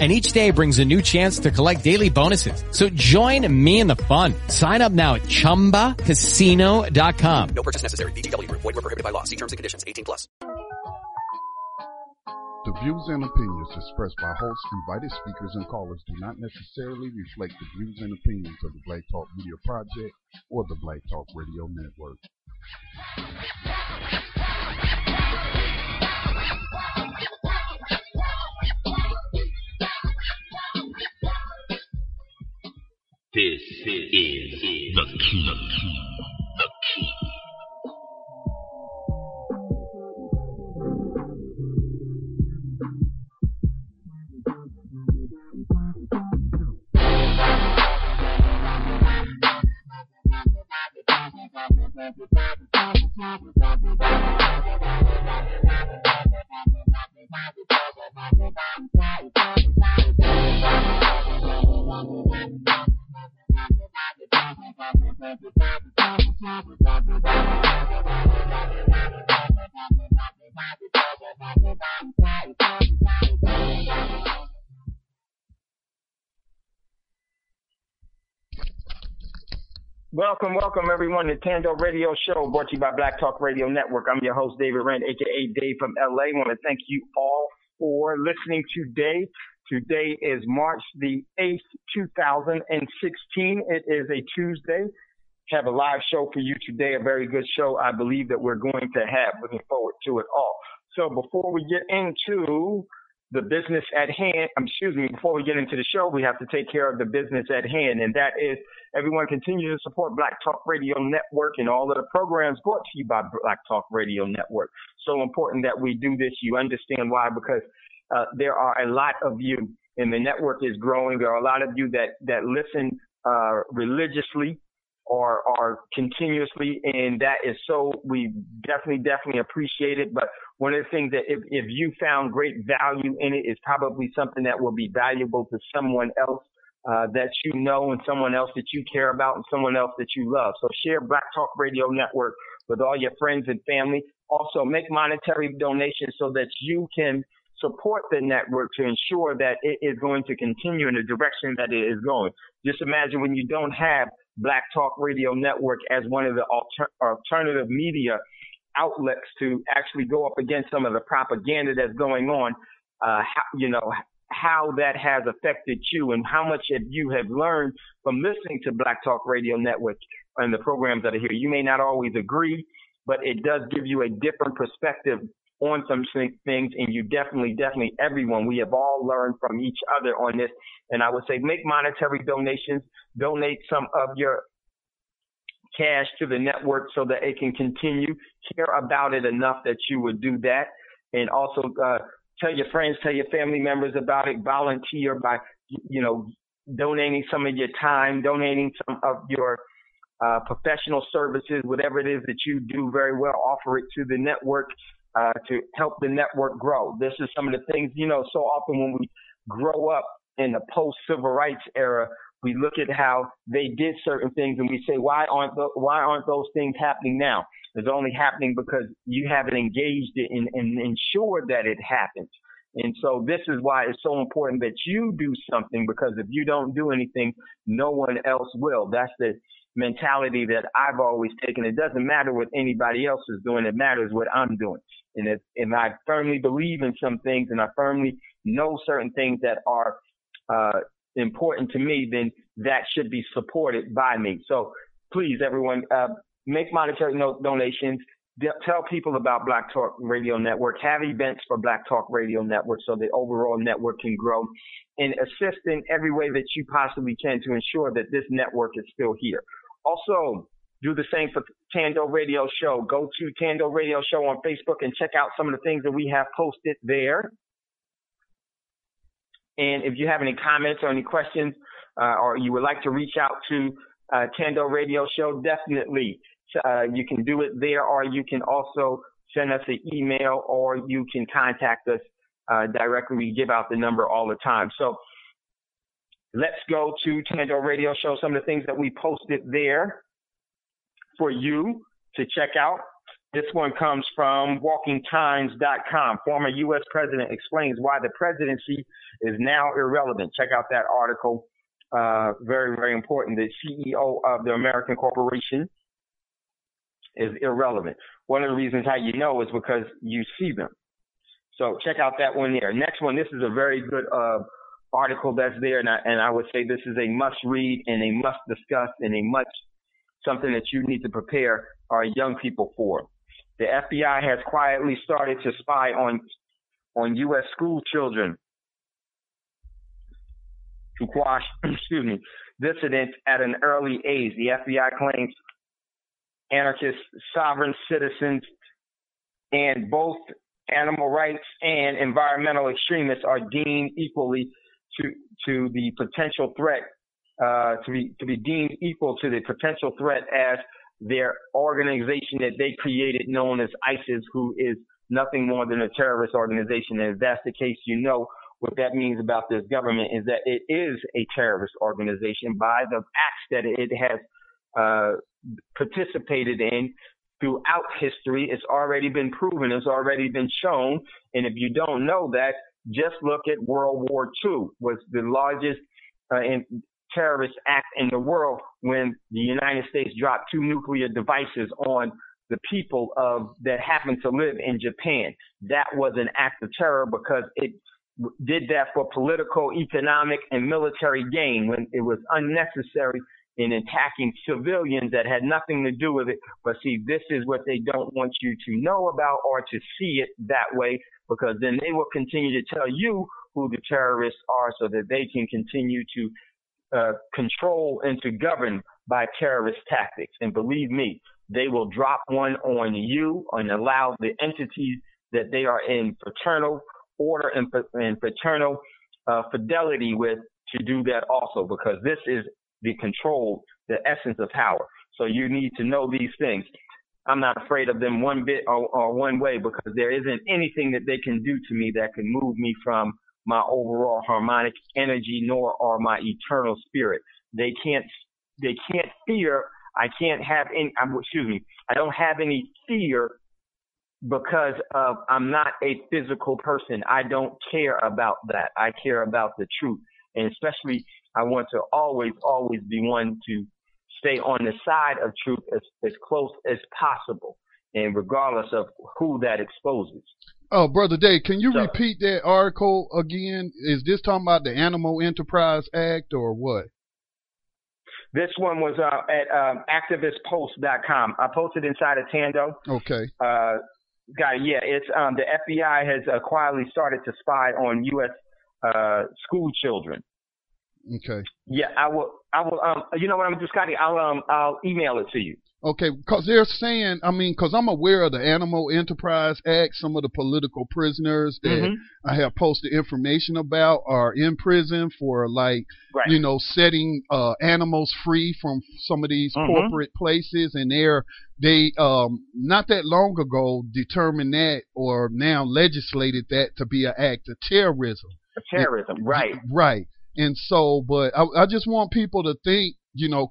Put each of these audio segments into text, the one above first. And each day brings a new chance to collect daily bonuses. So join me in the fun. Sign up now at ChumbaCasino.com. No purchase necessary. VGW. Void where prohibited by law. See terms and conditions. 18 plus. The views and opinions expressed by hosts, invited speakers, and callers do not necessarily reflect the views and opinions of the Black Talk Media Project or the Black Talk Radio Network. This is the key. Welcome everyone to Tando Radio Show, brought to you by Black Talk Radio Network. I'm your host, David Rand, a.k.a. Dave from L.A. I want to thank you all for listening today. Today is March the 8th, 2016. It is a Tuesday. Have a live show for you today, a very good show I believe that we're going to have. Looking forward to it all. So before we get into the business at hand, before we get into the show, we have to take care of the business at hand, and that is everyone continue to support Black Talk Radio Network and all of the programs brought to you by Black Talk Radio Network. So important that we do this. You understand why, because there are a lot of you, and the network is growing. There are a lot of you that listen religiously or are continuously, and that is so we definitely appreciate it. But one of the things that if you found great value in it is probably something that will be valuable to someone else that you know, and someone else that you care about, and someone else that you love. So share Black Talk Radio Network with all your friends and family. Also make monetary donations so that you can support the network to ensure that it is going to continue in the direction that it is going. Just imagine when you don't have Black Talk Radio Network as one of the alternative media outlets to actually go up against some of the propaganda that's going on, how that has affected you and how much of you have learned from listening to Black Talk Radio Network and the programs that are here. You may not always agree, but it does give you a different perspective on some things, and you definitely, everyone, we have all learned from each other on this. And I would say make monetary donations, donate some of your cash to the network so that it can continue, care about it enough that you would do that. And also tell your friends, tell your family members about it, volunteer by, donating some of your time, donating some of your professional services, whatever it is that you do very well, offer it to the network. To help the network grow. This is some of the things, so often when we grow up in the post-civil rights era, we look at how they did certain things and we say, why aren't those things happening now? It's only happening because you haven't engaged it and ensured that it happens. And so this is why it's so important that you do something, because if you don't do anything, no one else will. That's the mentality that I've always taken. It doesn't matter what anybody else is doing. It matters what I'm doing. And I firmly believe in some things, and I firmly know certain things that are important to me, then that should be supported by me. So please, everyone, make monetary donations. Tell people about Black Talk Radio Network. Have events for Black Talk Radio Network so the overall network can grow, and assist in every way that you possibly can to ensure that this network is still here. Also, do the same for Tando Radio Show. Go to Tando Radio Show on Facebook and check out some of the things that we have posted there. And if you have any comments or any questions, or you would like to reach out to Tando Radio Show, definitely you can do it there, or you can also send us an email, or you can contact us directly. We give out the number all the time. So let's go to Tando Radio Show, some of the things that we posted there for you to check out. This one comes from walkingtimes.com. Former U.S. president explains why the presidency is now irrelevant. Check out that article. Very, very important. The CEO of the American corporation is irrelevant. One of the reasons how you know is because you see them. So check out that one there. Next one, this is a very good article that's there, and I would say this is a must read and a must discuss and a must something that you need to prepare our young people for. The FBI has quietly started to spy on U.S. school children who quash, dissidents at an early age. The FBI claims anarchists, sovereign citizens, and both animal rights and environmental extremists are deemed equally to the potential threat, to be deemed equal to the potential threat as their organization that they created, known as ISIS, who is nothing more than a terrorist organization. And if that's the case, you know what that means about this government is that it is a terrorist organization by the acts that it has participated in throughout history. It's already been proven. It's already been shown. And if you don't know that, just look at World War II, was the largest terrorist act in the world when the United States dropped 2 nuclear devices on the people that happened to live in Japan. That was an act of terror because it did that for political, economic, and military gain when it was unnecessary in attacking civilians that had nothing to do with it. But see, this is what they don't want you to know about or to see it that way, because then they will continue to tell you who the terrorists are so that they can continue to control and to govern by terrorist tactics. And believe me, they will drop one on you and allow the entities that they are in fraternal order and fraternal fidelity with to do that also, because this is the control, the essence of power. So you need to know these things. I'm not afraid of them one bit or one way, because there isn't anything that they can do to me that can move me from my overall harmonic energy, nor are my eternal spirit. They can't fear. I don't have any fear because of I'm not a physical person. I don't care about that. I care about the truth. And especially I want to always, always be one to stay on the side of truth as close as possible, and regardless of who that exposes. Oh, Brother Dave, can you repeat that article again? Is this talking about the Animal Enterprise Act or what? This one was at activistpost.com. I posted inside of Tando. Okay. It's the FBI has quietly started to spy on U.S. school children. Okay. Yeah, I will. You know what I'm gonna do, Scotty? I'll email it to you. Okay, because they're saying, because I'm aware of the Animal Enterprise Act. Some of the political prisoners that I have posted information about are in prison for, setting animals free from some of these corporate places. And they not that long ago determined that, or now legislated that, to be an act of terrorism. Right. Right. And so, but I just want people to think,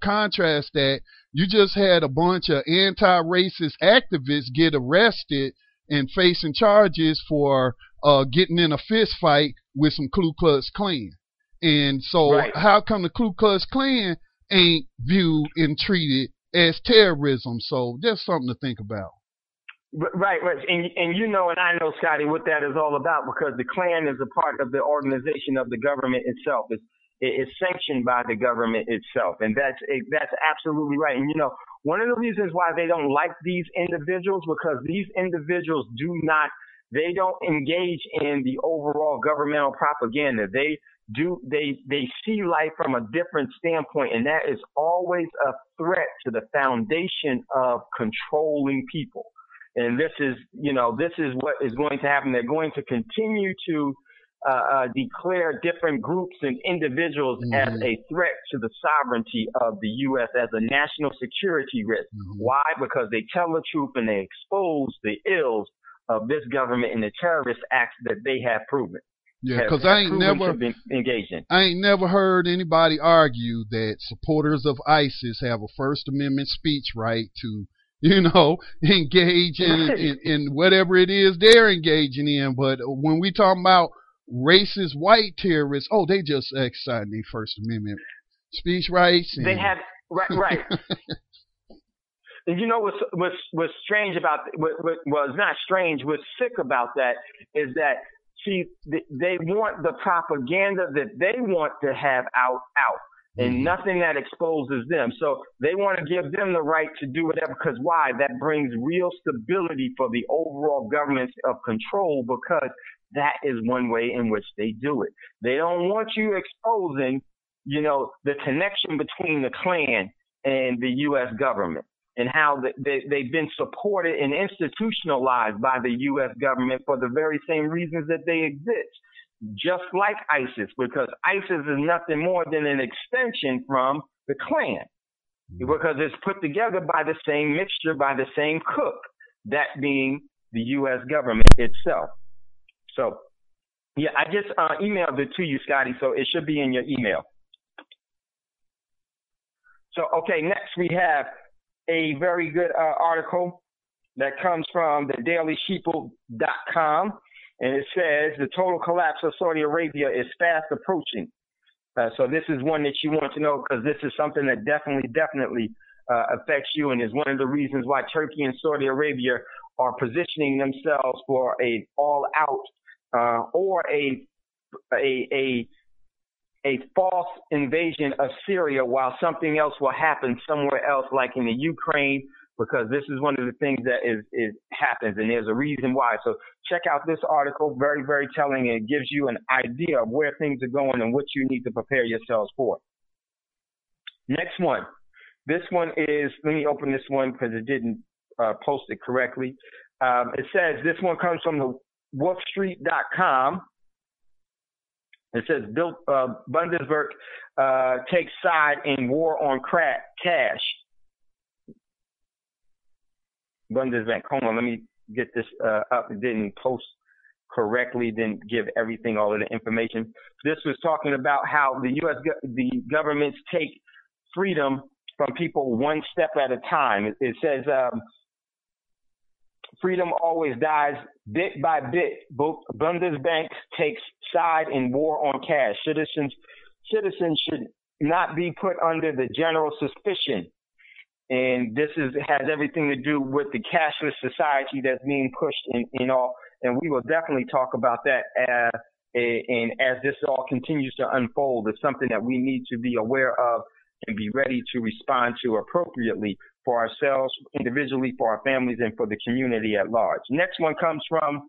contrast that. You just had a bunch of anti-racist activists get arrested and facing charges for getting in a fist fight with some Ku Klux Klan. And so how come the Ku Klux Klan ain't viewed and treated as terrorism? So that's something to think about. Right. And and I know, Scotty, what that is all about, because the Klan is a part of the organization of the government itself. It's sanctioned by the government itself, and that's absolutely right. And one of the reasons why they don't like these individuals, because these individuals they don't engage in the overall governmental propaganda. They see life from a different standpoint, and that is always a threat to the foundation of controlling people. And this is what is going to happen. They're going to continue to declare different groups and individuals as a threat to the sovereignty of the U.S. as a national security risk. Why? Because they tell the truth and they expose the ills of this government and the terrorist acts that they have proven. Yeah, because I ain't never heard anybody argue that supporters of ISIS have a First Amendment speech right to, you know, engage in whatever it is they're engaging in. But when we talk about racist white terrorists, oh, they just exercising their First Amendment speech rights. And they have right. And you know what's strange about well, it's not strange. What's sick about that is that, see, they want the propaganda that they want to have out. And nothing that exposes them. So they want to give them the right to do whatever, because why? That brings real stability for the overall government of control, because that is one way in which they do it. They don't want you exposing, you know, the connection between the Klan and the U.S. government and how they've been supported and institutionalized by the U.S. government for the very same reasons that they exist. Just like ISIS, because ISIS is nothing more than an extension from the Klan, because it's put together by the same mixture, by the same cook, that being the U.S. government itself. So, yeah, I just emailed it to you, Scotty, so it should be in your email. So, okay, next we have a very good article that comes from thedailysheeple.com. And it says the total collapse of Saudi Arabia is fast approaching. So this is one that you want to know, because this is something that definitely affects you, and is one of the reasons why Turkey and Saudi Arabia are positioning themselves for an all-out or a false invasion of Syria, while something else will happen somewhere else, like in the Ukraine. Because this is one of the things that is happens, and there's a reason why. So check out this article, very, very telling, and it gives you an idea of where things are going and what you need to prepare yourselves for. Next one. This one is, let me open this one because it didn't post it correctly. It says this one comes from the Wolfstreet.com. It says Bundesbank takes side in war on cash. Bundesbank. Hold on, let me get this up. It didn't post correctly, didn't give everything, all of the information. This was talking about how the U.S. the governments take freedom from people one step at a time. It says freedom always dies bit by bit. Bundesbank takes side in war on cash. Citizens should not be put under the general suspicion. And this has everything to do with the cashless society that's being pushed in all. And we will definitely talk about that as this all continues to unfold. It's something that we need to be aware of and be ready to respond to appropriately for ourselves, individually, for our families, and for the community at large. Next one comes from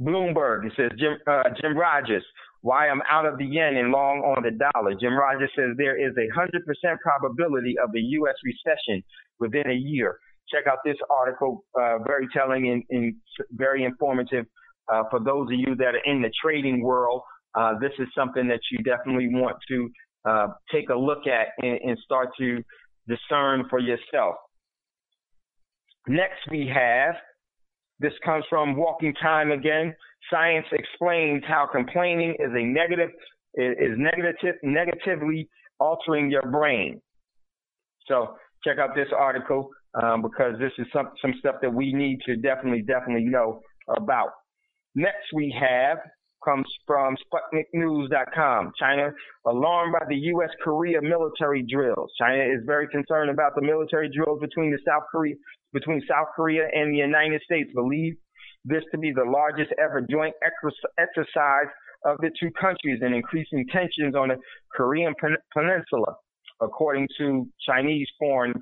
Bloomberg. It says Jim Rogers, why I'm out of the yen and long on the dollar. Jim Rogers says there is a 100% probability of a U.S. recession within a year. Check out this article, very telling and very informative. For those of you that are in the trading world, this is something that you definitely want to take a look at and start to discern for yourself. Next we have, this comes from Walking Time again. Science explains how complaining is negatively altering your brain. So check out this article because this is some stuff that we need to definitely know about. Next we have comes from SputnikNews.com. China alarmed by the U.S.-Korea military drills. China is very concerned about the military drills between South Korea and the United States. Believe this to be the largest ever joint exercise of the two countries, and increasing tensions on the Korean peninsula, according to Chinese foreign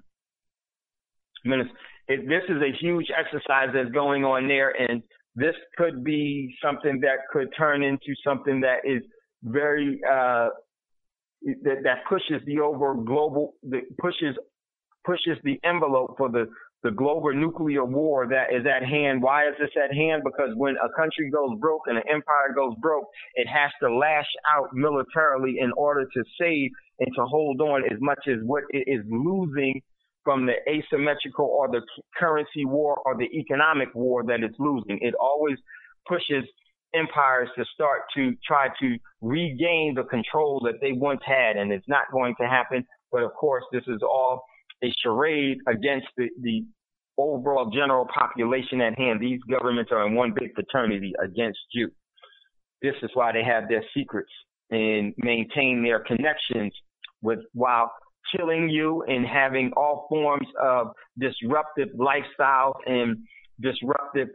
minister. This is a huge exercise that's going on there, and this could be something that could turn into something that is very that pushes the over global, that pushes the envelope for the the global nuclear war that is at hand. Why is this at hand? Because when a country goes broke and an empire goes broke, it has to lash out militarily in order to save and to hold on as much as what it is losing from the asymmetrical or the currency war or the economic war that it's losing. It always pushes empires to start to try to regain the control that they once had, and it's not going to happen. But of course, this is all a charade against the overall general population at hand. These governments are in one big fraternity against you. This is why they have their secrets and maintain their connections with, while killing you and having all forms of disruptive lifestyles and disruptive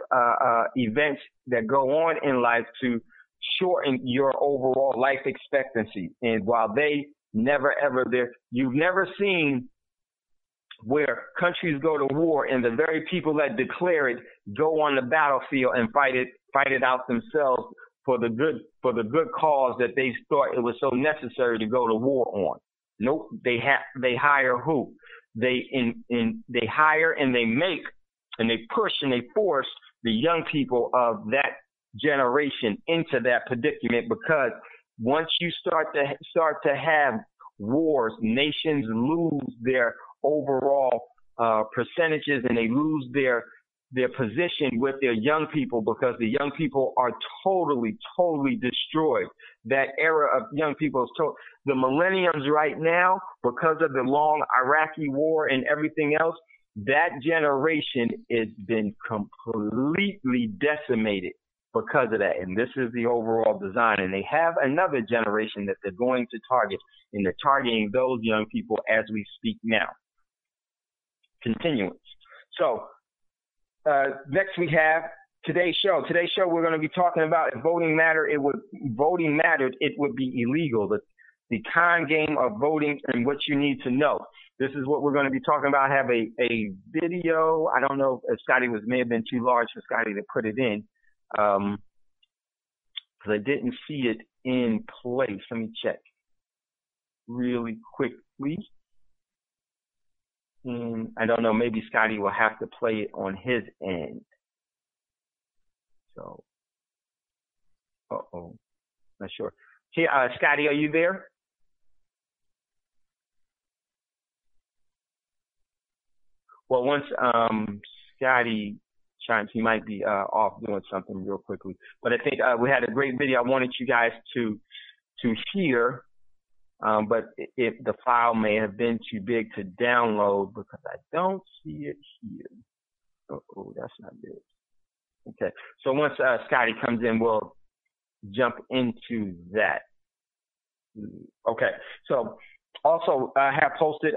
events that go on in life to shorten your overall life expectancy. And while they never, ever there, you've never seen where countries go to war and the very people that declare it go on the battlefield and fight it out themselves for the good cause that they thought it was so necessary to go to war on. Nope, they hire who? They hire and they make and they push and they force the young people of that generation into that predicament, because once you start to have wars, nations lose their overall percentages and they lose their position with their young people, because the young people are totally destroyed. That era of young people is the millenniums right now, because of the long Iraqi war and everything else, that generation has been completely decimated because of that. And this is the overall design. And they have another generation that they're going to target, and they're targeting those young people as we speak now. Continuance. So next we have today's show. Today's show we're going to be talking about if voting mattered, it would be illegal. The con game of voting and what you need to know. This is what we're going to be talking about. I have a video. I don't know if Scotty may have been too large for Scotty to put it in, because I didn't see it in place. Let me check really quickly. And I don't know, maybe Scotty will have to play it on his end. So, not sure. Hey, Scotty, are you there? Well, once Scotty chimes, he might be off doing something real quickly. But I think we had a great video I wanted you guys to hear. But if the file may have been too big to download, because I don't see it here. Oh, that's not good. Okay, so once Scotty comes in, we'll jump into that. Okay, so also I posted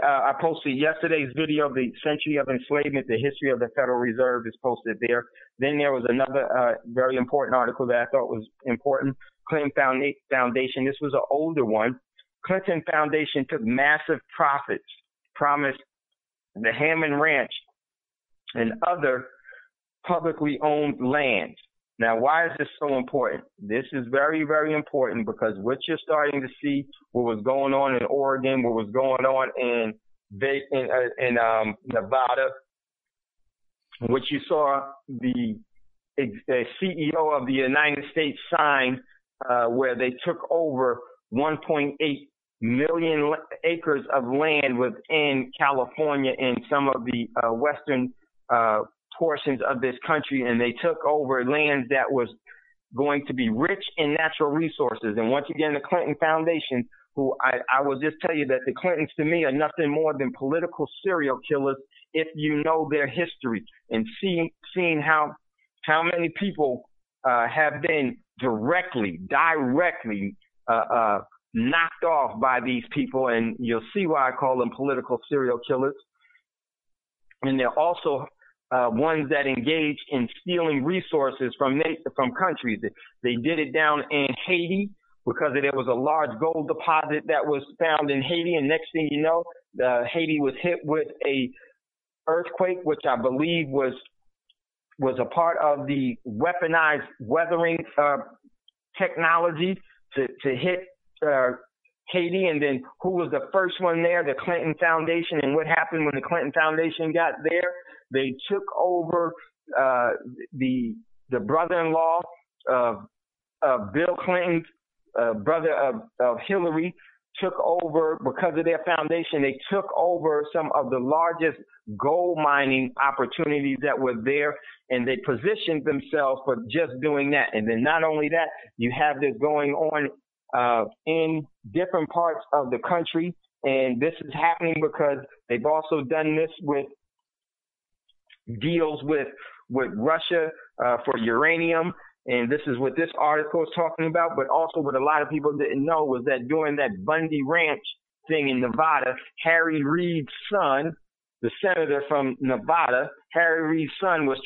yesterday's video, The Century of Enslavement, The History of the Federal Reserve, is posted there. Then there was another very important article that I thought was important, Clinton Foundation. This was an older one. Clinton Foundation took massive profits, promised the Hammond Ranch and other publicly owned land. Now, why is this so important? This is very, very important, because what you're starting to see, what was going on in Oregon, what was going on in Nevada, what you saw the CEO of the United States sign where they took over 1.8 million acres of land within California and some of the western portions of this country, and they took over lands that was going to be rich in natural resources. And once again, the Clinton Foundation, who I will just tell you that the Clintons to me are nothing more than political serial killers if you know their history, and seeing how many people have been directly knocked off by these people. And you'll see why I call them political serial killers. And they're also ones that engage in stealing resources from countries. They did it down in Haiti because there was a large gold deposit that was found in Haiti, and next thing you know, Haiti was hit with a earthquake, which I believe was a part of the weaponized weathering technology to hit Haiti, and then who was the first one there? The Clinton Foundation. And what happened when the Clinton Foundation got there? They took over the brother-in-law of Bill Clinton, brother of Hillary, took over because of their foundation. They took over some of the largest gold mining opportunities that were there, and they positioned themselves for just doing that. And then not only that, you have this going on in different parts of the country, and this is happening because they've also done this with deals with Russia for uranium. And this is what this article is talking about, but also what a lot of people didn't know was that during that Bundy Ranch thing in Nevada, Harry Reid's son, the senator from Nevada, Harry Reid's son was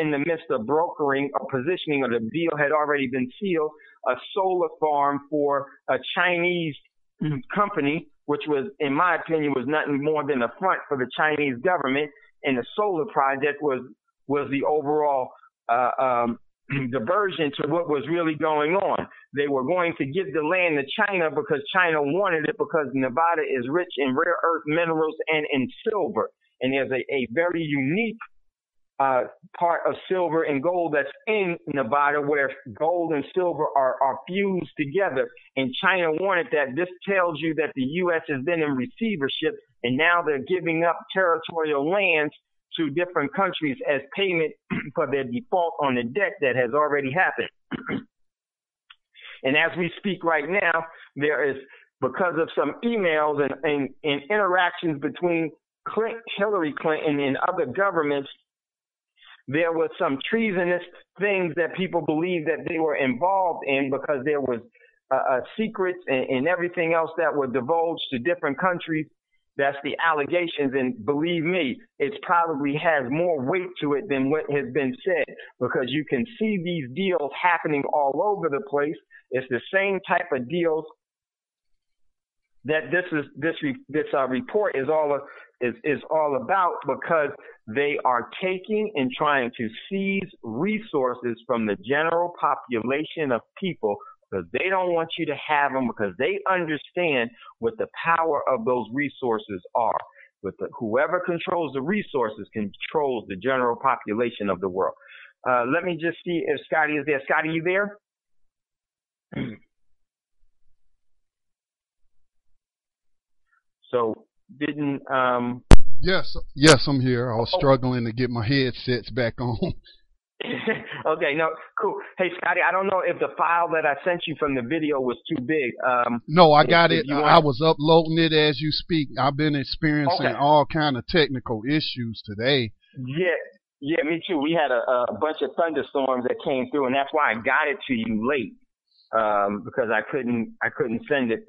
in the midst of brokering or positioning, or the deal had already been sealed, a solar farm for a Chinese company, which was, in my opinion, was nothing more than a front for the Chinese government. And the solar project was the overall diversion to what was really going on. They were going to give the land to China because China wanted it, because Nevada is rich in rare earth minerals and in silver. And there's a very unique part of silver and gold that's in Nevada, where gold and silver are fused together. And China wanted that. This tells you that the U.S. has been in receivership, and now they're giving up territorial lands to different countries as payment for their default on the debt that has already happened. And as we speak right now, there is, because of some emails and interactions between Hillary Clinton and other governments, there was some treasonous things that people believe that they were involved in, because there was secrets and everything else that were divulged to different countries. That's the allegations, and believe me, it probably has more weight to it than what has been said, because you can see these deals happening all over the place. It's the same type of deals that this report is all about, because they are taking and trying to seize resources from the general population of people, because they don't want you to have them, because they understand what the power of those resources are. But whoever controls the resources controls the general population of the world. Let me just see if Scotty is there. Scotty, you there? So didn't... Yes, I'm here. I was struggling to get my headsets back on. Okay, no, cool. Hey, Scotty, I don't know if the file that I sent you from the video was too big. No, I got it. I was uploading it as you speak. I've been experiencing all kind of technical issues today. Yeah, me too. We had a bunch of thunderstorms that came through, and that's why I got it to you late, because I couldn't send it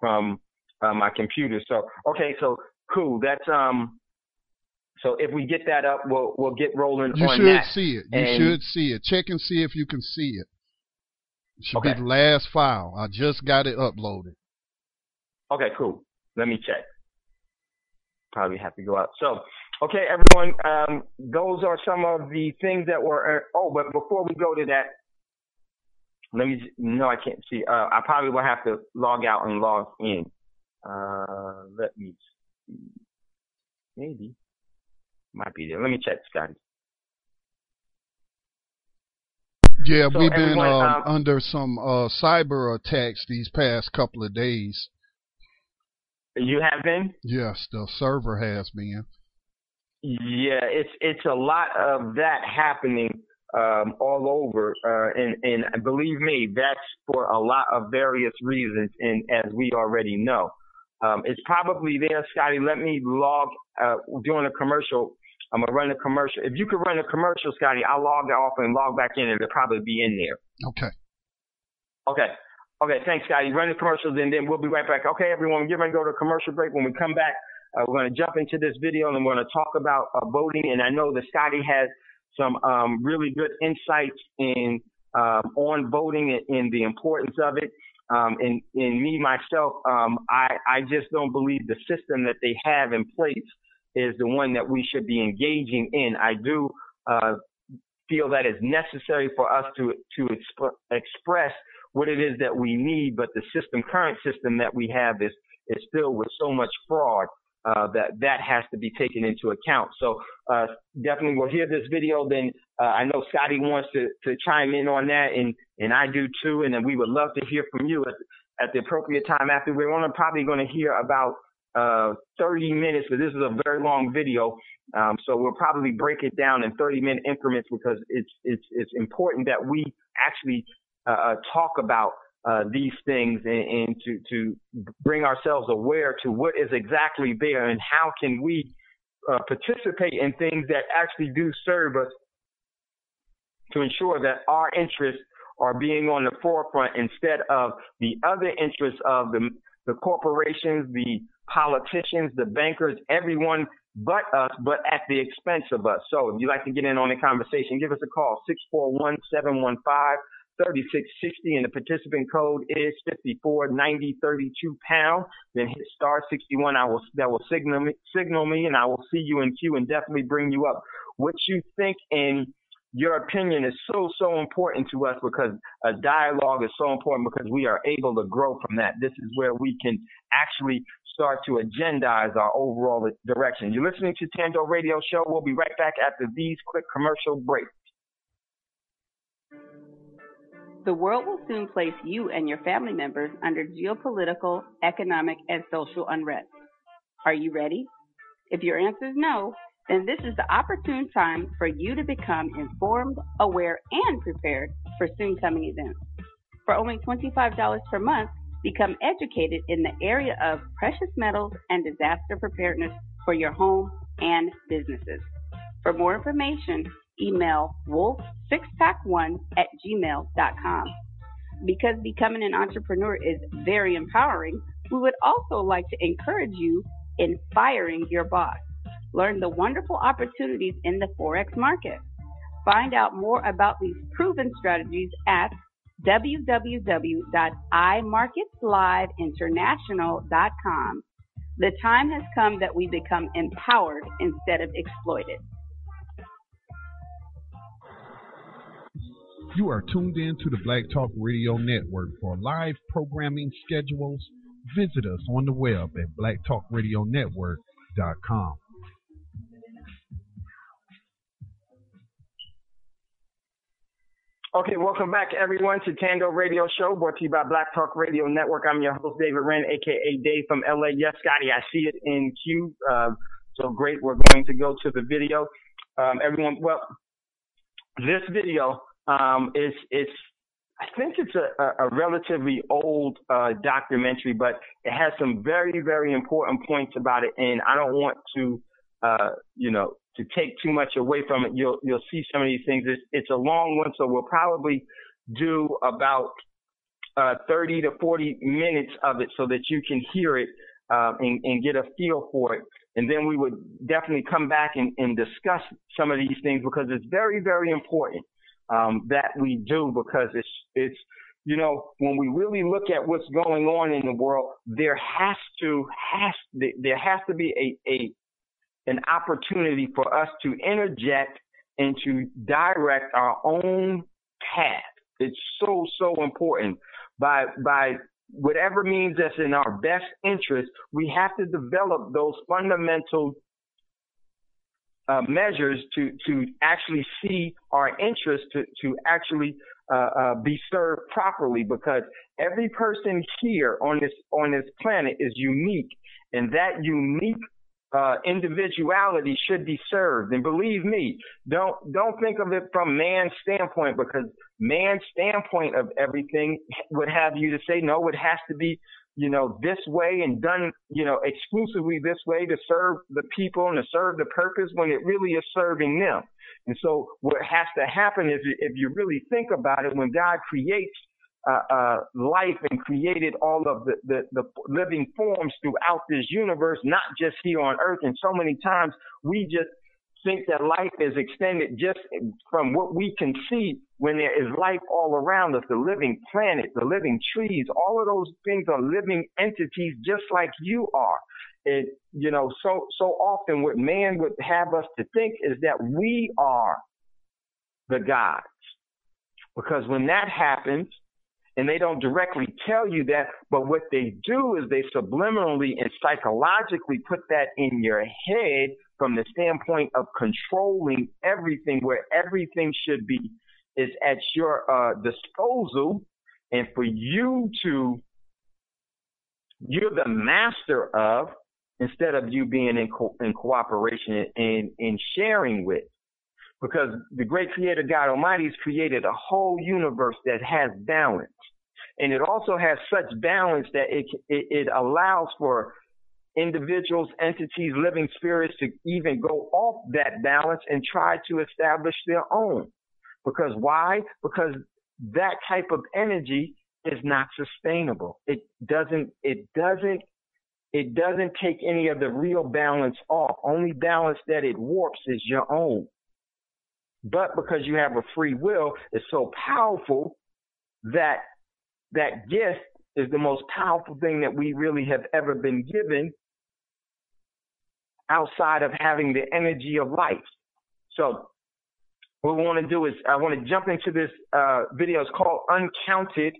from my computer. So okay, so cool. That's So if we get that up, we'll get rolling on that. You should see it. You should see it. Check and see if you can see it. It should be the last file. I just got it uploaded. Okay, cool. Let me check. Probably have to go out. So, okay, everyone, those are some of the things that were – oh, but before we go to that, let me – no, I can't see. I probably will have to log out and log in. Let me see. Maybe. Might be there. Let me check, Scotty. Yeah, so we've been under some cyber attacks these past couple of days. You have been? Yes, the server has been. Yeah, it's a lot of that happening all over, and believe me, that's for a lot of various reasons, and as we already know. It's probably there, Scotty. Let me log during a commercial. I'm going to run a commercial. If you could run a commercial, Scotty, I'll log off and log back in, and it'll probably be in there. Okay, thanks, Scotty. Run the commercials, and then we'll be right back. Okay, everyone, we're going to go to a commercial break. When we come back, we're going to jump into this video, and we're going to talk about voting. And I know that Scotty has some really good insights on voting and the importance of it. And me, myself, I just don't believe the system that they have in place is the one that we should be engaging in. I do feel that it's necessary for us to express what it is that we need, but the system, current system that we have is filled with so much fraud that has to be taken into account. So definitely we'll hear this video. Then I know Scotty wants to chime in on that, and I do too. And then we would love to hear from you at the appropriate time after. We're only probably going to hear about 30 minutes, but this is a very long video. So we'll probably break it down in 30-minute increments because it's important that we actually talk about these things and to bring ourselves aware to what is exactly there and how can we participate in things that actually do serve us to ensure that our interests are being on the forefront instead of the other interests of the corporations, the politicians, the bankers, everyone but us, but at the expense of us. So if you'd like to get in on the conversation, give us a call, 641-715-3660, and the participant code is 549032#. Then hit *61. That will signal me, and I will see you in queue and definitely bring you up. What you think and your opinion is so important to us, because a dialogue is so important, because we are able to grow from that. This is where we can actually start to agendize our overall direction. You're listening to Tando Radio Show. We'll be right back after these quick commercial breaks. The world will soon place you and your family members under geopolitical, economic, and social unrest. Are you ready? If your answer is no, then this is the opportune time for you to become informed, aware, and prepared for soon-coming events. For only $25 per month, become educated in the area of precious metals and disaster preparedness for your home and businesses. For more information, email wolf6pack1@gmail.com. Because becoming an entrepreneur is very empowering, we would also like to encourage you in firing your boss. Learn the wonderful opportunities in the Forex market. Find out more about these proven strategies at www.imarketsliveinternational.com. The time has come that we become empowered instead of exploited. You are tuned in to the Black Talk Radio Network. For live programming schedules, visit us on the web at blacktalkradionetwork.com. Okay, welcome back, everyone, to Tando Radio Show, brought to you by Black Talk Radio Network. I'm your host, David Rand, a.k.a. Dave from L.A. Yes, Scotty, I see it in queue. So great. We're going to go to the video. Everyone, well, this video is I think it's a relatively old documentary, but it has some very, very important points about it, and I don't want to, to take too much away from it. You'll see some of these things. It's a long one, so we'll probably do about 30 to 40 minutes of it so that you can hear it and get a feel for it. And then we would definitely come back and discuss some of these things, because it's very, very important that we do, because it's when we really look at what's going on in the world, there has to be an opportunity for us to interject and to direct our own path. It's so important. By whatever means that's in our best interest, we have to develop those fundamental measures to actually see our interests to actually be served properly, because every person here on this planet is unique, and that unique individuality should be served. And believe me, don't think of it from man's standpoint, because man's standpoint of everything would have you to say, no, it has to be, this way and done, exclusively this way to serve the people and to serve the purpose, when it really is serving them. And so what has to happen is, if you really think about it, when God creates life and created all of the living forms throughout this universe, not just here on earth. And so many times we just think that life is extended just from what we can see, when there is life all around us, the living planet, the living trees, all of those things are living entities just like you are. It, so often what man would have us to think is that we are the gods, because when that happens, and they don't directly tell you that, but what they do is they subliminally and psychologically put that in your head from the standpoint of controlling everything, where everything should be is at your disposal, and for you to, you're the master of, instead of you being in cooperation and in sharing with. Because the great creator God Almighty has created a whole universe that has balance. And it also has such balance that it allows for individuals, entities, living spirits to even go off that balance and try to establish their own. Because why? Because that type of energy is not sustainable. It doesn't take any of the real balance off. Only balance that it warps is your own. But because you have a free will, it's so powerful that that gift is the most powerful thing that we really have ever been given outside of having the energy of life. So what we want to do is I want to jump into this video. It's called Uncounted,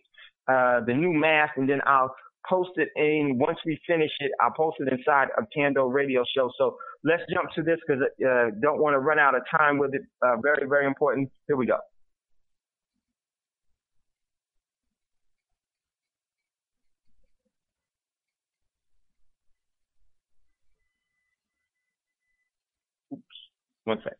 the new math, and then I'll post it in, once we finish it, I'll post it inside of Tando Radio Show. So let's jump to this because I don't want to run out of time with it. Very, very important. Here we go. Oops. One second.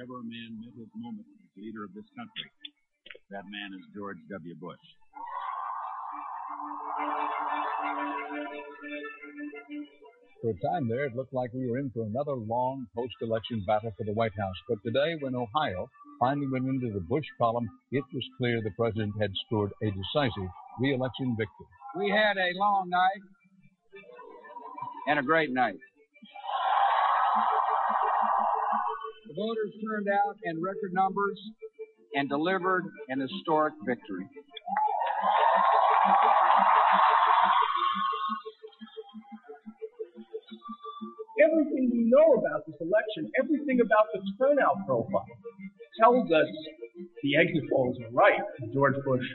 Ever a man met his moment as leader of this country, that man is George W. Bush. For a time there, it looked like we were in for another long post-election battle for the White House. But today, when Ohio finally went into the Bush column, it was clear the president had scored a decisive re-election victory. We had a long night and a great night. The voters turned out in record numbers and delivered an historic victory. Everything we know about this election, everything about the turnout profile, tells us the exit polls are right. George Bush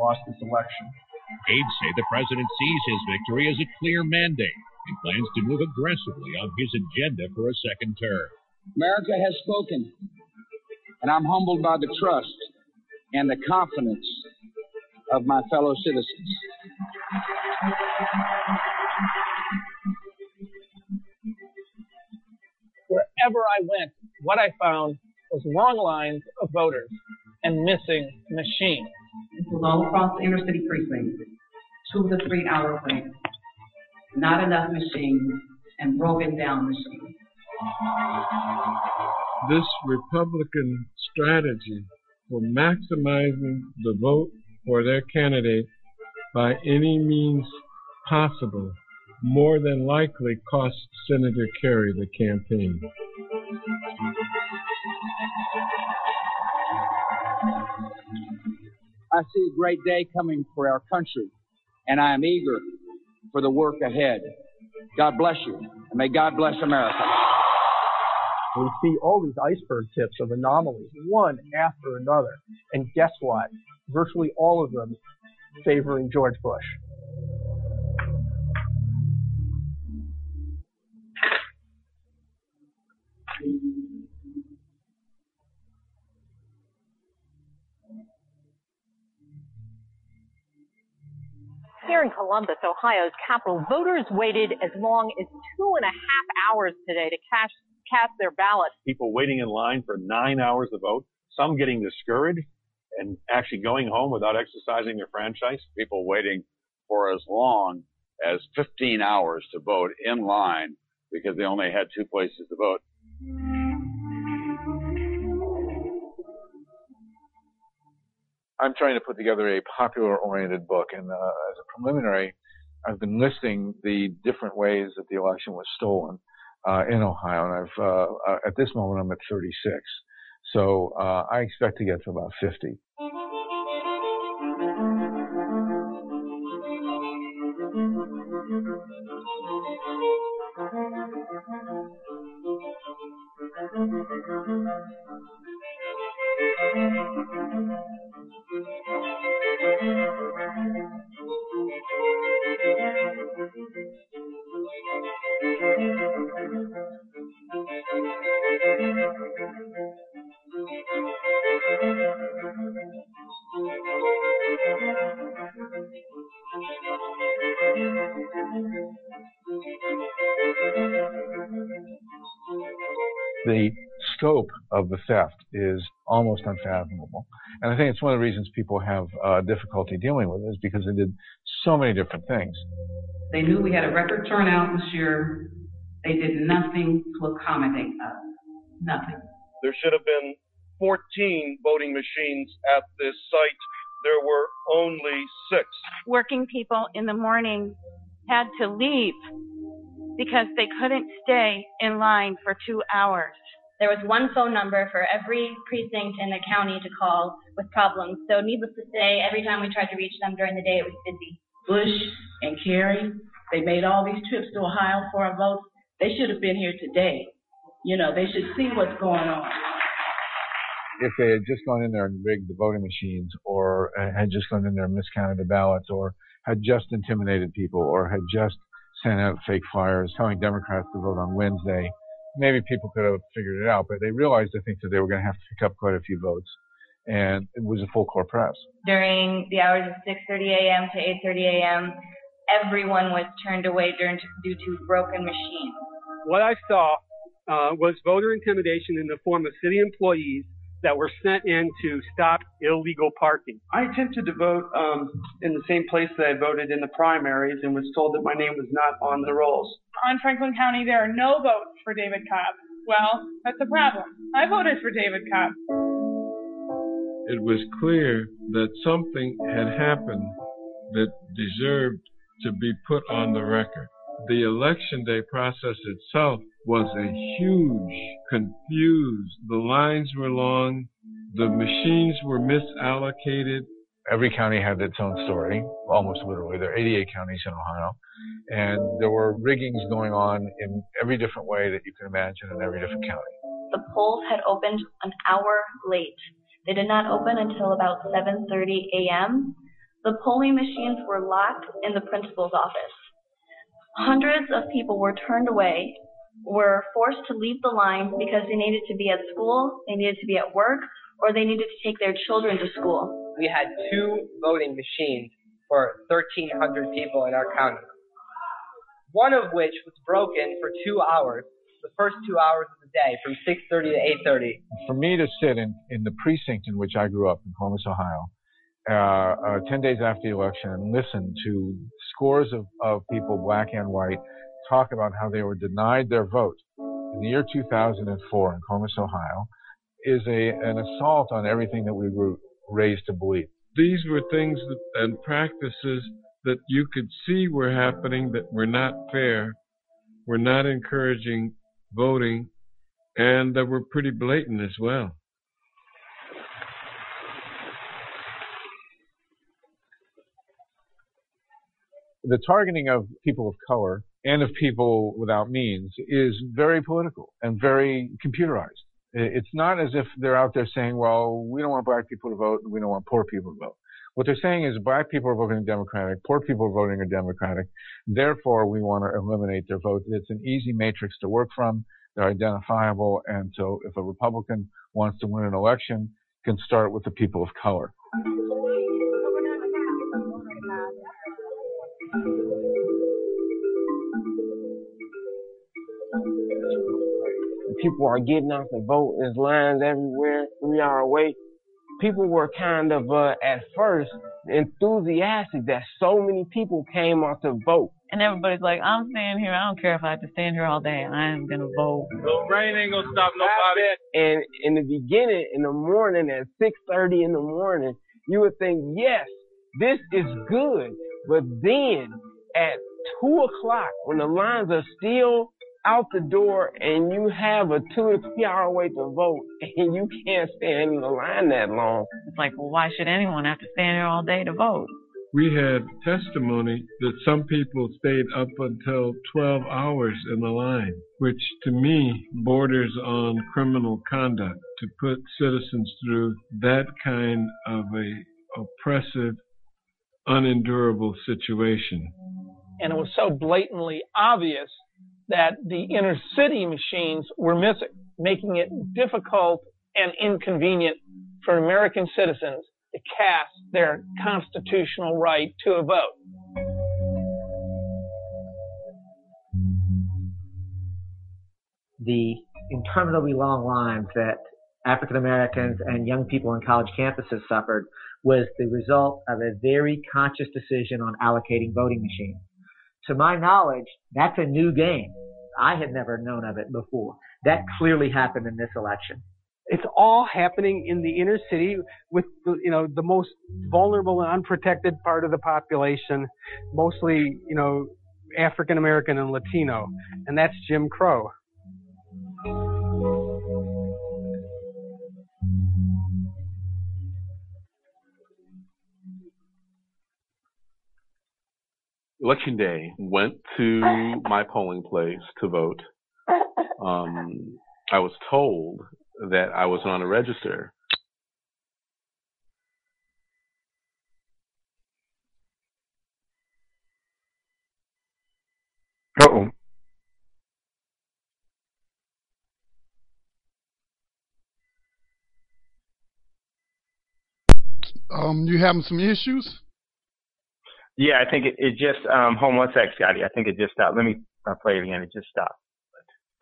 lost this election. Aides say the president sees his victory as a clear mandate and plans to move aggressively on his agenda for a second term. America has spoken, and I'm humbled by the trust and the confidence of my fellow citizens. Wherever I went, what I found was long lines of voters and missing machines. This was all across the inner city precincts, 2 to 3 hours later. Not enough machines and broken down machines. This Republican strategy for maximizing the vote for their candidate by any means possible more than likely cost Senator Kerry the campaign. I see a great day coming for our country, and I am eager for the work ahead. God bless you, and may God bless America. We see all these iceberg tips of anomalies, one after another. And guess what? Virtually all of them favoring George Bush. Here in Columbus, Ohio's capital, voters waited as long as 2.5 hours today to cast their ballots. People waiting in line for 9 hours to vote, some getting discouraged and actually going home without exercising their franchise. People waiting for as long as 15 hours to vote in line because they only had 2 places to vote. I'm trying to put together a popular-oriented book, and as a preliminary, I've been listing the different ways that the election was stolen. in Ohio, and I've at this moment I'm at 36. So I expect to get to about 50. The scope of the theft is almost unfathomable. And I think it's one of the reasons people have difficulty dealing with it, is because they did so many different things. They knew we had a record turnout this year. They did nothing to accommodate us. Nothing. There should have been 14 voting machines at this site. There were only 6. Working people in the morning had to leave because they couldn't stay in line for 2 hours. There was one phone number for every precinct in the county to call with problems. So needless to say, every time we tried to reach them during the day, it was busy. Bush and Kerry, they made all these trips to Ohio for a vote. They should have been here today. You know, they should see what's going on. If they had just gone in there and rigged the voting machines, or had just gone in there and miscounted the ballots, or had just intimidated people, or had just sent out fake flyers telling Democrats to vote on Wednesday, maybe people could have figured it out. But they realized, I think, that they were going to have to pick up quite a few votes, and it was a full court press. During the hours of 6:30 a.m. to 8:30 a.m., everyone was turned away due to broken machines. What I saw was voter intimidation in the form of city employees that were sent in to stop illegal parking. I attempted to vote in the same place that I voted in the primaries, and was told that my name was not on the rolls. On Franklin County, there are no votes for David Cobb. Well, that's a problem. I voted for David Cobb. It was clear that something had happened that deserved to be put on the record. The election day process itself was a huge confused. The lines were long. The machines were misallocated. Every county had its own story, almost literally. There are 88 counties in Ohio, and there were riggings going on in every different way that you can imagine in every different county. The polls had opened an hour late. They did not open until about 7:30 a.m. The polling machines were locked in the principal's office. Hundreds of people were turned away, were forced to leave the line because they needed to be at school, they needed to be at work, or they needed to take their children to school. We had 2 voting machines for 1,300 people in our county, one of which was broken for 2 hours, the first 2 hours of the day, from 6:30 to 8:30. For me to sit in the precinct in which I grew up in Columbus, Ohio, 10 days after the election, and listen to scores of people, black and white, talk about how they were denied their vote in the year 2004 in Columbus, Ohio, is an assault on everything that we were raised to believe. These were things and practices that you could see were happening that were not fair, were not encouraging voting, and that were pretty blatant as well. The targeting of people of color and of people without means is very political and very computerized. It's not as if they're out there saying, well, we don't want black people to vote and we don't want poor people to vote. What they're saying is black people are voting Democratic, poor people are voting Democratic, therefore we want to eliminate their vote. It's an easy matrix to work from. They're identifiable. And so if a Republican wants to win an election, can start with the people of color. People are getting out the vote. There's lines everywhere, 3 hours away. People were kind of, at first, enthusiastic that so many people came out to vote. And everybody's like, I'm staying here. I don't care if I have to stand here all day. I am going to vote. The rain ain't going to stop nobody. And in the beginning, in the morning, at 6:30 in the morning, you would think, yes, this is good. But then at 2 o'clock, when the lines are still out the door and you have a 2 to 3 hour wait to vote and you can't stand in the line that long. It's like, well, why should anyone have to stand there all day to vote? We had testimony that some people stayed up until 12 hours in the line, which to me borders on criminal conduct, to put citizens through that kind of a oppressive, unendurable situation. And it was so blatantly obvious that the inner city machines were missing, making it difficult and inconvenient for American citizens to cast their constitutional right to a vote. The interminably long lines that African Americans and young people in college campuses suffered was the result of a very conscious decision on allocating voting machines. To my knowledge, that's a new game. I had never known of it before. That clearly happened in this election. It's all happening in the inner city with, you know, the most vulnerable and unprotected part of the population, mostly, you know, African American and Latino, and that's Jim Crow. Election day, went to my polling place to vote. I was told that I was on a register. Uh-oh. You having some issues? Yeah, I think it just, hold on one sec, Scotty. I think it just stopped. Let me play it again. It just stopped.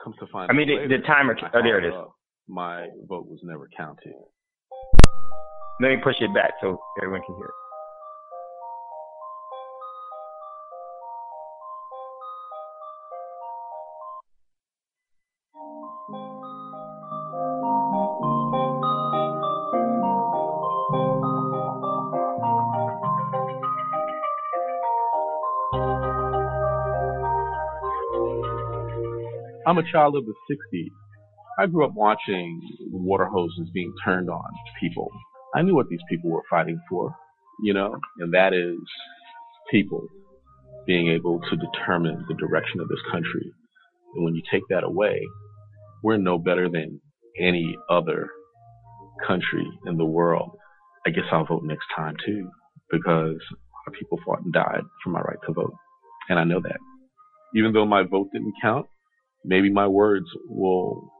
Comes to find out. I mean, the timer. Oh, there it is. My vote was never counted. Let me push it back so everyone can hear it. I'm a child of the 60s. I grew up watching water hoses being turned on people. I knew what these people were fighting for, you know, and that is people being able to determine the direction of this country. And when you take that away, we're no better than any other country in the world. I guess I'll vote next time, too, because people fought and died for my right to vote. And I know that. Even though my vote didn't count, maybe my words will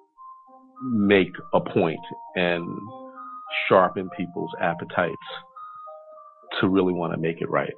make a point and sharpen people's appetites to really want to make it right.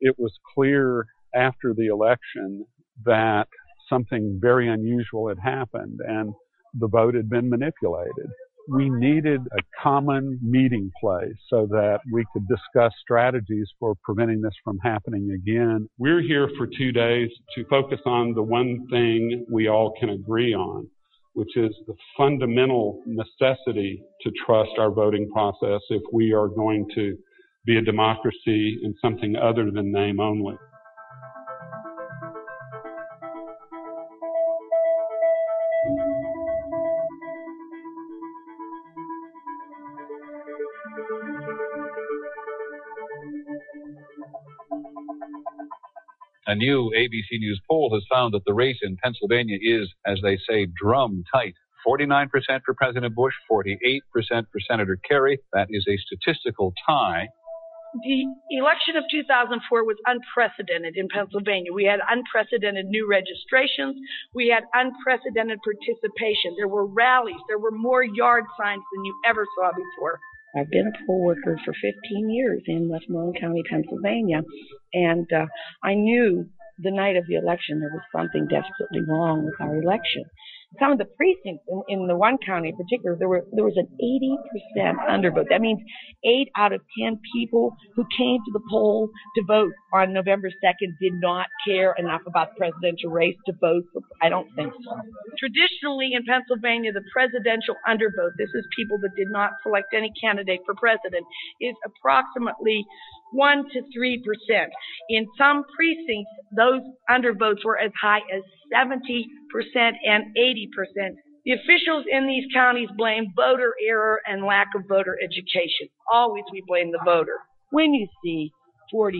It was clear after the election that something very unusual had happened and the vote had been manipulated. We needed a common meeting place so that we could discuss strategies for preventing this from happening again. We're here for 2 days to focus on the one thing we all can agree on, which is the fundamental necessity to trust our voting process if we are going to be a democracy and something other than name only. A new ABC News poll has found that the race in Pennsylvania is, as they say, drum tight. 49% for President Bush, 48% for Senator Kerry. That is a statistical tie. The election of 2004 was unprecedented in Pennsylvania. We had unprecedented new registrations. We had unprecedented participation. There were rallies. There were more yard signs than you ever saw before. I've been a poll worker for 15 years in Westmoreland County, Pennsylvania, and I knew the night of the election there was something desperately wrong with our election. some of the precincts in the one county in particular, there was an 80% undervote. That means 8 out of 10 people who came to the poll to vote on November 2nd did not care enough about the presidential race to vote for. I don't think so. Traditionally in Pennsylvania, the presidential undervote, this is people that did not select any candidate for president, is approximately 1 to 3%. In some precincts, those undervotes were as high as 70% and 80%. The officials in these counties blame voter error and lack of voter education. Always we blame the voter. When you see 42%,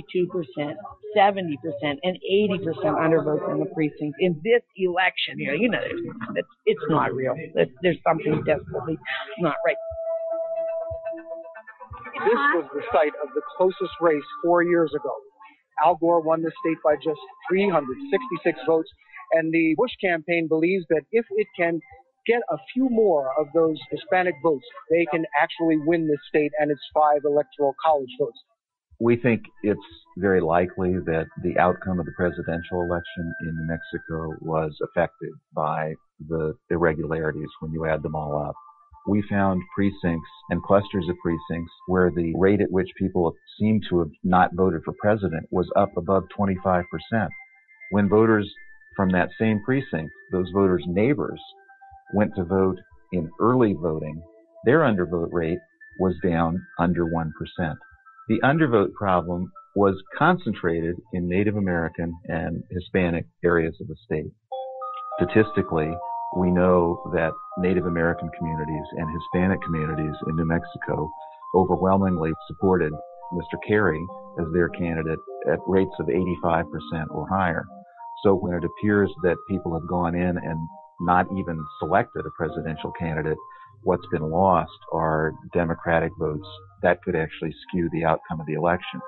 70%, and 80% undervotes in the precincts in this election, you know it's not real. There's something desperately not right. This was the site of the closest race 4 years ago. Al Gore won the state by just 366 votes, and the Bush campaign believes that if it can get a few more of those Hispanic votes, they can actually win the state and its 5 electoral college votes. We think it's very likely that the outcome of the presidential election in New Mexico was affected by the irregularities when you add them all up. We found precincts and clusters of precincts where the rate at which people seemed to have not voted for president was up above 25%. When voters from that same precinct, those voters' neighbors, went to vote in early voting, their undervote rate was down under 1%. The undervote problem was concentrated in Native American and Hispanic areas of the state. Statistically, we know that Native American communities and Hispanic communities in New Mexico overwhelmingly supported Mr. Kerry as their candidate at rates of 85% or higher. So when it appears that people have gone in and not even selected a presidential candidate, what's been lost are Democratic votes. That could actually skew the outcome of the election.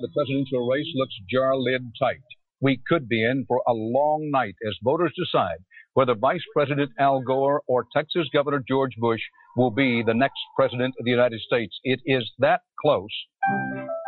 The presidential race looks jar-lid tight. We could be in for a long night as voters decide whether Vice President Al Gore or Texas Governor George Bush will be the next president of the United States. It is that close.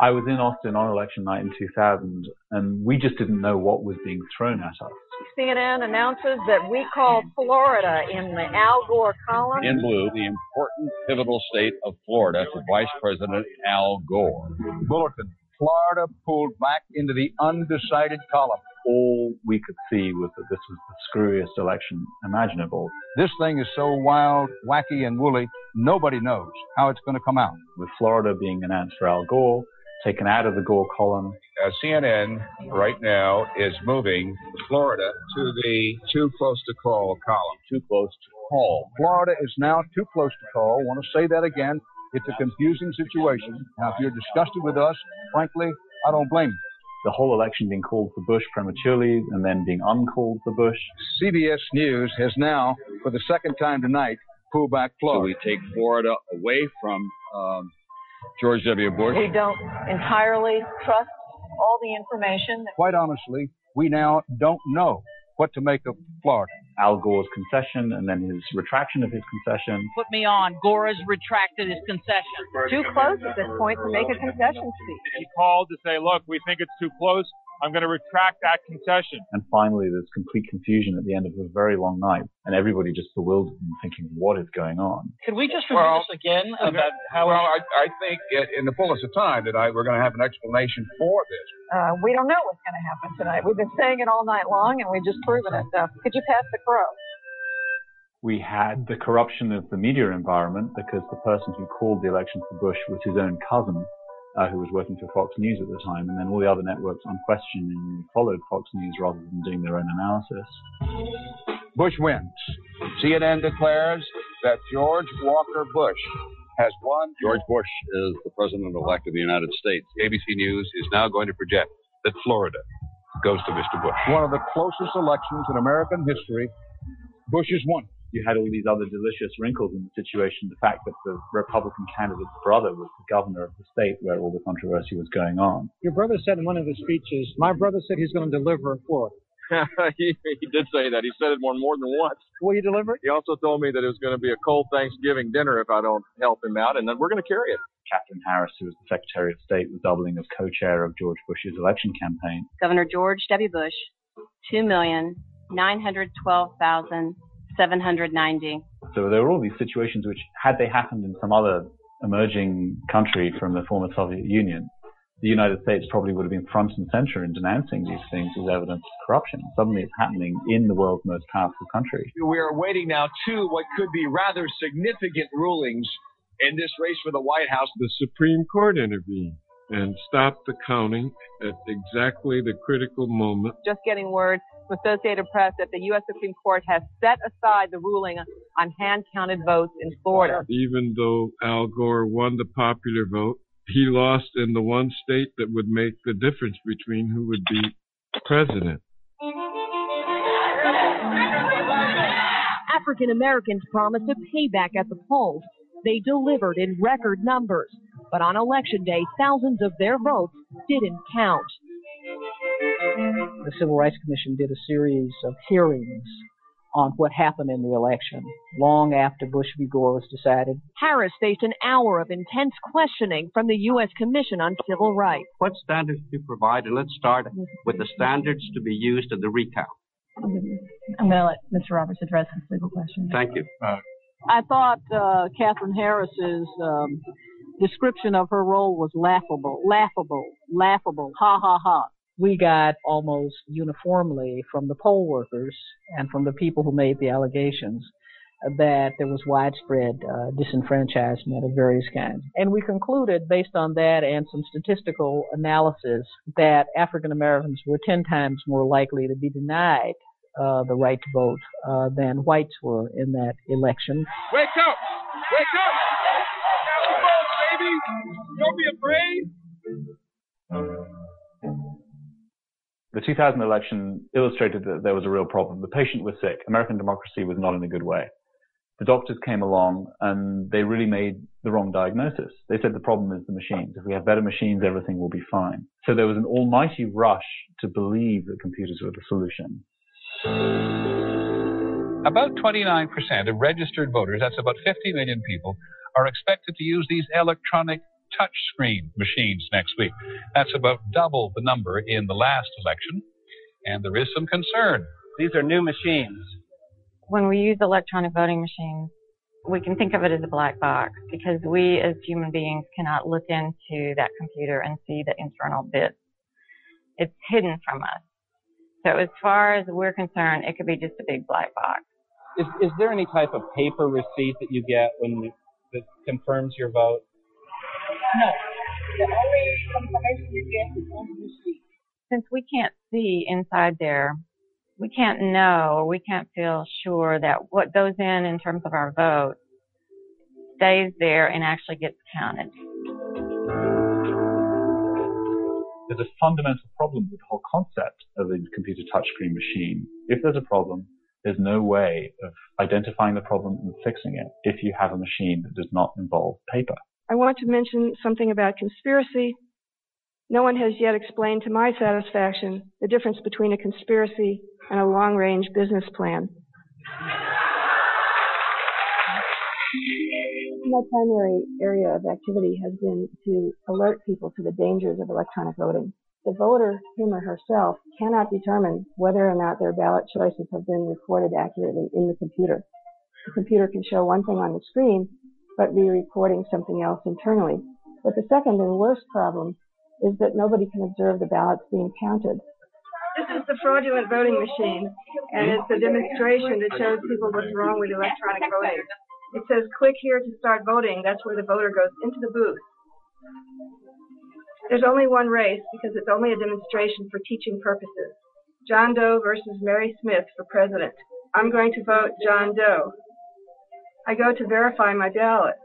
I was in Austin on election night in 2000, and we just didn't know what was being thrown at us. CNN announces that we call Florida in the Al Gore column. In blue, the important pivotal state of Florida for Vice President Al Gore. Bulletin, Florida pulled back into the undecided column. All we could see was that this was the screwiest election imaginable. This thing is so wild, wacky, and woolly, nobody knows how it's going to come out. With Florida being announced for Al Gore, taken out of the Gore column. CNN right now is moving Florida to the too close to call column. Too close to call. Florida is now too close to call. I want to say that again. It's a confusing situation. Now, if you're disgusted with us, frankly, I don't blame you. The whole election being called for Bush prematurely and then being uncalled for Bush. CBS News has now, for the second time tonight, pulled back Florida. So we take Florida away from George W. Bush. We don't entirely trust all the information. Quite honestly, we now don't know what to make of Florida. Al Gore's concession and then his retraction of his concession. Put me on. Gore has retracted his concession. Too close at this point to make a concession speech. He called to say, look, we think it's too close. I'm going to retract that concession. And finally, there's complete confusion at the end of a very long night, and everybody just bewildered and thinking, what is going on? Could we just review this again about how... Well, I think in the fullest of time that we're going to have an explanation for this. We don't know what's going to happen tonight. We've been saying it all night long, and we've just proven it. Could you pass the crow? We had the corruption of the media environment because the person who called the election for Bush was his own cousin, who was working for Fox News at the time, and then all the other networks unquestioningly followed Fox News rather than doing their own analysis. Bush wins. CNN declares that George Walker Bush has won. George Bush is the president-elect of the United States. ABC News is now going to project that Florida goes to Mr. Bush. One of the closest elections in American history, Bush has won. You had all these other delicious wrinkles in the situation. The fact that the Republican candidate's brother was the governor of the state where all the controversy was going on. Your brother said in one of his speeches, my brother said he's going to deliver Florida. He did say that. He said it more than once. Will you deliver it? He also told me that it was going to be a cold Thanksgiving dinner if I don't help him out, and then we're going to carry it. Katherine Harris, who was the Secretary of State, was doubling as co-chair of George Bush's election campaign. Governor George W. Bush, 2,912,790. So there were all these situations which, had they happened in some other emerging country from the former Soviet Union, the United States probably would have been front and center in denouncing these things as evidence of corruption. Suddenly it's happening in the world's most powerful country. We are awaiting now two what could be rather significant rulings in this race for the White House. The Supreme Court intervened and stopped the counting at exactly the critical moment. Just getting word from Associated Press that the U.S. Supreme Court has set aside the ruling on hand-counted votes in Florida. Even though Al Gore won the popular vote, he lost in the one state that would make the difference between who would be president. African Americans promised a payback at the polls. They delivered in record numbers. But on Election Day, thousands of their votes didn't count. The Civil Rights Commission did a series of hearings on what happened in the election, long after Bush v. Gore was decided. Harris faced an hour of intense questioning from the U.S. Commission on Civil Rights. What standards do you provide? And let's start with the standards to be used in the recount. I'm going to let Mr. Roberts address this legal question. Thank you. I thought Katherine Harris's description of her role was laughable, ha, ha, ha. We got almost uniformly from the poll workers and from the people who made the allegations that there was widespread disenfranchisement of various kinds. And we concluded, based on that and some statistical analysis, that African Americans were 10 times more likely to be denied the right to vote than whites were in that election. Wake up! Wake up! Count your votes, baby! Don't be afraid! The 2000 election illustrated that there was a real problem. The patient was sick. American democracy was not in a good way. The doctors came along and they really made the wrong diagnosis. They said the problem is the machines. If we have better machines, everything will be fine. So there was an almighty rush to believe that computers were the solution. About 29% of registered voters, that's about 50 million people, are expected to use these electronic touchscreen machines next week. That's about double the number in the last election, and there is some concern. These are new machines. When we use electronic voting machines, we can think of it as a black box because we as human beings cannot look into that computer and see the internal bits. It's hidden from us. So as far as we're concerned, it could be just a big black box. Is there any type of paper receipt that you get when that confirms your vote? No. The only information you get is on the receipt. Since we can't see inside there, we can't know or we can't feel sure that what goes in terms of our vote stays there and actually gets counted. There's a fundamental problem with the whole concept of the computer touchscreen machine. If there's a problem, there's no way of identifying the problem and fixing it if you have a machine that does not involve paper. I want to mention something about conspiracy. No one has yet explained to my satisfaction the difference between a conspiracy and a long-range business plan. My primary area of activity has been to alert people to the dangers of electronic voting. The voter, him or herself, cannot determine whether or not their ballot choices have been recorded accurately in the computer. The computer can show one thing on the screen, but be recording something else internally. But the second and worst problem is that nobody can observe the ballots being counted. This is the fraudulent voting machine, and it's a demonstration that shows people what's wrong with electronic voting. It says, click here to start voting. That's where the voter goes into the booth. There's only one race because it's only a demonstration for teaching purposes. John Doe versus Mary Smith for president. I'm going to vote John Doe. I go to verify my ballot.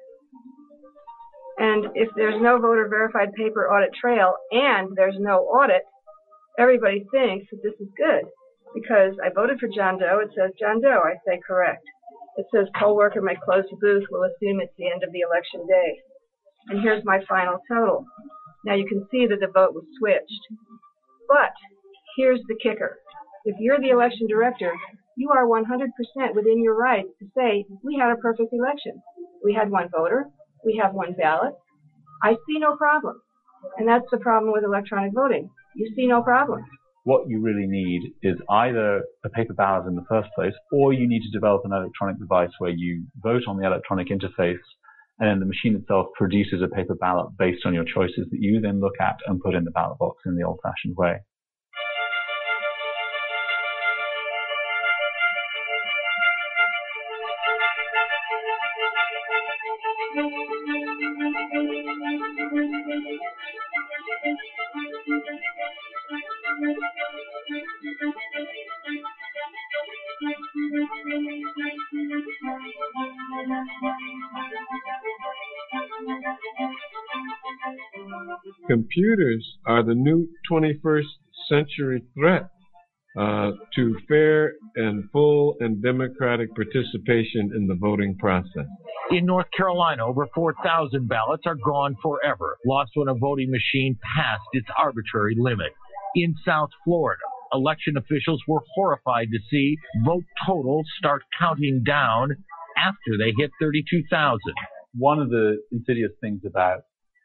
And if there's no voter verified paper audit trail and there's no audit, everybody thinks that this is good because I voted for John Doe. It says John Doe. I say correct. It says poll worker may close the booth. We'll assume it's the end of the election day. And here's my final total. Now you can see that the vote was switched. But here's the kicker. If you're the election director, you are 100% within your rights to say, we had a perfect election. We had one voter. We have one ballot. I see no problem. And that's the problem with electronic voting. You see no problem. What you really need is either a paper ballot in the first place, or you need to develop an electronic device where you vote on the electronic interface, and then the machine itself produces a paper ballot based on your choices that you then look at and put in the ballot box in the old-fashioned way. Computers are the new 21st century threat to fair and full and democratic participation in the voting process. In North Carolina, over 4,000 ballots are gone forever, lost when a voting machine passed its arbitrary limit. In South Florida, election officials were horrified to see vote totals start counting down after they hit 32,000. One of the insidious things about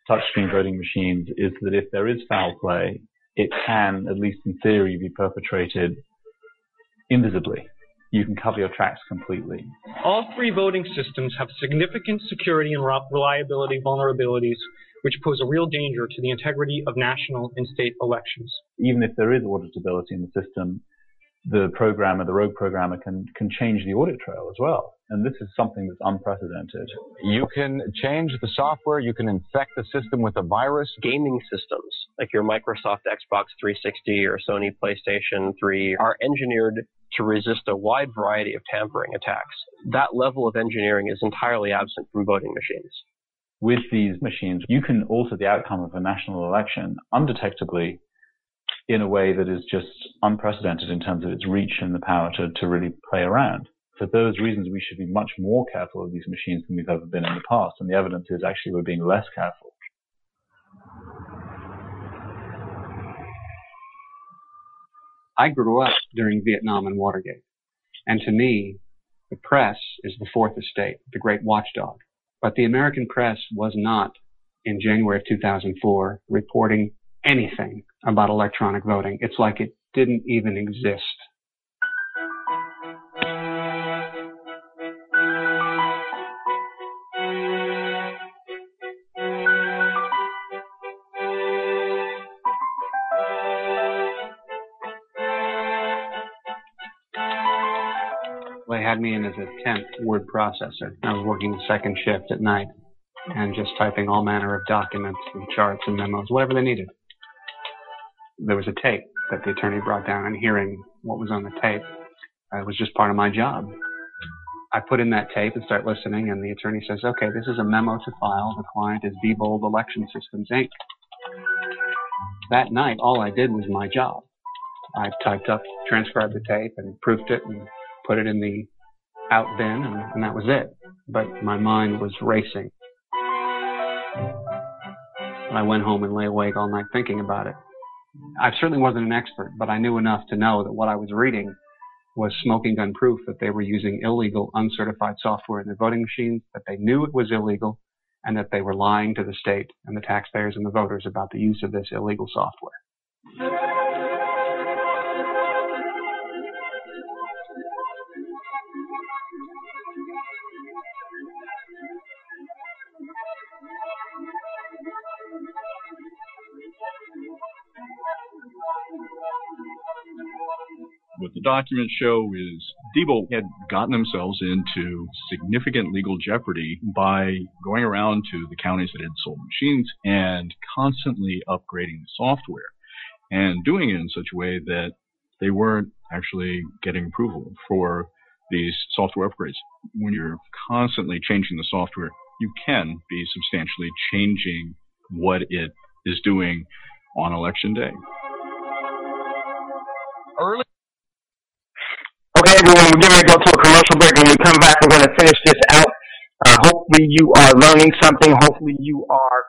touchscreen voting machines is that if there is foul play, it can, at least in theory, be perpetrated invisibly. You can cover your tracks completely. All three voting systems have significant security and reliability vulnerabilities, which pose a real danger to the integrity of national and state elections. Even if there is auditability in the system, the rogue programmer can change the audit trail as well. And this is something that's unprecedented. You can change the software. You can infect the system with a virus. Gaming systems, like your Microsoft Xbox 360 or Sony PlayStation 3, are engineered to resist a wide variety of tampering attacks. That level of engineering is entirely absent from voting machines. With these machines, you can alter the outcome of a national election undetectably in a way that is just unprecedented in terms of its reach and the power to really play around. For those reasons, we should be much more careful of these machines than we've ever been in the past, and the evidence is actually we're being less careful. I grew up during Vietnam and Watergate, and to me, the press is the fourth estate, the great watchdog. But the American press was not, in January of 2004, reporting anything about electronic voting. It's like it didn't even exist. They had me in as a temp word processor. I was working the second shift at night and just typing all manner of documents and charts and memos, whatever they needed. There was a tape that the attorney brought down, and hearing what was on the tape, it was just part of my job. I put in that tape and start listening, and the attorney says, okay, this is a memo to file. The client is Diebold Election Systems, Inc. That night, all I did was my job. I typed up, transcribed the tape, and proofed it, and put it in the out bin, and that was it. But my mind was racing. I went home and lay awake all night thinking about it. I certainly wasn't an expert, but I knew enough to know that what I was reading was smoking gun proof that they were using illegal, uncertified software in their voting machines, that they knew it was illegal, and that they were lying to the state and the taxpayers and the voters about the use of this illegal software. What the documents show is Diebold had gotten themselves into significant legal jeopardy by going around to the counties that had sold machines and constantly upgrading the software and doing it in such a way that they weren't actually getting approval for these software upgrades. When you're constantly changing the software, you can be substantially changing what it is doing on election day. early. Okay, everyone, we're getting ready to go to a commercial break. When we come back, we're going to finish this out. Hopefully you are learning something. Hopefully you are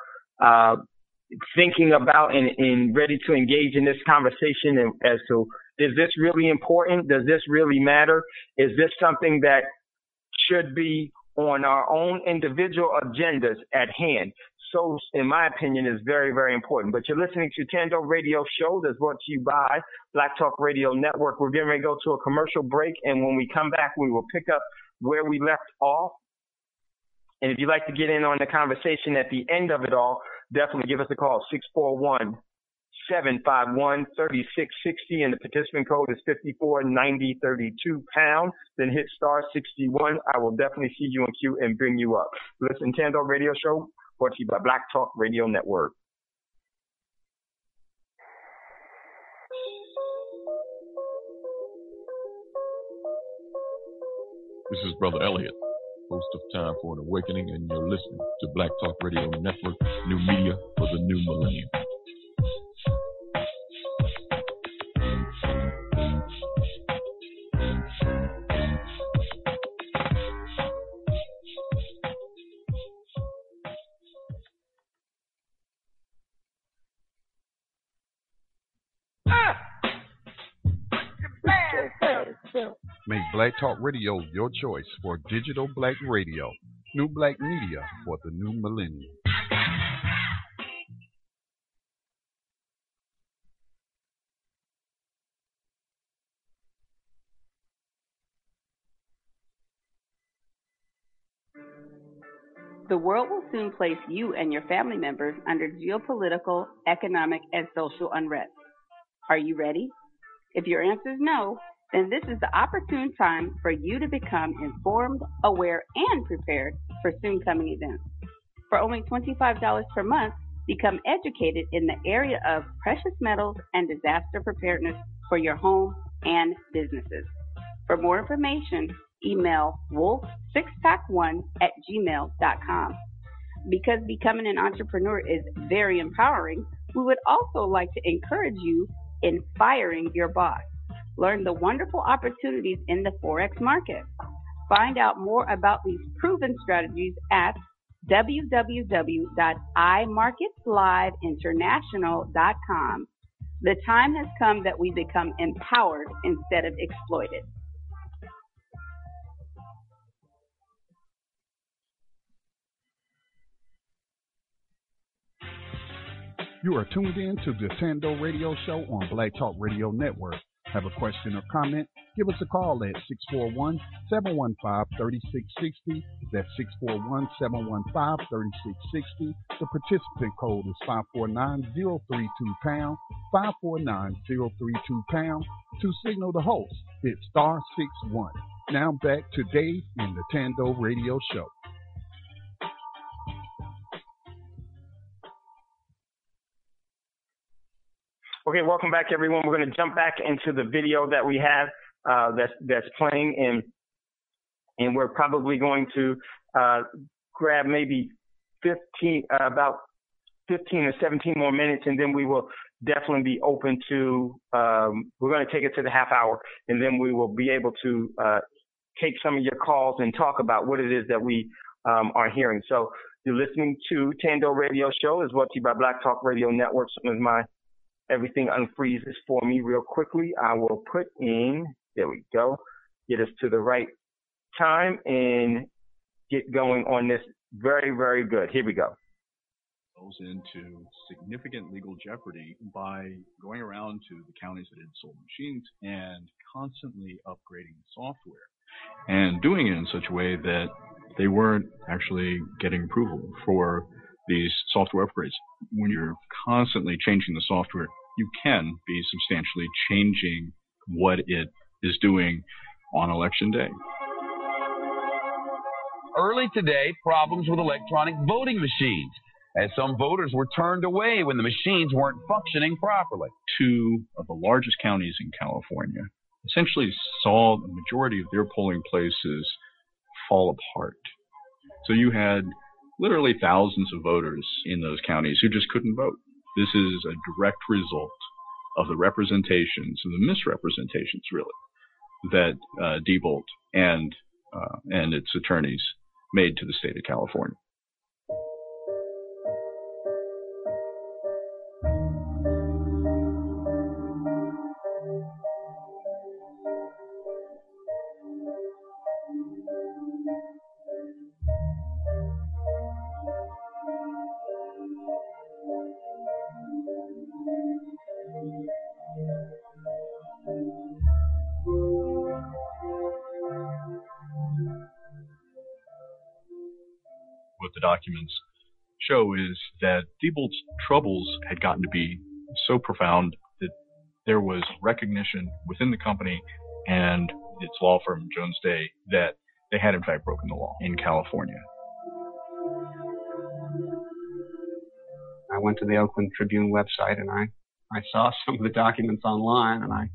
thinking about and ready to engage in this conversation and, as to, is this really important? Does this really matter? Is this something that should be on our own individual agendas at hand? So, in my opinion, is very, very important. But you're listening to Tando Radio Show that's brought to you by Black Talk Radio Network. We're getting ready to go to a commercial break, and when we come back, we will pick up where we left off. And if you'd like to get in on the conversation at the end of it all, definitely give us a call, 641-751-3660, and the participant code is 549032#. Then hit *61. I will definitely see you in queue and bring you up. Listen, Tando Radio Show, brought to you by Black Talk Radio Network. This is Brother Elliot, host of Time for an Awakening, and you're listening to Black Talk Radio Network, new media for the new millennium. Make Black Talk Radio your choice for digital black radio, new black media for the new millennium. The world will soon place you and your family members under geopolitical, economic, and social unrest. Are you ready? If your answer is no, then this is the opportune time for you to become informed, aware, and prepared for soon-coming events. For only $25 per month, become educated in the area of precious metals and disaster preparedness for your home and businesses. For more information, email wolf6pack1@gmail.com. Because becoming an entrepreneur is very empowering, we would also like to encourage you in firing your boss. Learn the wonderful opportunities in the Forex market. Find out more about these proven strategies at www.imarketsliveinternational.com. The time has come that we become empowered instead of exploited. You are tuned in to the Tando Radio Show on Black Talk Radio Network. Have a question or comment? Give us a call at 641-715-3660. That's 641-715-3660. The participant code is 549032#, 549032#. To signal the host, hit *61. Now back to Dave in the Tando Radio Show. Okay, welcome back, everyone. We're going to jump back into the video that we have that's playing, and we're probably going to grab maybe about 15 or 17 more minutes, and then we will definitely be open to we're going to take it to the half hour, and then we will be able to take some of your calls and talk about what it is that we are hearing. So you're listening to Tando Radio Show. It's brought to you by Black Talk Radio Network. Some of my everything unfreezes for me real quickly. I will put in, there we go, get us to the right time and get going on this. Very, very good. Here we go. Goes into significant legal jeopardy by going around to the counties that had sold machines and constantly upgrading software and doing it in such a way that they weren't actually getting approval for these software upgrades. When you're constantly changing the software, you can be substantially changing what it is doing on election day. Early today, problems with electronic voting machines, as some voters were turned away when the machines weren't functioning properly. Two of the largest counties in California essentially saw the majority of their polling places fall apart. So you had literally thousands of voters in those counties who just couldn't vote. This is a direct result of the representations and the misrepresentations, really, that Diebold and its attorneys made to the state of California. What the documents show is that Diebold's troubles had gotten to be so profound that there was recognition within the company and its law firm, Jones Day, that they had in fact broken the law in California. I went to the Oakland Tribune website and I saw some of the documents online and I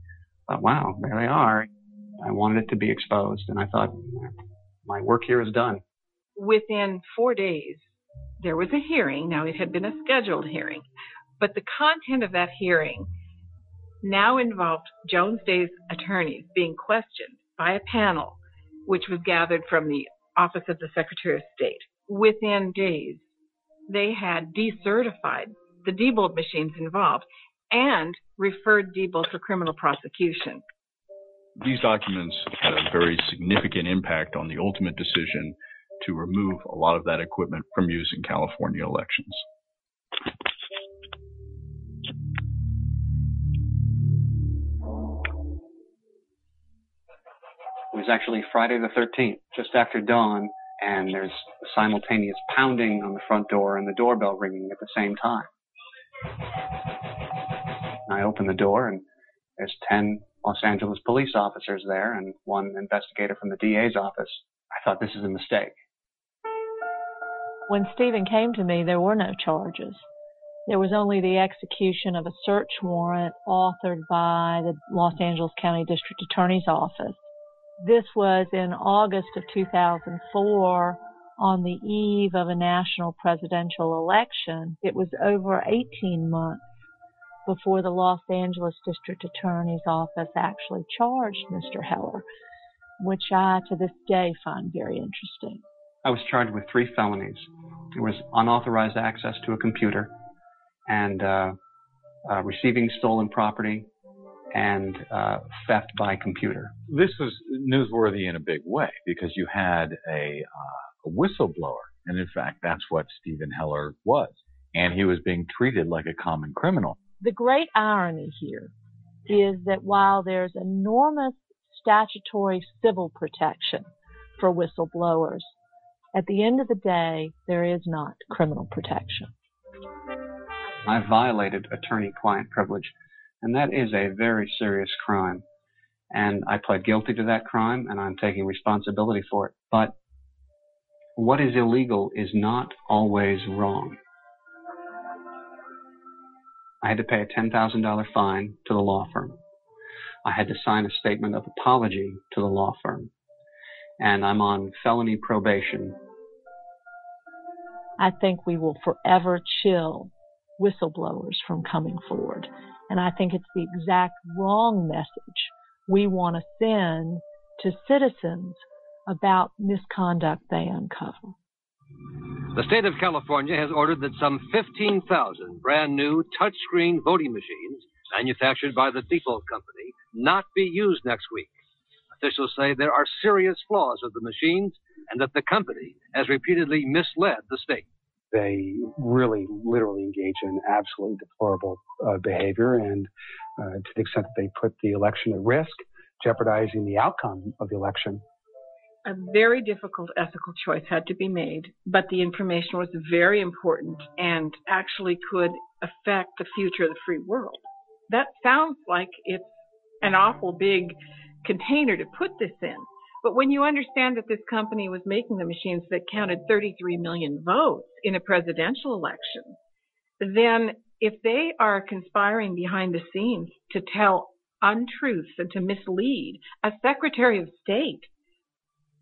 thought, wow, there they are. I wanted it to be exposed and I thought, my work here is done. Within 4 days, there was a hearing. Now, it had been a scheduled hearing, but the content of that hearing now involved Jones Day's attorneys being questioned by a panel, which was gathered from the Office of the Secretary of State. Within days, they had decertified the Diebold machines involved and referred Diebold for criminal prosecution. These documents had a very significant impact on the ultimate decision to remove a lot of that equipment from use in California elections. It was actually Friday the 13th, just after dawn, and there's simultaneous pounding on the front door and the doorbell ringing at the same time. I open the door, and there's 10 Los Angeles police officers there and one investigator from the DA's office. I thought, this is a mistake. When Stephen came to me, there were no charges. There was only the execution of a search warrant authored by the Los Angeles County District Attorney's Office. This was in August of 2004, on the eve of a national presidential election. It was over 18 months before the Los Angeles District Attorney's Office actually charged Mr. Heller, which I, to this day, find very interesting. I was charged with 3 felonies. It was unauthorized access to a computer and receiving stolen property and theft by computer. This was newsworthy in a big way because you had a whistleblower. And in fact, that's what Stephen Heller was. And he was being treated like a common criminal. The great irony here is that while there's enormous statutory civil protection for whistleblowers, at the end of the day, there is not criminal protection. I violated attorney-client privilege, and that is a very serious crime. And I pled guilty to that crime, and I'm taking responsibility for it. But what is illegal is not always wrong. I had to pay a $10,000 fine to the law firm. I had to sign a statement of apology to the law firm, and I'm on felony probation. I think we will forever chill whistleblowers from coming forward, and I think it's the exact wrong message we want to send to citizens about misconduct they uncover. The state of California has ordered that some 15,000 brand new touchscreen voting machines manufactured by the Diebold Company not be used next week. Officials say there are serious flaws with the machines and that the company has repeatedly misled the state. They really literally engage in absolutely deplorable behavior, and to the extent that they put the election at risk, jeopardizing the outcome of the election. A very difficult ethical choice had to be made, but the information was very important and actually could affect the future of the free world. That sounds like it's an awful big container to put this in. But when you understand that this company was making the machines that counted 33 million votes in a presidential election, then if they are conspiring behind the scenes to tell untruths and to mislead a Secretary of State,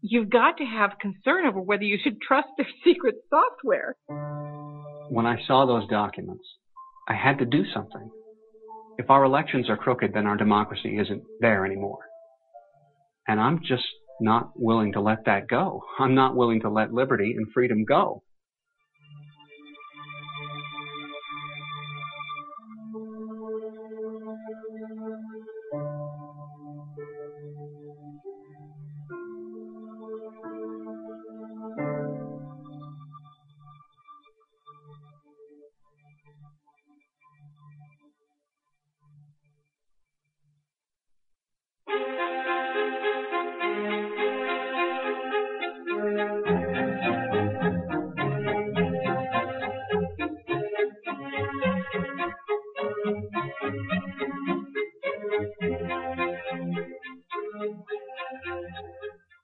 you've got to have concern over whether you should trust their secret software. When I saw those documents, I had to do something. If our elections are crooked, then our democracy isn't there anymore. And I'm just not willing to let that go. I'm not willing to let liberty and freedom go.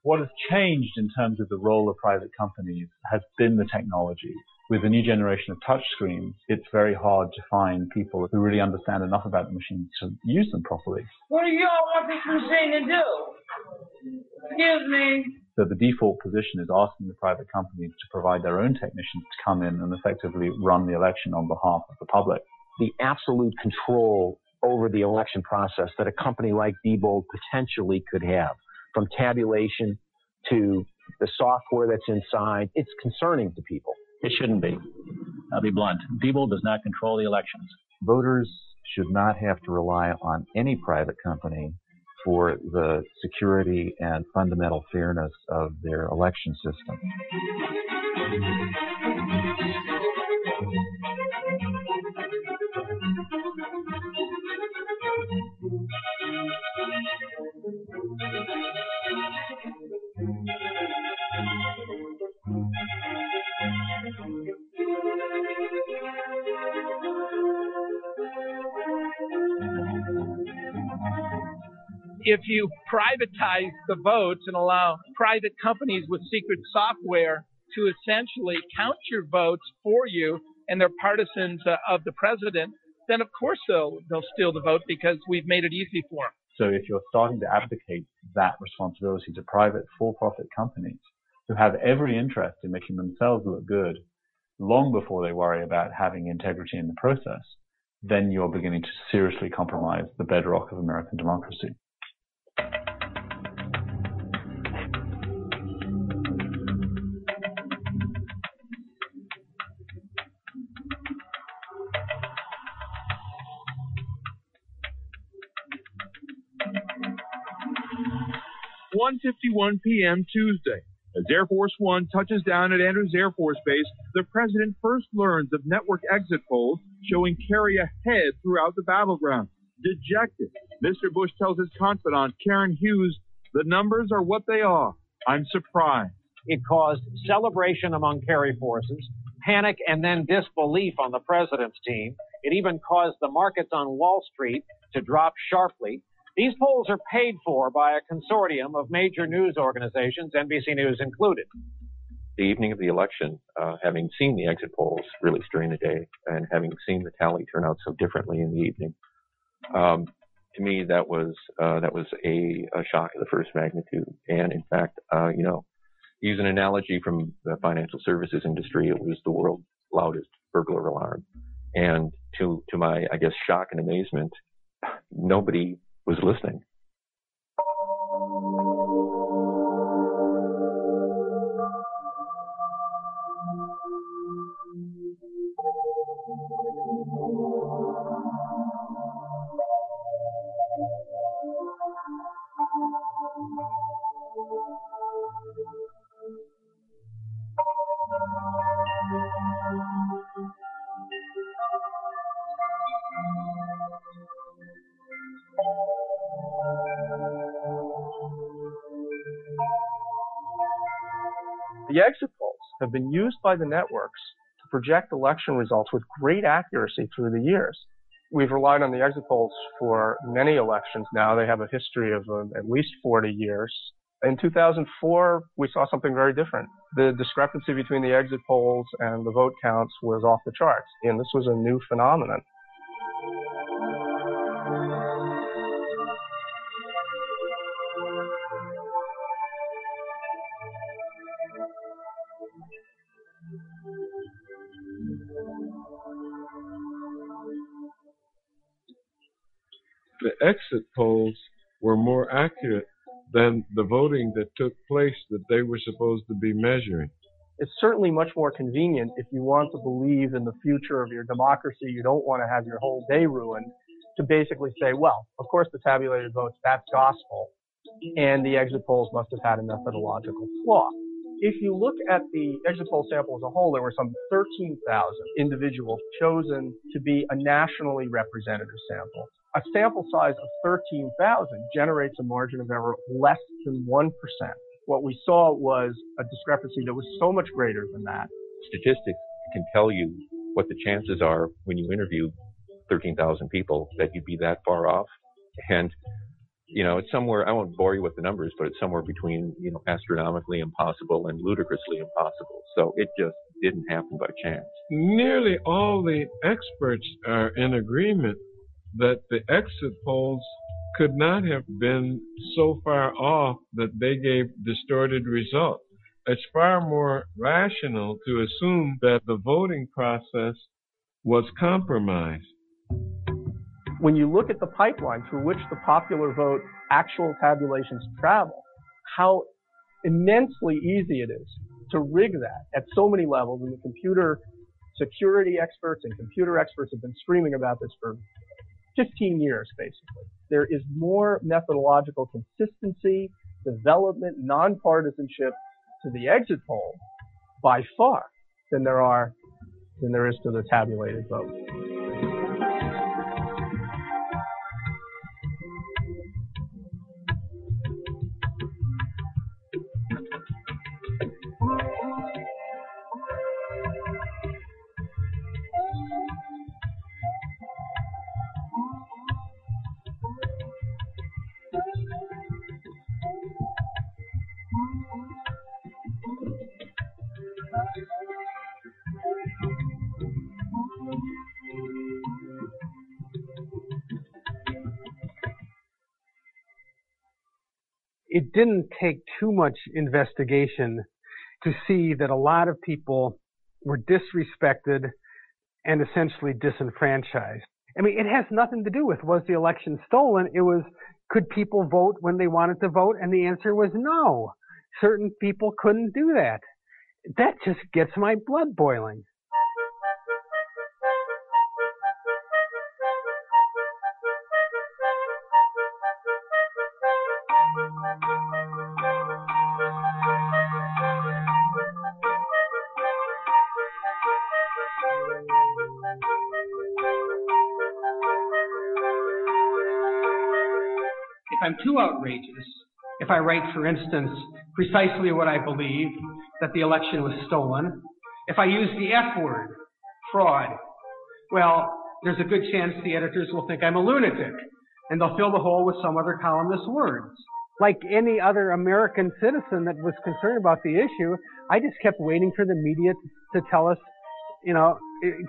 What has changed in terms of the role of private companies has been the technology. With the new generation of touchscreens, it's very hard to find people who really understand enough about the machines to use them properly. What do y'all want this machine to do? Excuse me. So the default position is asking the private companies to provide their own technicians to come in and effectively run the election on behalf of the public. The absolute control over the election process that a company like Diebold potentially could have, from tabulation to the software that's inside, it's concerning to people. It shouldn't be. I'll be blunt. Diebold does not control the elections. Voters should not have to rely on any private company for the security and fundamental fairness of their election system. If you privatize the votes and allow private companies with secret software to essentially count your votes for you and they're partisans of the president, then of course they'll steal the vote because we've made it easy for them. So if you're starting to abdicate that responsibility to private for-profit companies who have every interest in making themselves look good long before they worry about having integrity in the process, then you're beginning to seriously compromise the bedrock of American democracy. p.m. Tuesday. As Air Force One touches down at Andrews Air Force Base, the president first learns of network exit polls showing Kerry ahead throughout the battleground. Dejected, Mr. Bush tells his confidant, Karen Hughes, the numbers are what they are. I'm surprised. It caused celebration among Kerry forces, panic and then disbelief on the president's team. It even caused the markets on Wall Street to drop sharply. These polls are paid for by a consortium of major news organizations, NBC News included. The evening of the election, having seen the exit polls released during the day and having seen the tally turn out so differently in the evening, to me that was a shock of the first magnitude. And in fact, you know, use an analogy from the financial services industry, it was the world's loudest burglar alarm. And to my, I guess, shock and amazement, nobody was listening. The exit polls have been used by the networks to project election results with great accuracy through the years. We've relied on the exit polls for many elections now. They have a history of at least 40 years. In 2004, we saw something very different. The discrepancy between the exit polls and the vote counts was off the charts, and this was a new phenomenon. the exit polls were more accurate than the voting that took place that they were supposed to be measuring. It's certainly much more convenient if you want to believe in the future of your democracy, you don't want to have your whole day ruined, to basically say, well, of course the tabulated votes, that's gospel, and the exit polls must have had a methodological flaw. If you look at the exit poll sample as a whole, there were some 13,000 individuals chosen to be a nationally representative sample. A sample size of 13,000 generates a margin of error less than 1%. What we saw was a discrepancy that was so much greater than that. Statistics can tell you what the chances are when you interview 13,000 people that you'd be that far off. And you know, it's somewhere, I won't bore you with the numbers, but it's somewhere between, you know, astronomically impossible and ludicrously impossible. So it just didn't happen by chance. Nearly all the experts are in agreement that the exit polls could not have been so far off that they gave distorted results. It's far more rational to assume that the voting process was compromised. When you look at the pipeline through which the popular vote actual tabulations travel, how immensely easy it is to rig that at so many levels. And the computer security experts and computer experts have been screaming about this for 15 years, basically. There is more methodological consistency, development, nonpartisanship to the exit poll by far than there is to the tabulated vote. It didn't take too much investigation to see that a lot of people were disrespected and essentially disenfranchised. I mean, it has nothing to do with was the election stolen. It was, could people vote when they wanted to vote? And the answer was no. Certain people couldn't do that. That just gets my blood boiling. I'm too outrageous if I write, for instance, precisely what I believe, that the election was stolen. If I use the F word, fraud, well, there's a good chance the editors will think I'm a lunatic, and they'll fill the hole with some other columnist's words. Like any other American citizen that was concerned about the issue, I just kept waiting for the media to tell us, you know,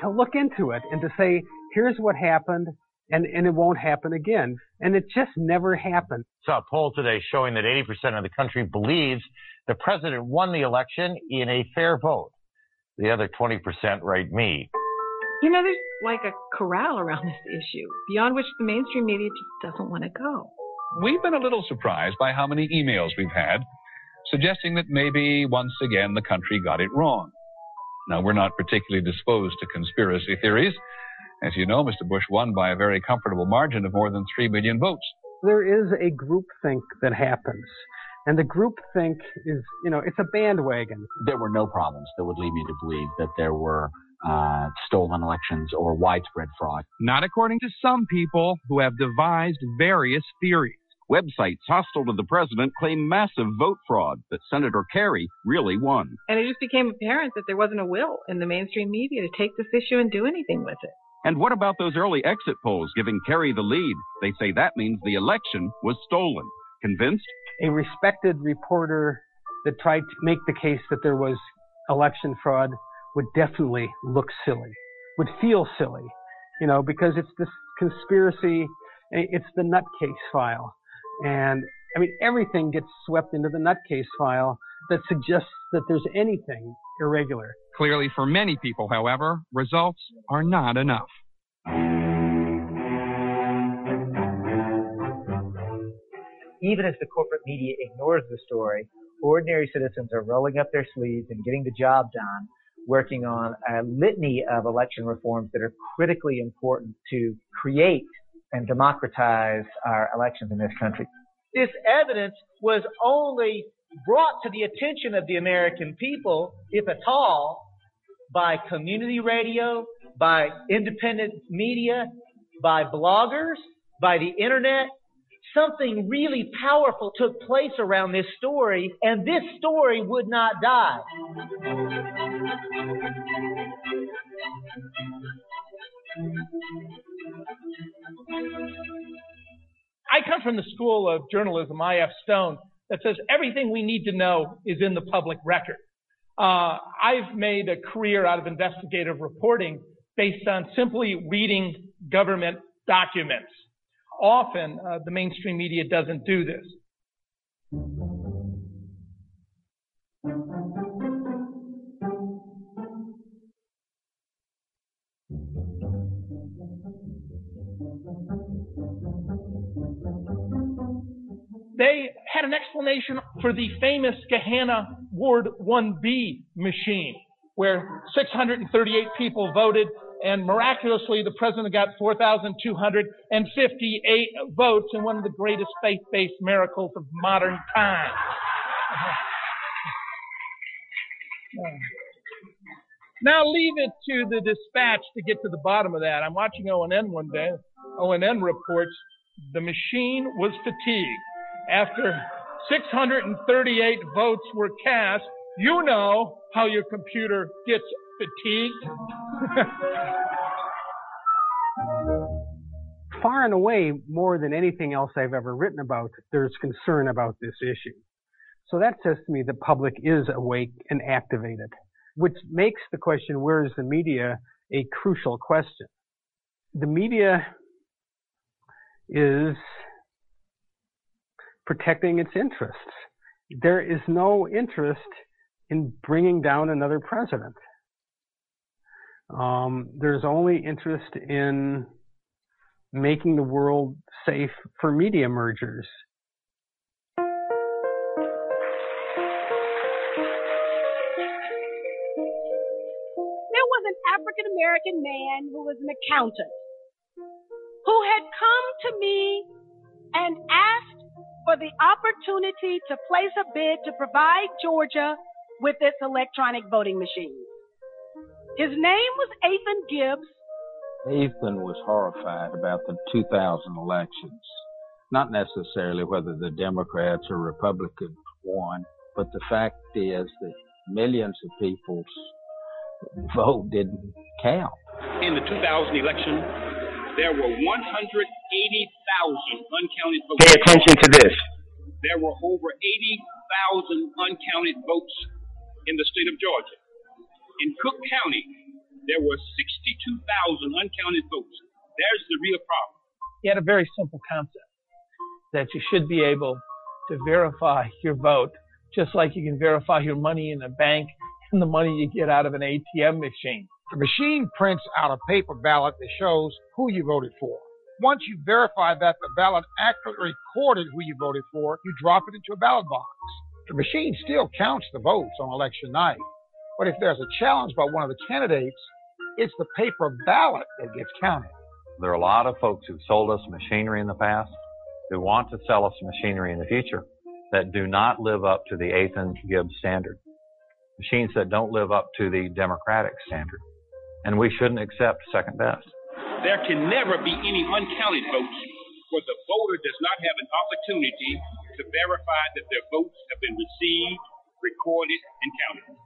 to look into it and to say, here's what happened. And it won't happen again. And it just never happened. Saw a poll today showing that 80% of the country believes the president won the election in a fair vote. The other 20% write me. You know, there's like a corral around this issue, beyond which the mainstream media just doesn't want to go. We've been a little surprised by how many emails we've had suggesting that maybe once again the country got it wrong. Now, we're not particularly disposed to conspiracy theories. As you know, Mr. Bush won by a very comfortable margin of more than 3 million votes. There is a groupthink that happens. And the groupthink is, you know, it's a bandwagon. There were no problems that would lead me to believe that there were stolen elections or widespread fraud. Not according to some people who have devised various theories. Websites hostile to the president claim massive vote fraud, that Senator Kerry really won. And it just became apparent that there wasn't a will in the mainstream media to take this issue and do anything with it. And what about those early exit polls giving Kerry the lead? They say that means the election was stolen. Convinced? A respected reporter that tried to make the case that there was election fraud would definitely look silly, would feel silly, you know, because it's this conspiracy, it's the nutcase file. And, I mean, everything gets swept into the nutcase file that suggests that there's anything irregular. Clearly, for many people, however, results are not enough. even as the corporate media ignores the story, ordinary citizens are rolling up their sleeves and getting the job done, working on a litany of election reforms that are critically important to create and democratize our elections in this country. This evidence was only brought to the attention of the American people, if at all, by community radio, by independent media, by bloggers, by the internet. Something really powerful took place around this story, and this story would not die. I come from the school of journalism, I.F. Stone, that says everything we need to know is in the public record. I've made a career out of investigative reporting based on simply reading government documents. Often, the mainstream media doesn't do this. They had an explanation for the famous Gehenna Ward 1B machine, where 638 people voted, and miraculously the president got 4,258 votes in one of the greatest faith-based miracles of modern times. Now leave it to the dispatch to get to the bottom of that. I'm watching ONN one day. ONN reports the machine was fatigued. After 638 votes were cast, you know how your computer gets fatigued. Far and away, more than anything else I've ever written about, there's concern about this issue. So that says to me the public is awake and activated, which makes the question, where is the media, a crucial question. The media is protecting its interests. There is no interest in bringing down another president. There's only interest in making the world safe for media mergers. There was an African-American man who was an accountant who had come to me and asked for the opportunity to place a bid to provide Georgia with its electronic voting machine. His name was Ethan Gibbs. Ethan was horrified about the 2000 elections. Not necessarily whether the Democrats or Republicans won, but the fact is that millions of people's vote didn't count. In the 2000 election, there were 180,000 uncounted votes. Pay attention to this. There were over 80,000 uncounted votes in the state of Georgia. In Cook County, there were 62,000 uncounted votes. There's the real problem. He had a very simple concept, that you should be able to verify your vote, just like you can verify your money in a bank and the money you get out of an ATM machine. The machine prints out a paper ballot that shows who you voted for. Once you verify that the ballot accurately recorded who you voted for, you drop it into a ballot box. The machine still counts the votes on election night, but if there's a challenge by one of the candidates, it's the paper ballot that gets counted. There are a lot of folks who've sold us machinery in the past, who want to sell us machinery in the future, that do not live up to the Ethan Gibbs standard. Machines that don't live up to the democratic standard. And we shouldn't accept second best. There can never be any uncounted votes where the voter does not have an opportunity to verify that their votes have been received, recorded, and counted.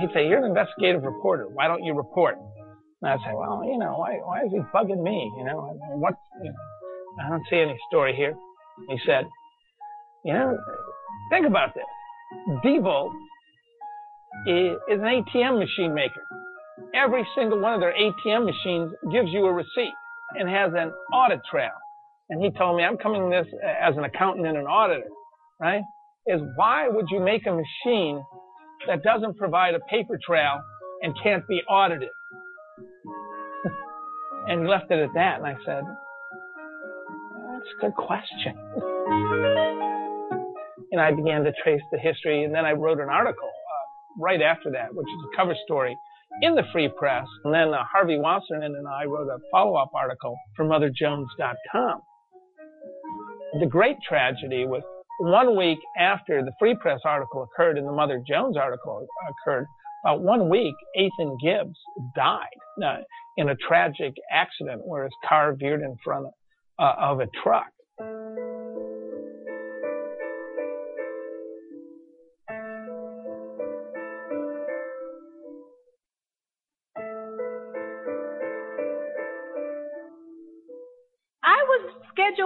He'd say, "You're an investigative reporter. Why don't you report?" And I'd say, "Well, you know, why is he bugging me? You know, what? You know, I don't see any story here." He said, "You know, think about this. Diebold is an ATM machine maker. Every single one of their ATM machines gives you a receipt and has an audit trail." And he told me, "I'm coming this as an accountant and an auditor, right? Why would you make a machine that doesn't provide a paper trail and can't be audited. And he left it at that, and I said, that's a good question. And I began to trace the history, and then I wrote an article right after that, which is a cover story in the Free Press. And then Harvey Wasserman and I wrote a follow-up article for MotherJones.com. The great tragedy was 1 week after the Free Press article occurred and the Mother Jones article occurred, about 1 week, Ethan Gibbs died in a tragic accident where his car veered in front of a truck.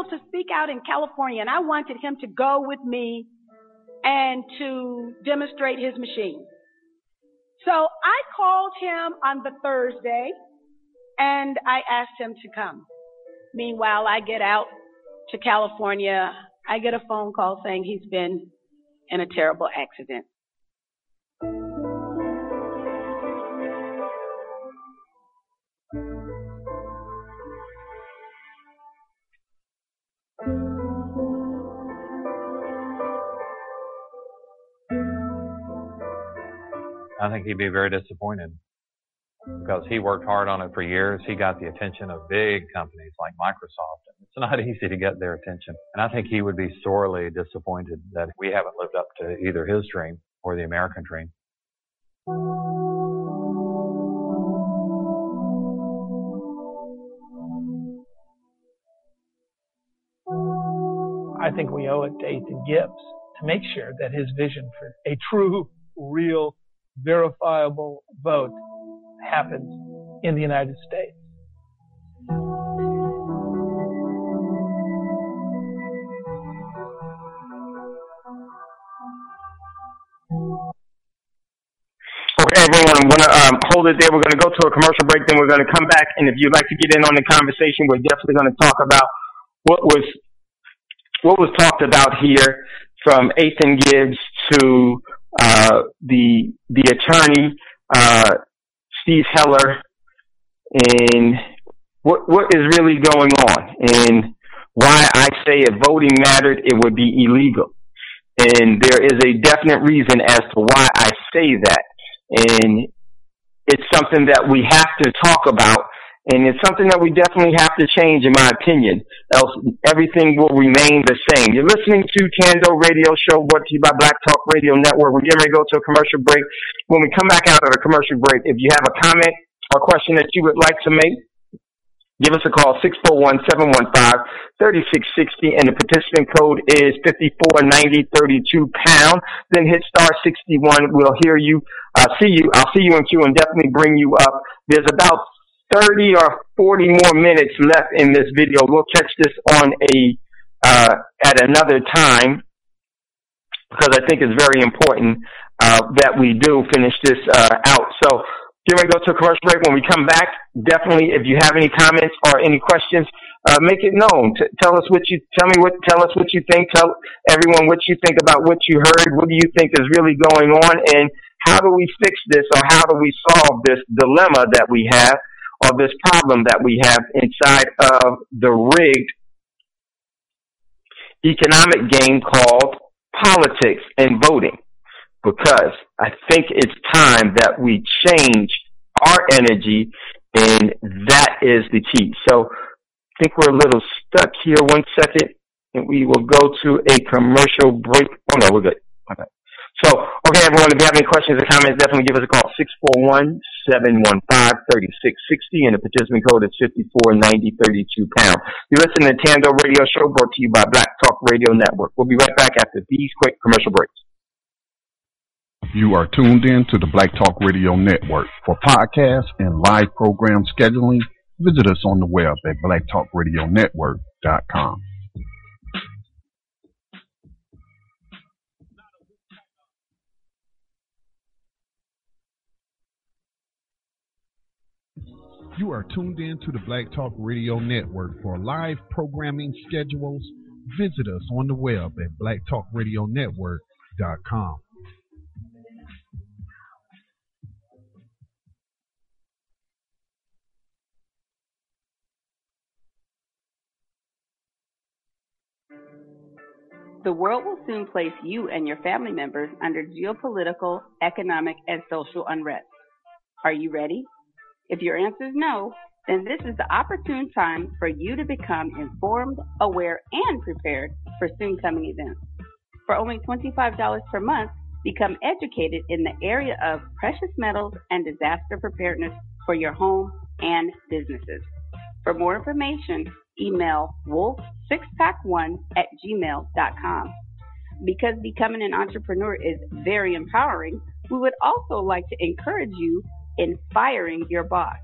To speak out in California, and I wanted him to go with me and to demonstrate his machine. So I called him on the Thursday and I asked him to come. Meanwhile, I get out to California. I get a phone call saying he's been in a terrible accident. I think he'd be very disappointed because he worked hard on it for years. He got the attention of big companies like Microsoft. It's not easy to get their attention. And I think he would be sorely disappointed that we haven't lived up to either his dream or the American dream. I think we owe it to Ethan Gibbs to make sure that his vision for a true, real, verifiable vote happens in the United States. Okay, everyone, I'm going to hold it there. We're going to go to a commercial break, then we're going to come back. And if you'd like to get in on the conversation, we're definitely going to talk about what was talked about here from Ethan Gibbs to the attorney, Steve Heller, and what is really going on, and why I say if voting mattered, it would be illegal. And there is a definite reason as to why I say that. And it's something that we have to talk about, and it's something that we definitely have to change, in my opinion, else everything will remain the same. You're listening to Tando Radio Show, brought to you by Black Talk Radio Network. We're getting ready to go to a commercial break. When we come back out of the commercial break, if you have a comment or question that you would like to make, give us a call, 641-715-3660, and the participant code is 549032#. Then hit *61. We'll hear you, see you. I'll see you in queue and definitely bring you up. There's about 30 or 40 more minutes left in this video. We'll catch this on at another time, because I think it's very important that we do finish this out. So here we go to a commercial break. When we come back, definitely if you have any comments or any questions, make it known. Tell us what you think. Tell everyone what you think about what you heard. What do you think is really going on, and how do we fix this, or how do we solve this dilemma that we have, or this problem that we have inside of the rigged economic game called politics and voting? Because I think it's time that we change our energy, and that is the key. So I think we're a little stuck here. 1 second, and we will go to a commercial break. Oh, no, we're good. Okay. So, okay, everyone, if you have any questions or comments, definitely give us a call, 641-715-3660, and the participant code is 549032#. You're listening to Tando Radio Show, brought to you by Black Talk Radio Network. We'll be right back after these quick commercial breaks. You are tuned in to the Black Talk Radio Network. For podcasts and live program scheduling, visit us on the web at blacktalkradionetwork.com. You are tuned in to the Black Talk Radio Network. For live programming schedules, visit us on the web at blacktalkradionetwork.com. The world will soon place you and your family members under geopolitical, economic, and social unrest. Are you ready? If your answer is no, then this is the opportune time for you to become informed, aware, and prepared for soon-coming events. For only $25 per month, become educated in the area of precious metals and disaster preparedness for your home and businesses. For more information, email wolf6pack1@gmail.com. Because becoming an entrepreneur is very empowering, we would also like to encourage you in firing your boss.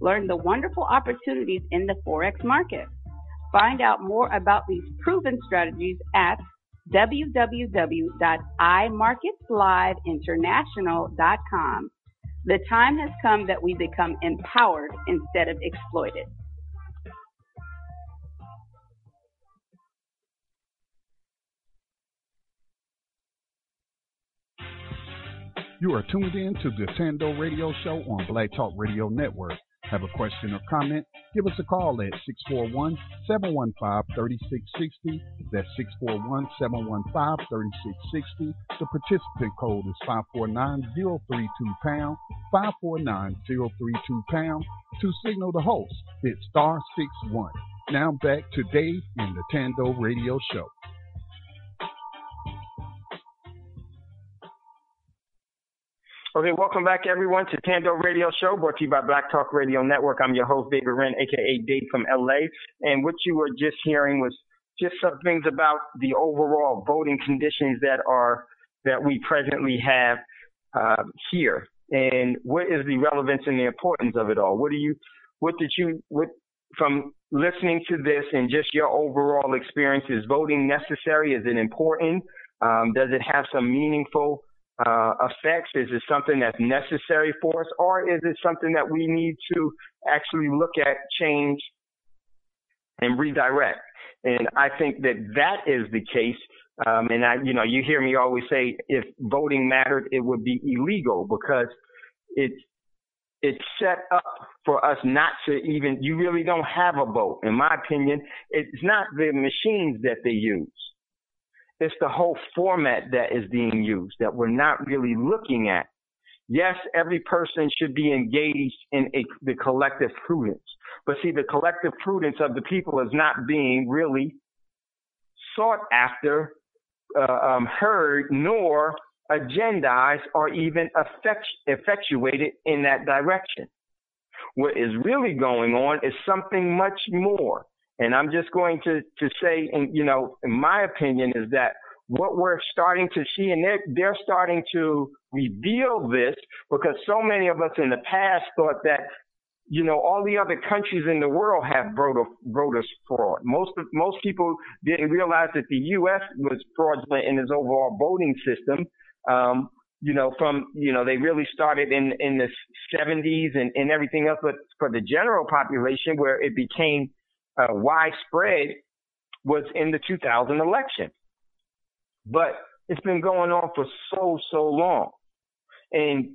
Learn the wonderful opportunities in the Forex market. Find out more about these proven strategies at www.imarketsliveinternational.com. The time has come that we become empowered instead of exploited. You are tuned in to the Tando Radio Show on Black Talk Radio Network. Have a question or comment? Give us a call at 641-715-3660. That's 641-715-3660. The participant code is 549-032-pound, 549-032-pound. To signal the host, it's *61. Now back today in the Tando Radio Show. Okay, welcome back, everyone, to Tando Radio Show, brought to you by Black Talk Radio Network. I'm your host, David Rand, a.k.a. Dave from L.A., and what you were just hearing was just some things about the overall voting conditions that we presently have here, and what is the relevance and the importance of it all. What from listening to this and just your overall experience, is voting necessary? Is it important? Does it have some meaningful effects? Is it something that's necessary for us, or is it something that we need to actually look at, change, and redirect? And I think that is the case. And you hear me always say, if voting mattered, it would be illegal, because it's set up for us not to even. You really don't have a vote, in my opinion. It's not the machines that they use. It's the whole format that is being used that we're not really looking at. Yes, every person should be engaged in the collective prudence. But see, the collective prudence of the people is not being really sought after, heard, nor agendized or even effectuated in that direction. What is really going on is something much more. And I'm just going to say, and in my opinion, is that what we're starting to see, and they're starting to reveal this, because so many of us in the past thought that, all the other countries in the world have voter fraud. Most people didn't realize that the U.S. was fraudulent in its overall voting system. They really started in the 70s and everything else, but for the general population, where it became widespread, was in the 2000 election. But it's been going on for so long. And,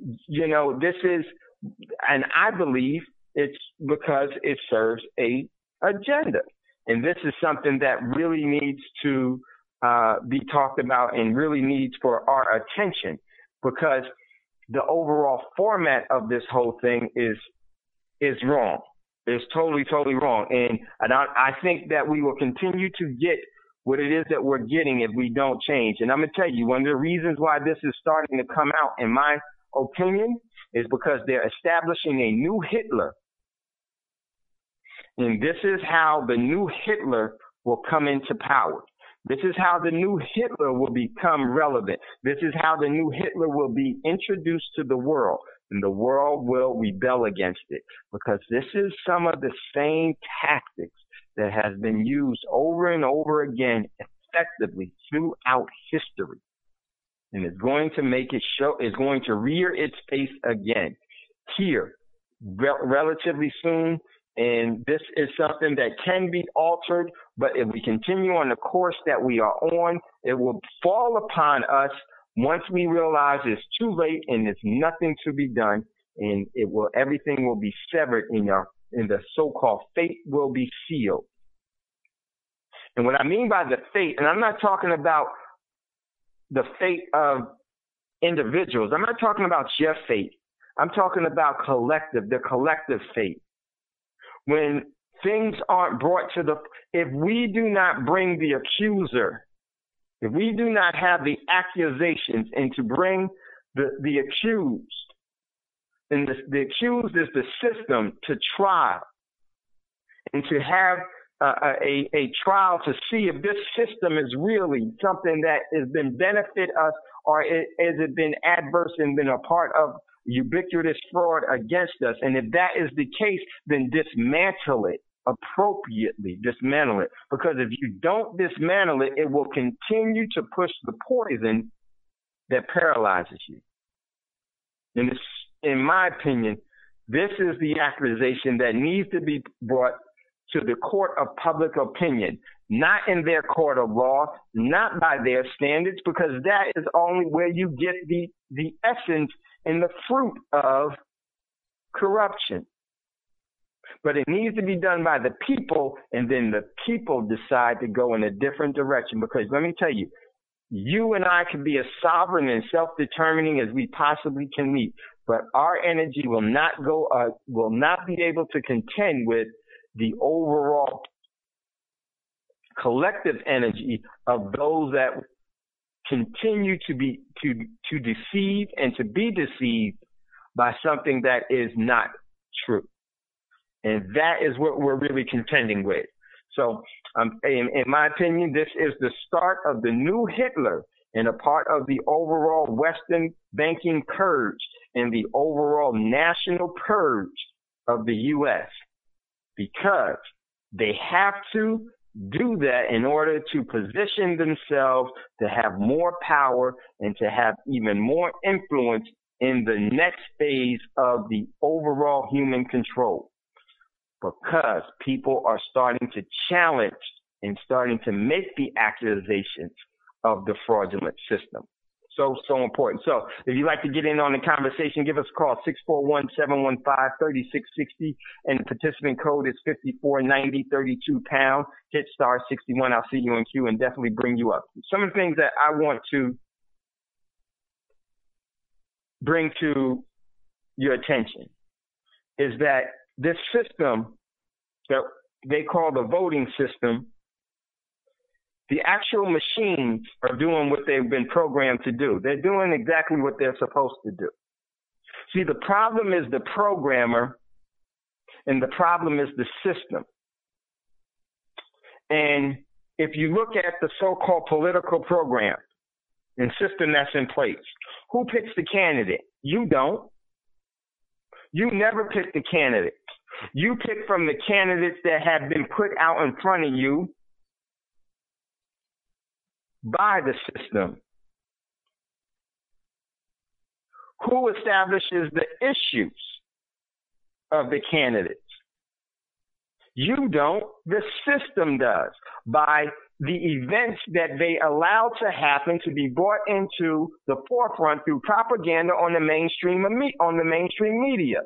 I believe it's because it serves a agenda. And this is something that really needs to be talked about and really needs for our attention, because the overall format of this whole thing is wrong. It's totally, totally wrong. And I think that we will continue to get what it is that we're getting if we don't change. And I'm going to tell you, one of the reasons why this is starting to come out, in my opinion, is because they're establishing a new Hitler. And this is how the new Hitler will come into power. This is how the new Hitler will become relevant. This is how the new Hitler will be introduced to the world. And the world will rebel against it, because this is some of the same tactics that has been used over and over again effectively throughout history. And it's going to rear its face again here relatively soon. And this is something that can be altered, but if we continue on the course that we are on, it will fall upon us once we realize it's too late and there's nothing to be done, and everything will be severed, and the so-called fate will be sealed. And what I mean by the fate, and I'm not talking about the fate of individuals. I'm not talking about your fate. I'm talking about the collective fate. When things aren't brought to the, if we do not bring the accuser, if we do not have the accusations and to bring the accused, and the accused is the system to trial and to have a trial to see if this system is really something that has been benefit us or has it been adverse and been a part of ubiquitous fraud against us. And if that is the case, then dismantle it appropriately, dismantle it. Because if you don't dismantle it, it will continue to push the poison that paralyzes you. And it's, in my opinion, this is the accusation that needs to be brought to the court of public opinion, not in their court of law, not by their standards, because that is only where you get the essence and the fruit of corruption. But it needs to be done by the people, and then the people decide to go in a different direction. Because let me tell you, you and I can be as sovereign and self-determining as we possibly can be, but our energy will not be able to contend with the overall collective energy of those that continue to deceive and to be deceived by something that is not true. And that is what we're really contending with. So in my opinion, this is the start of the new Hitler and a part of the overall Western banking purge and the overall national purge of the U.S. because they have to do that in order to position themselves to have more power and to have even more influence in the next phase of the overall human control. Because people are starting to challenge and starting to make the accusations of the fraudulent system. So important. So if you'd like to get in on the conversation, give us a call, 641-715-3660, and the participant code is 549032#. Hit *61. I'll see you in queue and definitely bring you up. Some of the things that I want to bring to your attention is that this system that they call the voting system, the actual machines are doing what they've been programmed to do. They're doing exactly what they're supposed to do. See, the problem is the programmer, and the problem is the system. And if you look at the so-called political program and system that's in place, who picks the candidate? You don't. You never pick the candidate. You pick from the candidates that have been put out in front of you by the system. Who establishes the issues of the candidates? You don't. The system does, by the events that they allow to happen to be brought into the forefront through propaganda on the mainstream media.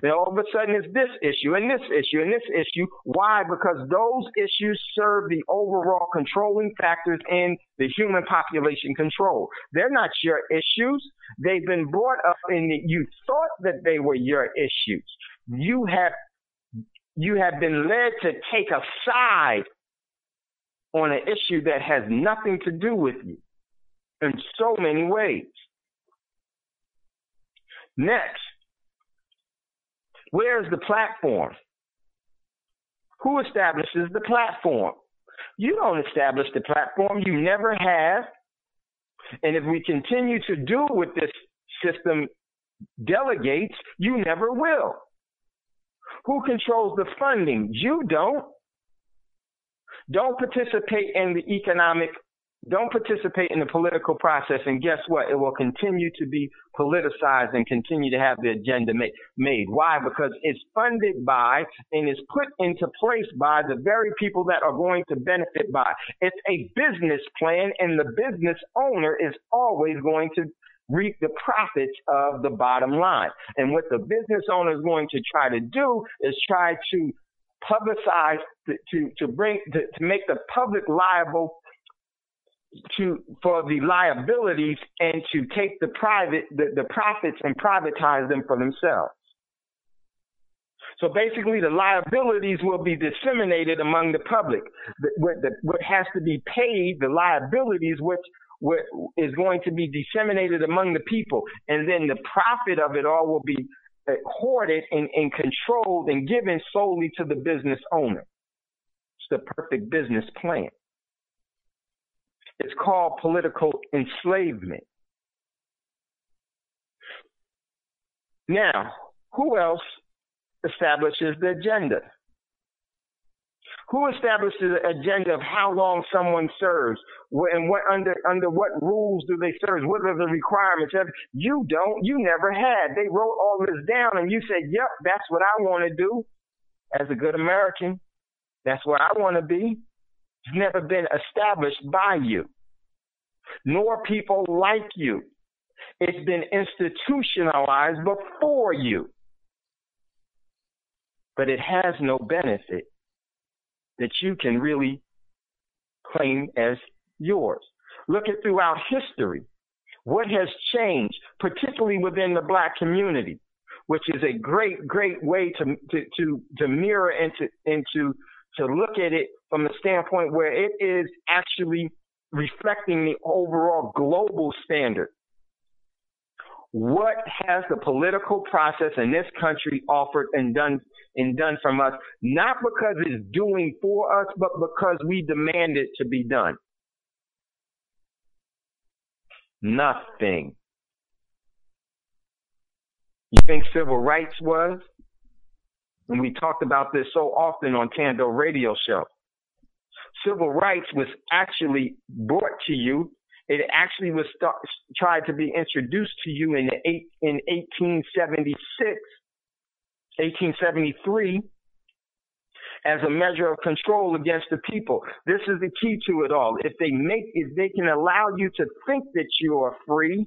Then all of a sudden it's this issue and this issue and this issue. Why? Because those issues serve the overall controlling factors in the human population control. They're not your issues. They've been brought up in that you thought that they were your issues. You have been led to take a side on an issue that has nothing to do with you in so many ways. Next, where is the platform? Who establishes the platform? You don't establish the platform. You never have. And if we continue to do what this system delegates, you never will. Who controls the funding? You don't. Don't participate in the political process, and guess what? It will continue to be politicized and continue to have the agenda made. Why? Because it's funded by and is put into place by the very people that are going to benefit by. It's a business plan, and the business owner is always going to reap the profits of the bottom line. And what the business owner is going to try to do is try to publicized, to make the public liable for the liabilities, and to take the profits and privatize them for themselves. So basically, the liabilities will be disseminated among the public. What has to be paid, the liabilities, which is going to be disseminated among the people, and then the profit of it all will be hoarded and controlled and given solely to the business owner. It's the perfect business plan. It's called political enslavement. Now, who else establishes the agenda? Who establishes the agenda of how long someone serves, and what under what rules do they serve? What are the requirements? You don't. You never had. They wrote all this down, and you said, "Yep, that's what I want to do." As a good American, that's where I want to be. It's never been established by you, nor people like you. It's been institutionalized before you, but it has no benefit that you can really claim as yours. Look at throughout history. What has changed, particularly within the black community, which is a great, great way to mirror and to look at it from the standpoint where it is actually reflecting the overall global standard. What has the political process in this country offered and done from us? Not because it's doing for us, but because we demand it to be done. Nothing. You think civil rights was? And we talked about this so often on Tando Radio Show. Civil rights was actually brought to you. It actually was tried to be introduced to you in 1876, 1873, as a measure of control against the people. This is the key to it all. If they can allow you to think that you are free,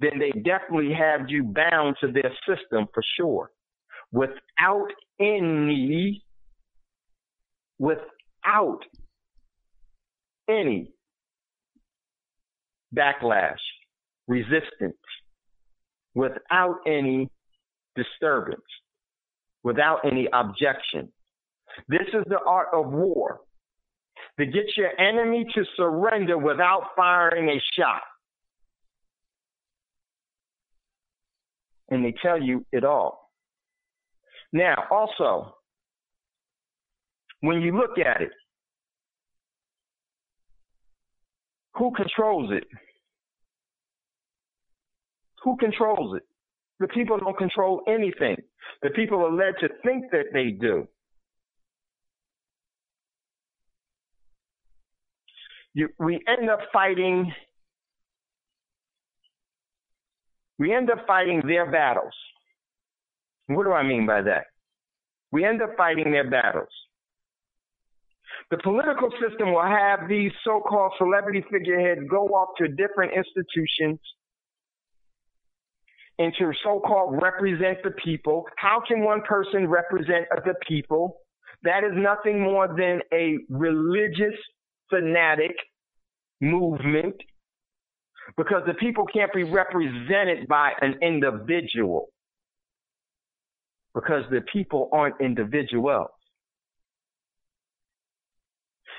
then they definitely have you bound to their system for sure. Without any backlash, resistance, without any disturbance, without any objection. This is the art of war, to get your enemy to surrender without firing a shot. And they tell you it all. Now, also, when you look at it, who controls it? Who controls it? The people don't control anything. The people are led to think that they do. We end up fighting their battles. What do I mean by that? We end up fighting their battles. The political system will have these so-called celebrity figureheads go off to different institutions and to so-called represent the people. How can one person represent the people? That is nothing more than a religious fanatic movement, because the people can't be represented by an individual, because the people aren't individuals.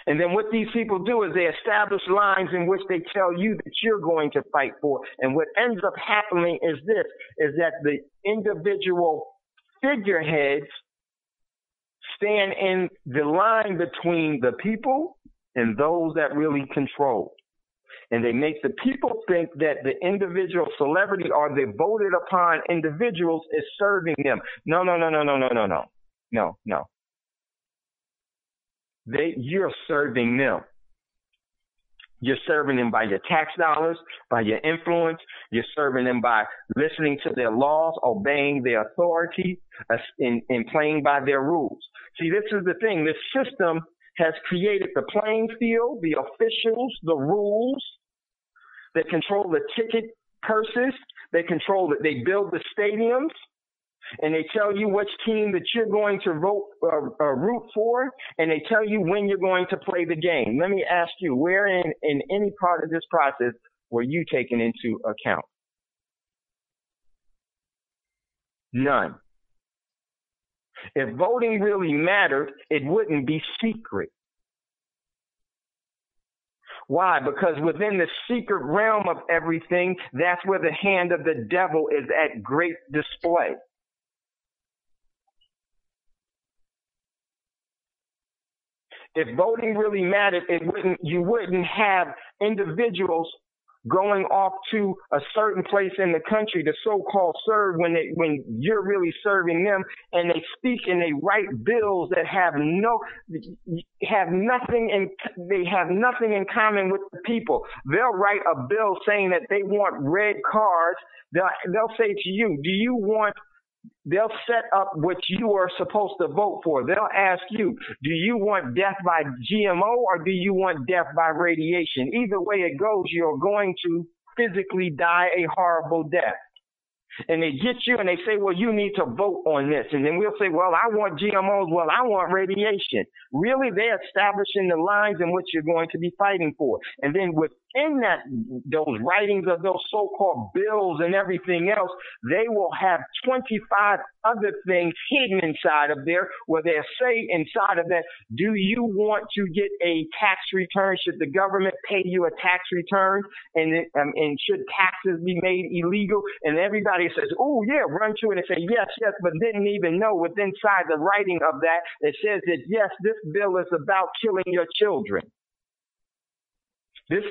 And then what these people do is they establish lines in which they tell you that you're going to fight for. And what ends up happening is this, is that the individual figureheads stand in the line between the people and those that really control. And they make the people think that the individual celebrity or the voted upon individuals is serving them. No. You're serving them. You're serving them by your tax dollars, by your influence. You're serving them by listening to their laws, obeying their authority, and playing by their rules. See, this is the thing. This system has created the playing field, the officials, the rules. They control the ticket purses. They build the stadiums. and they tell you which team that you're going to root for, and they tell you when you're going to play the game. Let me ask you, where in any part of this process were you taken into account? None. If voting really mattered, it wouldn't be secret. Why? Because within the secret realm of everything, that's where the hand of the devil is at great display. If voting really mattered, you wouldn't have individuals going off to a certain place in the country to so-called serve when you're really serving them, and they speak and they write bills that have nothing in common with the people. They'll write a bill saying that they want red cars. They'll say to you, do you want? They'll set up what you are supposed to vote for. They'll ask you, do you want death by GMO or do you want death by radiation? Either way it goes, you're going to physically die a horrible death. And they get you and they say, well, you need to vote on this. And then we'll say, well, I want GMOs. Well, I want radiation. Really, they're establishing the lines in which you're going to be fighting for. And then within that, those writings of those so-called bills and everything else, they will have 25 other things hidden inside of there where they'll say inside of that, do you want to get a tax return? Should the government pay you a tax return? And should taxes be made illegal? And everybody says, oh, yeah, run to it and say, yes, yes, but didn't even know what's inside the writing of that. It says that, yes, this bill is about killing your children. This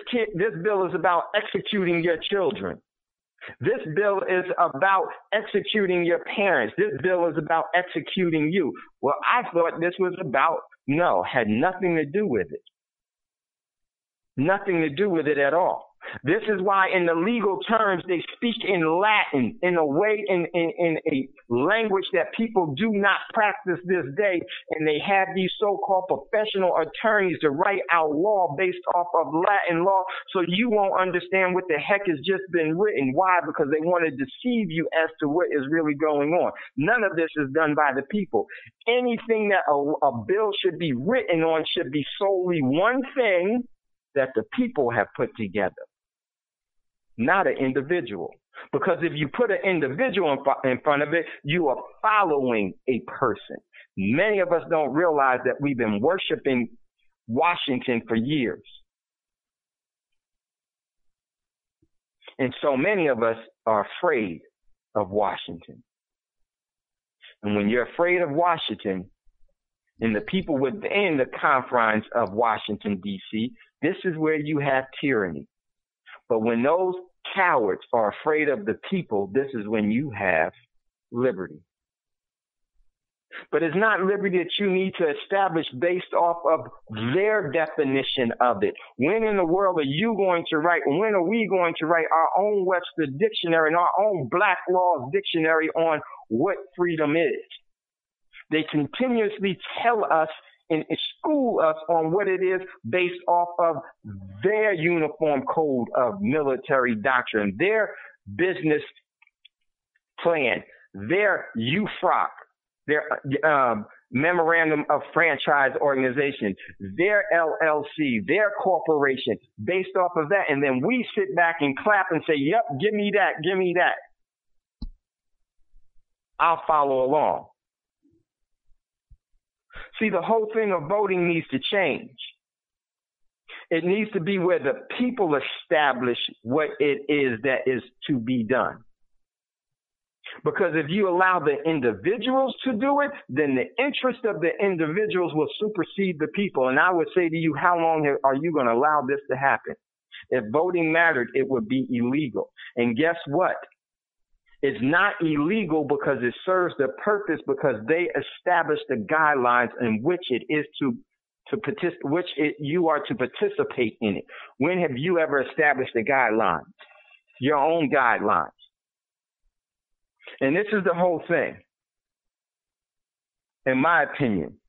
bill is about executing your children. This bill is about executing your parents. This bill is about executing you. Well, I thought this was about, no, had nothing to do with it. Nothing to do with it at all. This is why in the legal terms they speak in Latin in a way, in a language that people do not practice this day, and they have these so-called professional attorneys to write out law based off of Latin law so you won't understand what the heck has just been written. Why? Because they want to deceive you as to what is really going on. None of this is done by the people. Anything that a bill should be written on should be solely one thing that the people have put together. Not an individual. Because if you put an individual in front of it, you are following a person. Many of us don't realize that we've been worshiping Washington for years. And so many of us are afraid of Washington. And when you're afraid of Washington and the people within the confines of Washington, D.C., this is where you have tyranny. But when those cowards are afraid of the people, this is when you have liberty. But it's not liberty that you need to establish based off of their definition of it. When in the world are you going to write, when are we going to write our own Webster dictionary and our own Black Laws dictionary on what freedom is? They continuously tell us and school us on what it is based off of their uniform code of military doctrine, their business plan, their UFROC, their Memorandum of Franchise Organization, their LLC, their corporation, based off of that. And then we sit back and clap and say, yep, give me that, give me that. I'll follow along. See, the whole thing of voting needs to change. It needs to be where the people establish what it is that is to be done. Because if you allow the individuals to do it, then the interest of the individuals will supersede the people. And I would say to you, how long are you going to allow this to happen? If voting mattered, it would be illegal. And guess what? It's not illegal because it serves the purpose, because they establish the guidelines in which it is to participate, which it, you are to participate in it. When have you ever established the guidelines, your own guidelines? And this is the whole thing, in my opinion.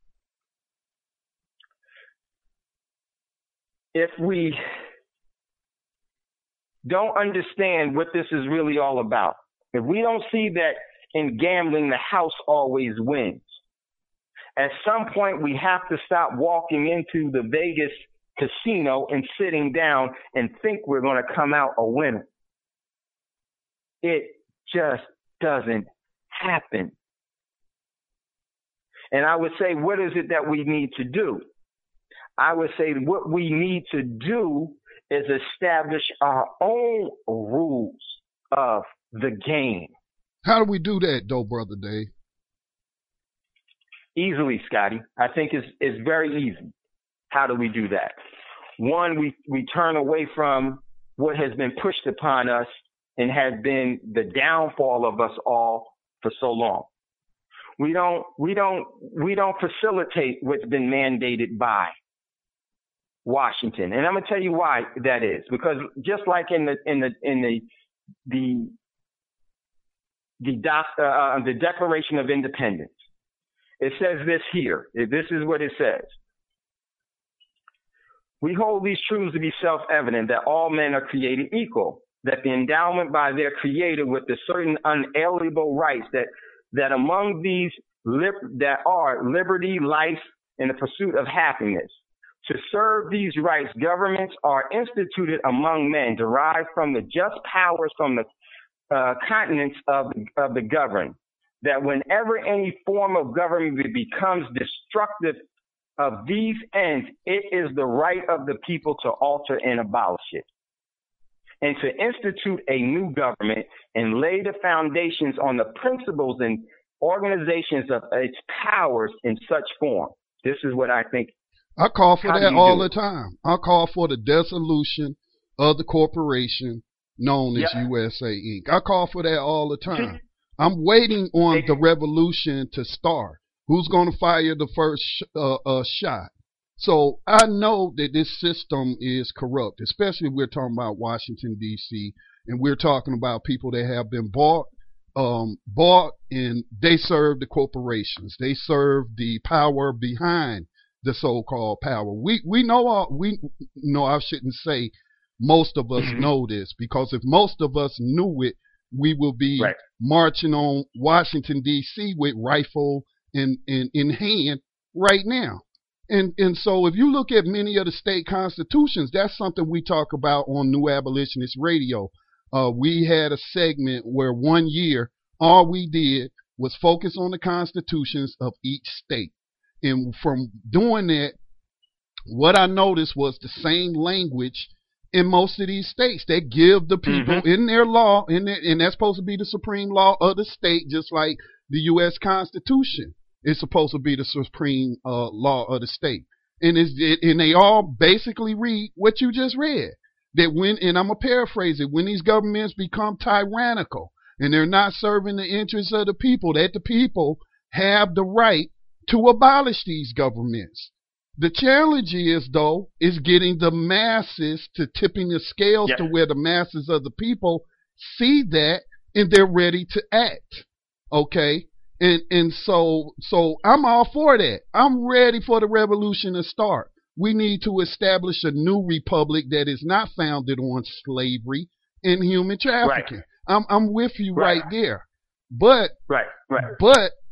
If we don't understand what this is really all about, if we don't see that in gambling, the house always wins. At some point, we have to stop walking into the Vegas casino and sitting down and think we're going to come out a winner. It just doesn't happen. And I would say, what is it that we need to do? I would say what we need to do is establish our own rules of the game. How do we do that, though, Brother Dave? Easily, Scotty. I think it's very easy. How do we do that? One, we turn away from what has been pushed upon us and has been the downfall of us all for so long. We don't facilitate what's been mandated by Washington. And I'm going to tell you why that is, because just like in the Declaration of Independence, it says this here. This is what it says. We hold these truths to be self-evident, that all men are created equal, that the endowment by their creator with the certain unalienable rights that among these that are liberty, life, and the pursuit of happiness. To serve these rights, governments are instituted among men, derived from the just powers from the continents of the governed, that whenever any form of government becomes destructive of these ends, it is the right of the people to alter and abolish it, and to institute a new government and lay the foundations on the principles and organizations of its powers in such form. This is what I think. I call for that all the time. I call for the dissolution of the corporation known as USA Inc. I call for that all the time. I'm waiting on the revolution to start. Who's going to fire the first shot? So I know that this system is corrupt, especially if we're talking about Washington, D.C., and we're talking about people that have been bought, and they serve the corporations. They serve the power behind the so-called power. We know I shouldn't say most of us know this, because if most of us knew it, we will be marching on Washington, D.C. with rifle in hand right now. And so if you look at many of the state constitutions, that's something we talk about on New Abolitionist Radio. We had a segment where 1 year, all we did was focus on the constitutions of each state. And from doing that, what I noticed was the same language in most of these states. They give the people in their law, and that's supposed to be the supreme law of the state, just like the U.S. Constitution. It's supposed to be the supreme law of the state. And and they all basically read what you just read. That when, and I'm going to paraphrase it, when these governments become tyrannical and they're not serving the interests of the people, that the people have the right to abolish these governments. The challenge is, though, is getting the masses to tipping the scales to where the masses of the people see that and they're ready to act. Okay? And so I'm all for that. I'm ready for the revolution to start. We need to establish a new republic that is not founded on slavery and human trafficking. Right. I'm with you right there. But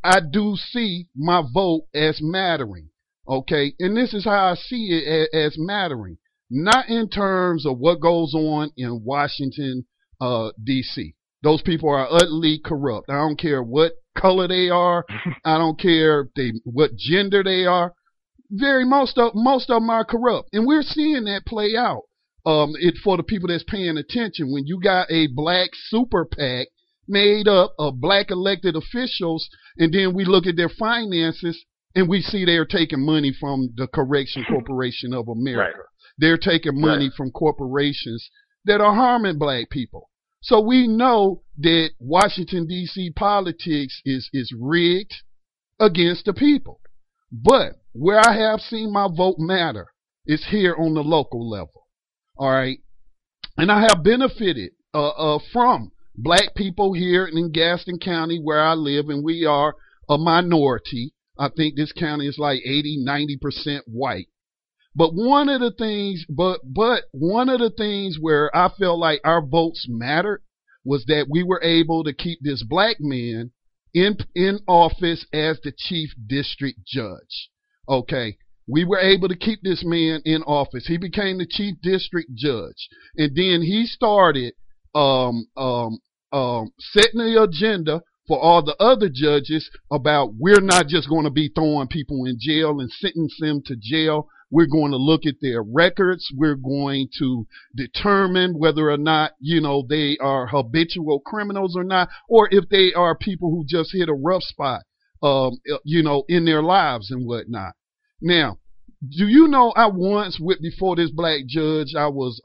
I do see my vote as mattering. Okay? And this is how I see it, as mattering. Not in terms of what goes on in Washington, D.C. Those people are utterly corrupt. I don't care what color they are. I don't care what gender they are. Most of them are corrupt. And we're seeing that play out. For the people that's paying attention, when you got a black super PAC made up of black elected officials, and then we look at their finances and we see they're taking money from the Correction Corporation of America. Right. They're taking money from corporations that are harming black people. So we know that Washington, D.C. politics is rigged against the people. But where I have seen my vote matter is here on the local level. All right. And I have benefited from black people here in Gaston County where I live, and we are a minority. I think this county is like 80-90% white. But one of the things where I felt like our votes mattered was that we were able to keep this black man in office as the chief district judge. Okay, we were able to keep this man in office. He became the chief district judge. And then he started setting the agenda for all the other judges about, we're not just going to be throwing people in jail and sentence them to jail. We're going to look at their records. We're going to determine whether or not, you know, they are habitual criminals or not, or if they are people who just hit a rough spot, you know, in their lives and whatnot. Now, do you know, I once, before this black judge, I was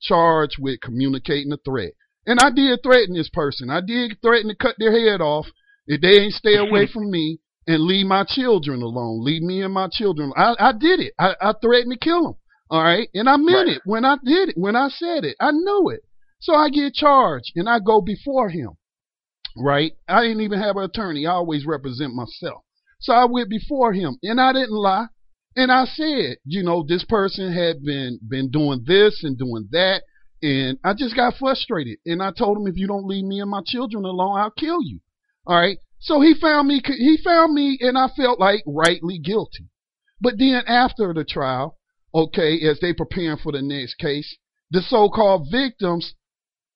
charged with communicating a threat. And I did threaten this person. I did threaten to cut their head off if they ain't stay away from me and leave my children alone, leave me and my children. I did it. I threatened to kill them. All right. And I meant it when I did it, when I said it. I knew it. So I get charged and I go before him. Right. I didn't even have an attorney. I always represent myself. So I went before him and I didn't lie. And I said, you know, this person had been doing this and doing that. And I just got frustrated. And I told him, if you don't leave me and my children alone, I'll kill you. All right. So he found me and I felt like rightly guilty. But then after the trial, okay, as they preparing for the next case, the so-called victims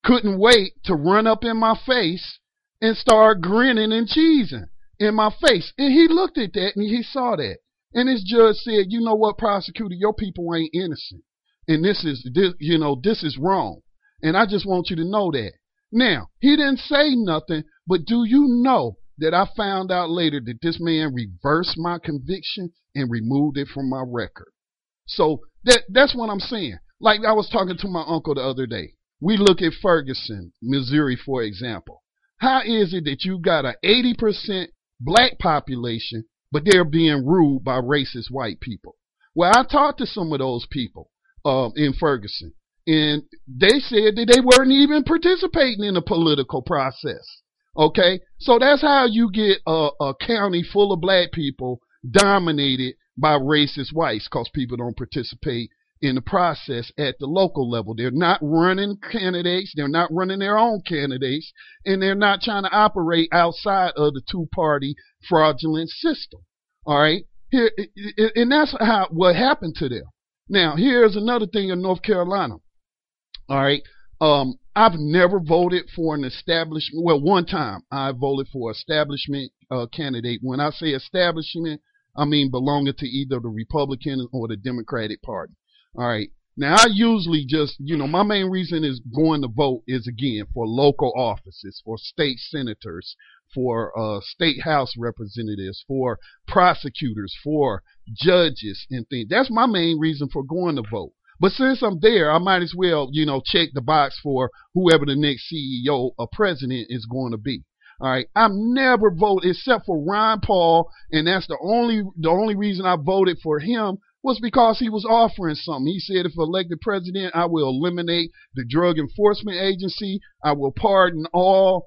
couldn't wait to run up in my face and start grinning and cheesing in my face. And he looked at that and he saw that. And his judge said, you know what, prosecutor, your people ain't innocent. And this is wrong. And I just want you to know that. Now, he didn't say nothing, but do you know that I found out later that this man reversed my conviction and removed it from my record? So that's what I'm saying. Like I was talking to my uncle the other day. We look at Ferguson, Missouri, for example. How is it that you got an 80% black population, but they're being ruled by racist white people? Well, I talked to some of those people. In Ferguson. And they said that they weren't even participating in the political process. Okay. So that's how you get a county full of black people dominated by racist whites, because people don't participate in the process at the local level. They're not running candidates. They're not running their own candidates. And they're not trying to operate outside of the two-party fraudulent system. All right. Here, and that's what happened to them. Now, here's another thing in North Carolina. All right. I've never voted for an establishment. Well, one time I voted for establishment candidate. When I say establishment, I mean belonging to either the Republican or the Democratic Party. All right. Now, I usually just, you know, my main reason is going to vote is, again, for local offices, for state senators, for state house representatives, for prosecutors, for judges and things. That's my main reason for going to vote. But since I'm there, I might as well, you know, check the box for whoever the next CEO or president is going to be. All right. I've never voted except for Ron Paul. And that's the only reason I voted for him, was because he was offering something. He said, if elected president, I will eliminate the Drug Enforcement Agency. I will pardon all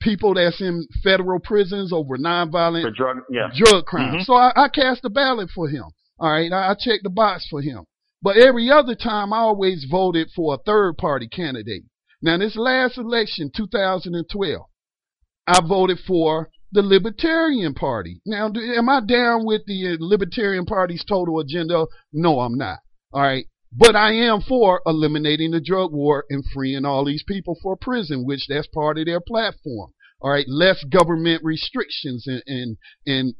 people that's in federal prisons over nonviolent drug crimes. Mm-hmm. So I cast a ballot for him. All right. I checked the box for him. But every other time, I always voted for a third-party candidate. Now, this last election, 2012, I voted for the Libertarian Party. Now, am I down with the Libertarian Party's total agenda? No, I'm not. All right. But I am for eliminating the drug war and freeing all these people for prison, which that's part of their platform. All right. Less government restrictions and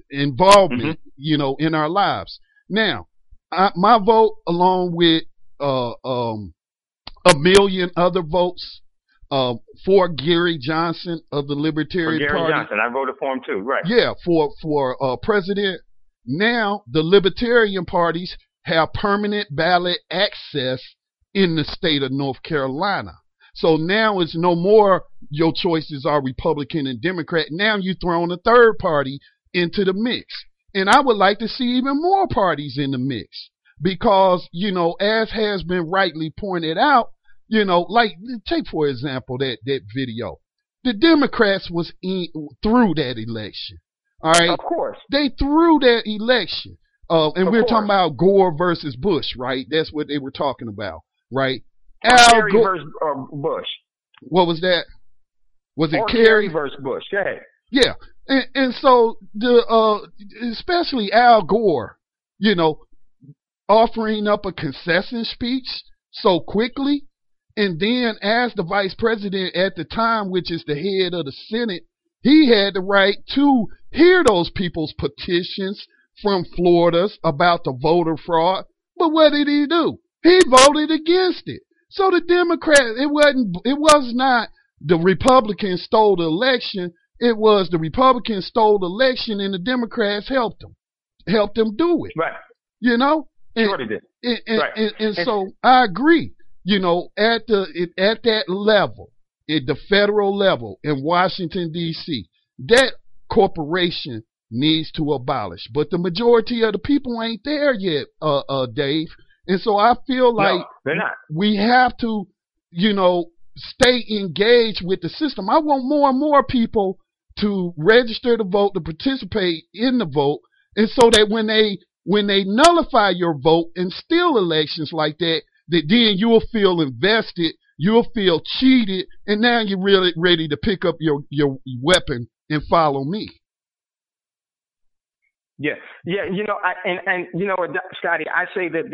involvement, mm-hmm. you know, in our lives. Now, my vote, along with a million other votes, for Gary Johnson of the Libertarian Party. Gary Johnson, I voted for him too, right? Yeah, for president. Now the Libertarian parties have permanent ballot access in the state of North Carolina. So now it's no more your choices are Republican and Democrat. Now you thrown a third party into the mix, and I would like to see even more parties in the mix because, you know, as has been rightly pointed out. You know, like, take, for example, that video. The Democrats was through that election. All right. Of course. They threw that election. And we're talking about Gore versus Bush, right? That's what they were talking about, right? Al Gore versus Bush. What was that? Was it Kerry versus Bush? Go ahead. Yeah. And so the especially Al Gore, you know, offering up a concession speech so quickly, and then as the vice president at the time, which is the head of the Senate, he had the right to hear those people's petitions from Florida's about the voter fraud. But what did he do? He voted against it. So the Democrats, it was not the Republicans stole the election. It was the Republicans stole the election and the Democrats helped them do it. Right. You know? And, sure they did. And so I agree. You know, at that level, at the federal level in Washington, D.C., that corporation needs to abolish. But the majority of the people ain't there yet, Dave. And so I feel like they're not. We have to, you know, stay engaged with the system. I want more and more people to register to vote, to participate in the vote, and so that when they nullify your vote and steal elections like that, that then you'll feel invested, you'll feel cheated, and now you're really ready to pick up your weapon and follow me. Yeah, you know, and you know, Scotty, I say that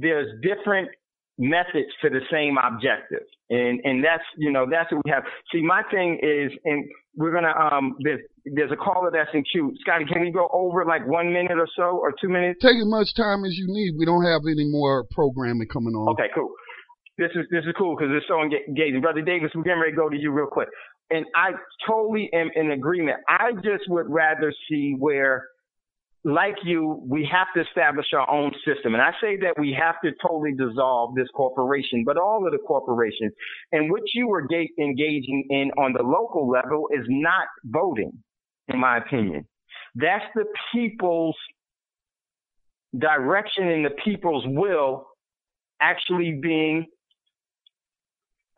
there's different methods to the same objective, and that's, you know, that's what we have. See, my thing is, and we're gonna there's a caller that's in queue. Scotty, can we go over like 1 minute or so, or 2 minutes? Take as much time as you need. We don't have any more programming coming on. Okay, cool. This is cool because it's so engaging, Brother Davis. We're getting ready to go to you real quick, and I totally am in agreement. I just would rather see where, like you, we have to establish our own system. And I say that we have to totally dissolve this corporation, but all of the corporations. And what you were engaging in on the local level is not voting, in my opinion. That's the people's direction and the people's will actually being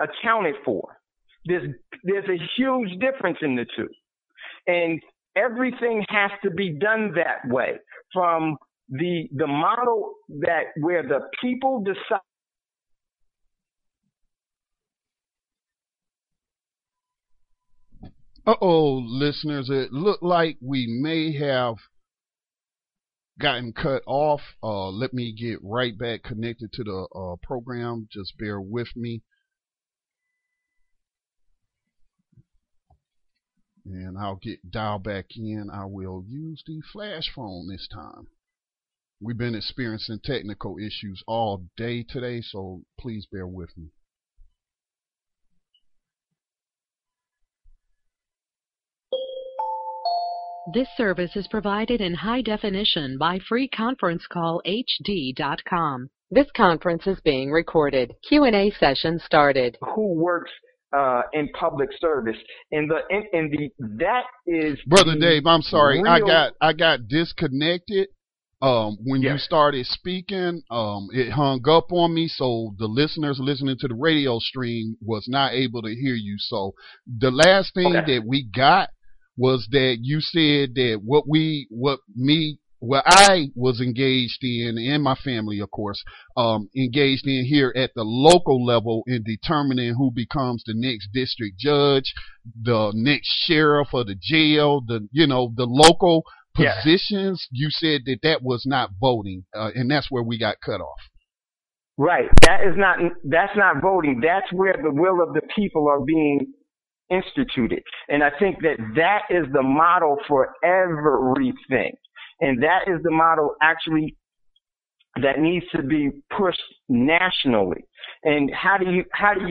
accounted for. There's a huge difference in the two. And everything has to be done that way, from the model that where the people decide. Uh-oh, listeners, it looked like we may have gotten cut off. Let me get right back connected to the program. Just bear with me. And I'll get dialed back in. I will use the flash phone this time. We've been experiencing technical issues all day today, so please bear with me. This service is provided in high definition by freeconferencecallhd.com. This conference is being recorded. Q&A session started. Who works in public service, that is, Brother Dave, I'm sorry, I got disconnected when you started speaking. It hung up on me, so the listeners listening to the radio stream was not able to hear you. So the last thing that we got was that you said that what I was engaged in, and my family, of course, engaged in here at the local level in determining who becomes the next district judge, the next sheriff, or the jail, the local positions. You said that was not voting, and that's where we got cut off. Right. That's not voting. That's where the will of the people are being instituted. And I think that is the model for everything. And that is the model actually that needs to be pushed nationally. And how do you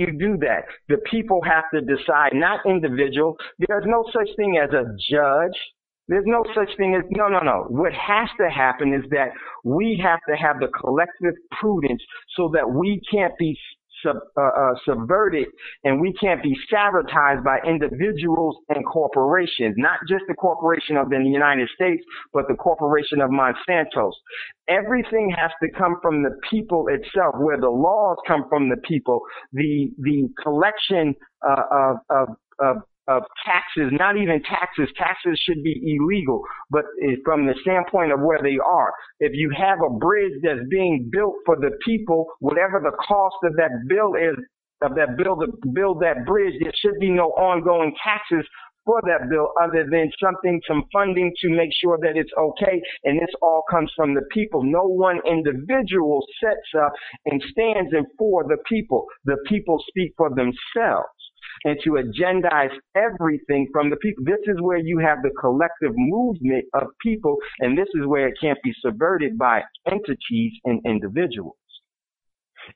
do that? The people have to decide, not individual. There's no such thing as a judge. There's no such thing as no. What has to happen is that we have to have the collective prudence so that we can't be subverted, and we can't be sabotaged by individuals and corporations, not just the corporation of the United States, but the corporation of Monsanto's. Everything has to come from the people itself, where the laws come from the people, the collection of taxes, not even taxes. Taxes should be illegal, but from the standpoint of where they are. If you have a bridge that's being built for the people, whatever the cost of that bill is of that bill to build that bridge, there should be no ongoing taxes for that bill other than some funding to make sure that it's okay. And this all comes from the people. No one individual sets up and stands in for the people. The people speak for themselves. And to agendize everything from the people. This is where you have the collective movement of people, and this is where it can't be subverted by entities and individuals.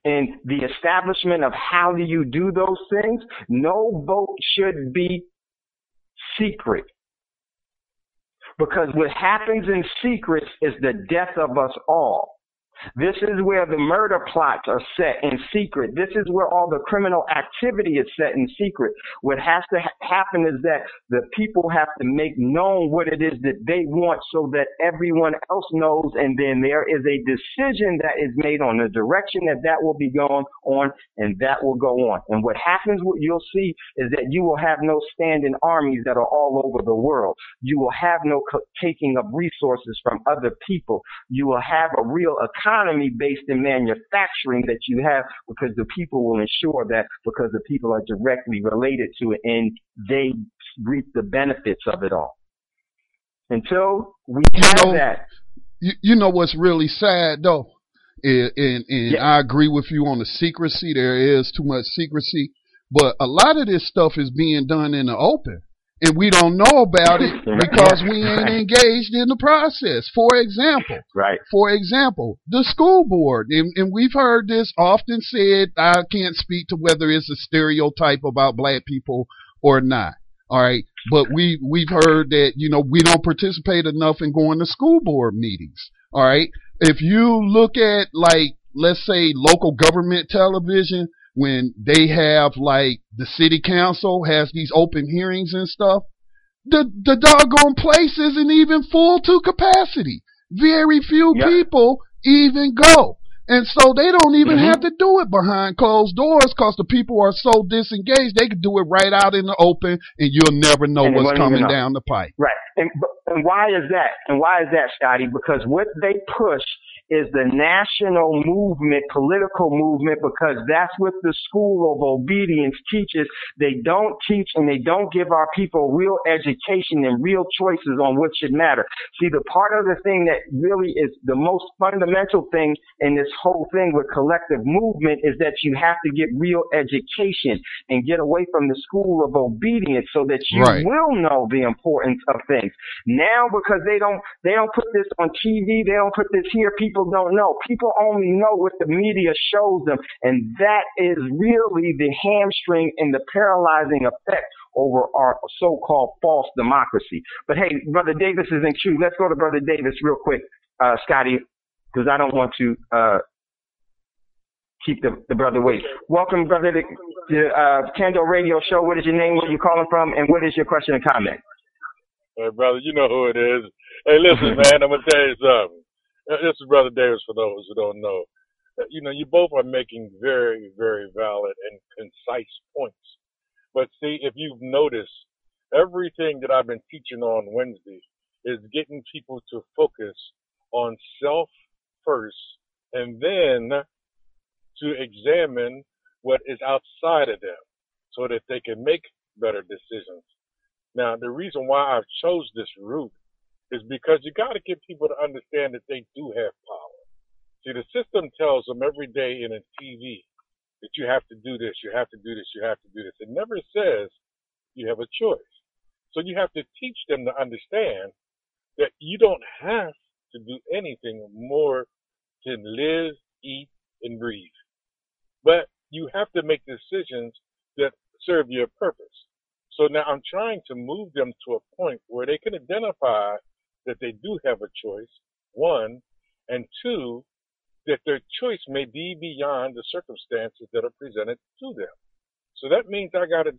And the establishment of how do you do those things, no vote should be secret. Because what happens in secret is the death of us all. This is where the murder plots are set in secret. This is where all the criminal activity is set in secret. What has to happen is that the people have to make known what it is that they want so that everyone else knows, and then there is a decision that is made on the direction that will be going on, and that will go on. And what happens, what you'll see, is that you will have no standing armies that are all over the world. You will have no taking of resources from other people. You will have a real economy based in manufacturing that you have, because the people will ensure that, because the people are directly related to it and they reap the benefits of it all. Until we have that. You know what's really sad though, and I agree with you on the secrecy. There is too much secrecy, but a lot of this stuff is being done in the open, and we don't know about it because we ain't engaged in the process. For example, the school board, and we've heard this often said. I can't speak to whether it's a stereotype about black people or not. All right, but we've heard that, you know, we don't participate enough in going to school board meetings. All right, if you look at, like, let's say local government television, when they have, like, the city council has these open hearings and stuff, the doggone place isn't even full to capacity. Very few people even go. And so they don't even have to do it behind closed doors because the people are so disengaged. They could do it right out in the open, and you'll never know what's coming down the pipe. Right. And why is that? And why is that, Scotty? Because what they push is the national movement, political movement, because that's what the school of obedience teaches. They don't teach and they don't give our people real education and real choices on what should matter. See, the part of the thing that really is the most fundamental thing in this whole thing with collective movement is that you have to get real education and get away from the school of obedience so that you will know the importance of things. Now, because they don't put this on TV, they don't put this here, people don't know. People only know what the media shows them, and that is really the hamstring and the paralyzing effect over our so-called false democracy. But hey, Brother Davis is in queue. Let's go to Brother Davis real quick, Scotty, because I don't want to keep the brother waiting. Welcome, brother, to the Tando Radio Show. What is your name? Where are you calling from? And what is your question and comment? Hey, brother, you know who it is. Hey, listen, man, I'm going to tell you something. This is Brother Davis, for those who don't know. You know, you both are making very, very valid and concise points. But see, if you've noticed, everything that I've been teaching on Wednesday is getting people to focus on self first and then to examine what is outside of them so that they can make better decisions. Now, the reason why I've chose this route is because you got to get people to understand that they do have power. See, the system tells them every day in a TV that you have to do this, you have to do this, you have to do this. It never says you have a choice. So you have to teach them to understand that you don't have to do anything more than live, eat, and breathe. But you have to make decisions that serve your purpose. So now I'm trying to move them to a point where they can identify that they do have a choice, one, and two, that their choice may be beyond the circumstances that are presented to them. So that means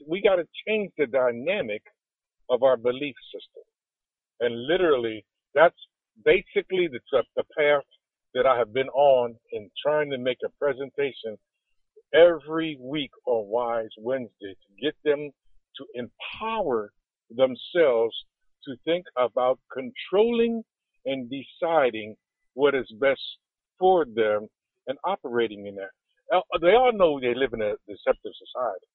we gotta change the dynamic of our belief system. And literally, that's basically the path that I have been on in trying to make a presentation every week on Wise Wednesday to get them to empower themselves to think about controlling and deciding what is best for them and operating in that. They all know they live in a deceptive society.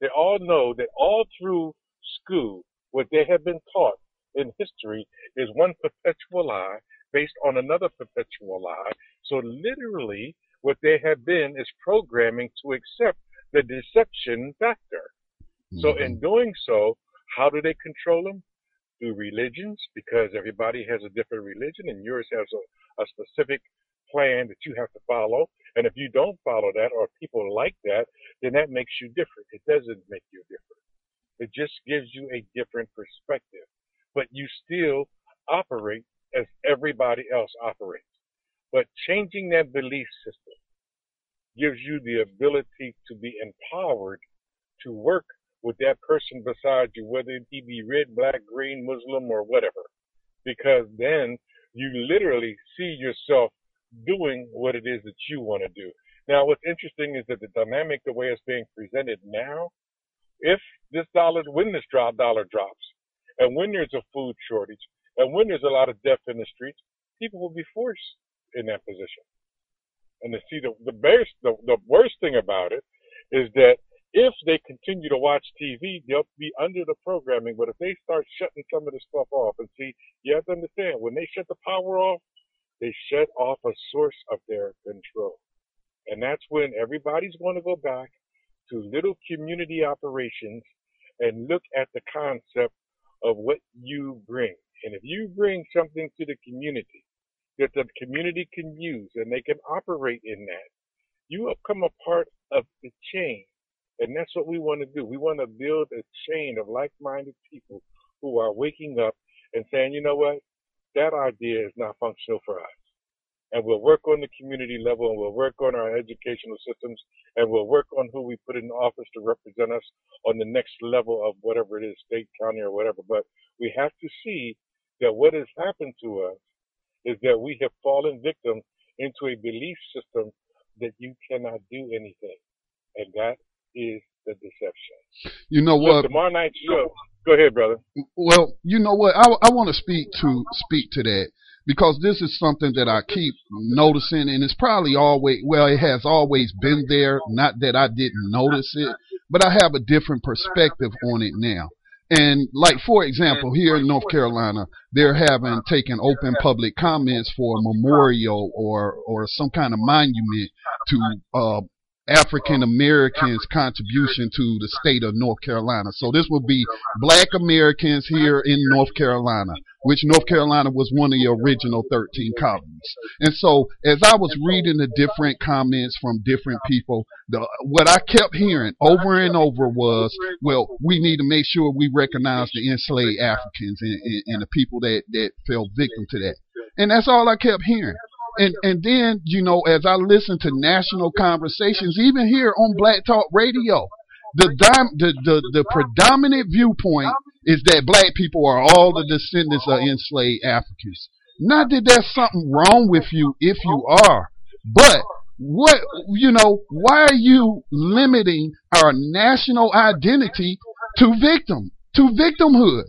They all know that all through school, what they have been taught in history is one perpetual lie based on another perpetual lie. So literally, what they have been is programming to accept the deception factor. Mm-hmm. So in doing so, how do they control them? Through religions, because everybody has a different religion, and yours has a specific plan that you have to follow. And if you don't follow that, or people like that, then that makes you different. It doesn't make you different. It just gives you a different perspective. But you still operate as everybody else operates. But changing that belief system gives you the ability to be empowered to work with that person beside you, whether he be red, black, green, Muslim, or whatever. Because then you literally see yourself doing what it is that you want to do. Now, what's interesting is that the dynamic, the way it's being presented now, if this dollar, when this dollar drops, and when there's a food shortage, and when there's a lot of death in the streets, people will be forced in that position. And to see the worst thing about it is that if they continue to watch TV, they'll be under the programming. But if they start shutting some of this stuff off, and see, you have to understand, when they shut the power off, they shut off a source of their control. And that's when everybody's going to go back to little community operations and look at the concept of what you bring. And if you bring something to the community that the community can use and they can operate in that, you have come a part of the chain. And that's what we want to do. We want to build a chain of like-minded people who are waking up and saying, you know what? That idea is not functional for us. And we'll work on the community level, and we'll work on our educational systems, and we'll work on who we put in office to represent us on the next level of whatever it is, state, county, or whatever. But we have to see that what has happened to us is that we have fallen victim into a belief system that you cannot do anything. And that is the deception. You know what? Tomorrow night's show. Go ahead, brother. Well, you know what? I want to speak to that, because this is something that I keep noticing, and it's probably always, well, it has always been there. Not that I didn't notice it, but I have a different perspective on it now. And like, for example, here in North Carolina, they're having taken open public comments for a memorial or some kind of monument to African Americans' contribution to the state of North Carolina. So this would be Black Americans here in North Carolina, which North Carolina was one of the original 13 colonies. And so as I was reading the different comments from different people, what I kept hearing over and over was, well, we need to make sure we recognize the enslaved Africans and the people that fell victim to that. And that's all I kept hearing. And then, you know, as I listen to national conversations, even here on Black Talk Radio, the predominant viewpoint is that black people are all the descendants of enslaved Africans. Not that there's something wrong with you if you are, but what, you know, why are you limiting our national identity to victimhood?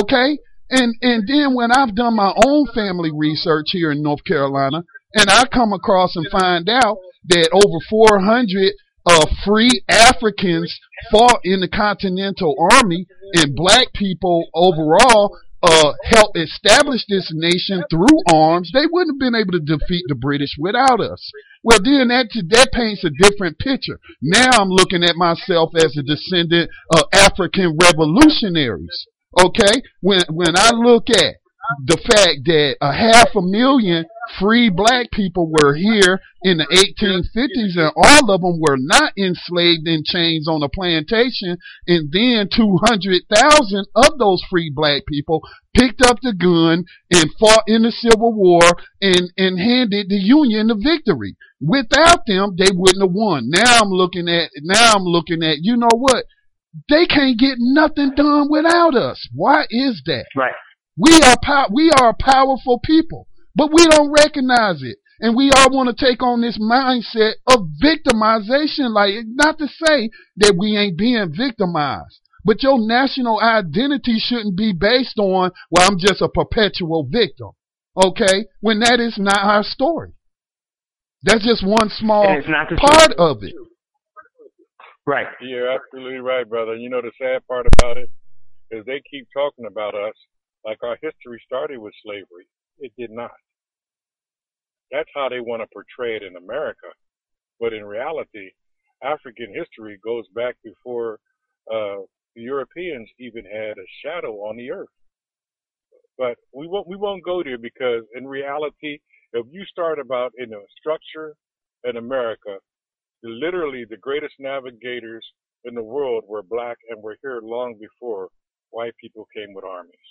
Okay? And then when I've done my own family research here in North Carolina, and I come across and find out that over 400 free Africans fought in the Continental Army, and black people overall helped establish this nation through arms, they wouldn't have been able to defeat the British without us. Well, then that paints a different picture. Now I'm looking at myself as a descendant of African revolutionaries. Okay, when I look at the fact that 500,000 free black people were here in the 1850s, and all of them were not enslaved in chains on a plantation, and then 200,000 of those free black people picked up the gun and fought in the Civil War and handed the Union the victory. Without them, they wouldn't have won. Now I'm looking at, you know what? They can't get nothing done without us. Why is that? Right. We are a powerful people, but we don't recognize it. And we all want to take on this mindset of victimization. Like, not to say that we ain't being victimized, but your national identity shouldn't be based on, well, I'm just a perpetual victim. Okay? When that is not our story. That's just one small part of it. Right. You're absolutely right, brother. You know, the sad part about it is they keep talking about us like our history started with slavery. It did not. That's how they want to portray it in America. But in reality, African history goes back before the Europeans even had a shadow on the earth. But we won't go there, because in reality, if you start about in the structure in America, literally the greatest navigators in the world were black and were here long before white people came with armies.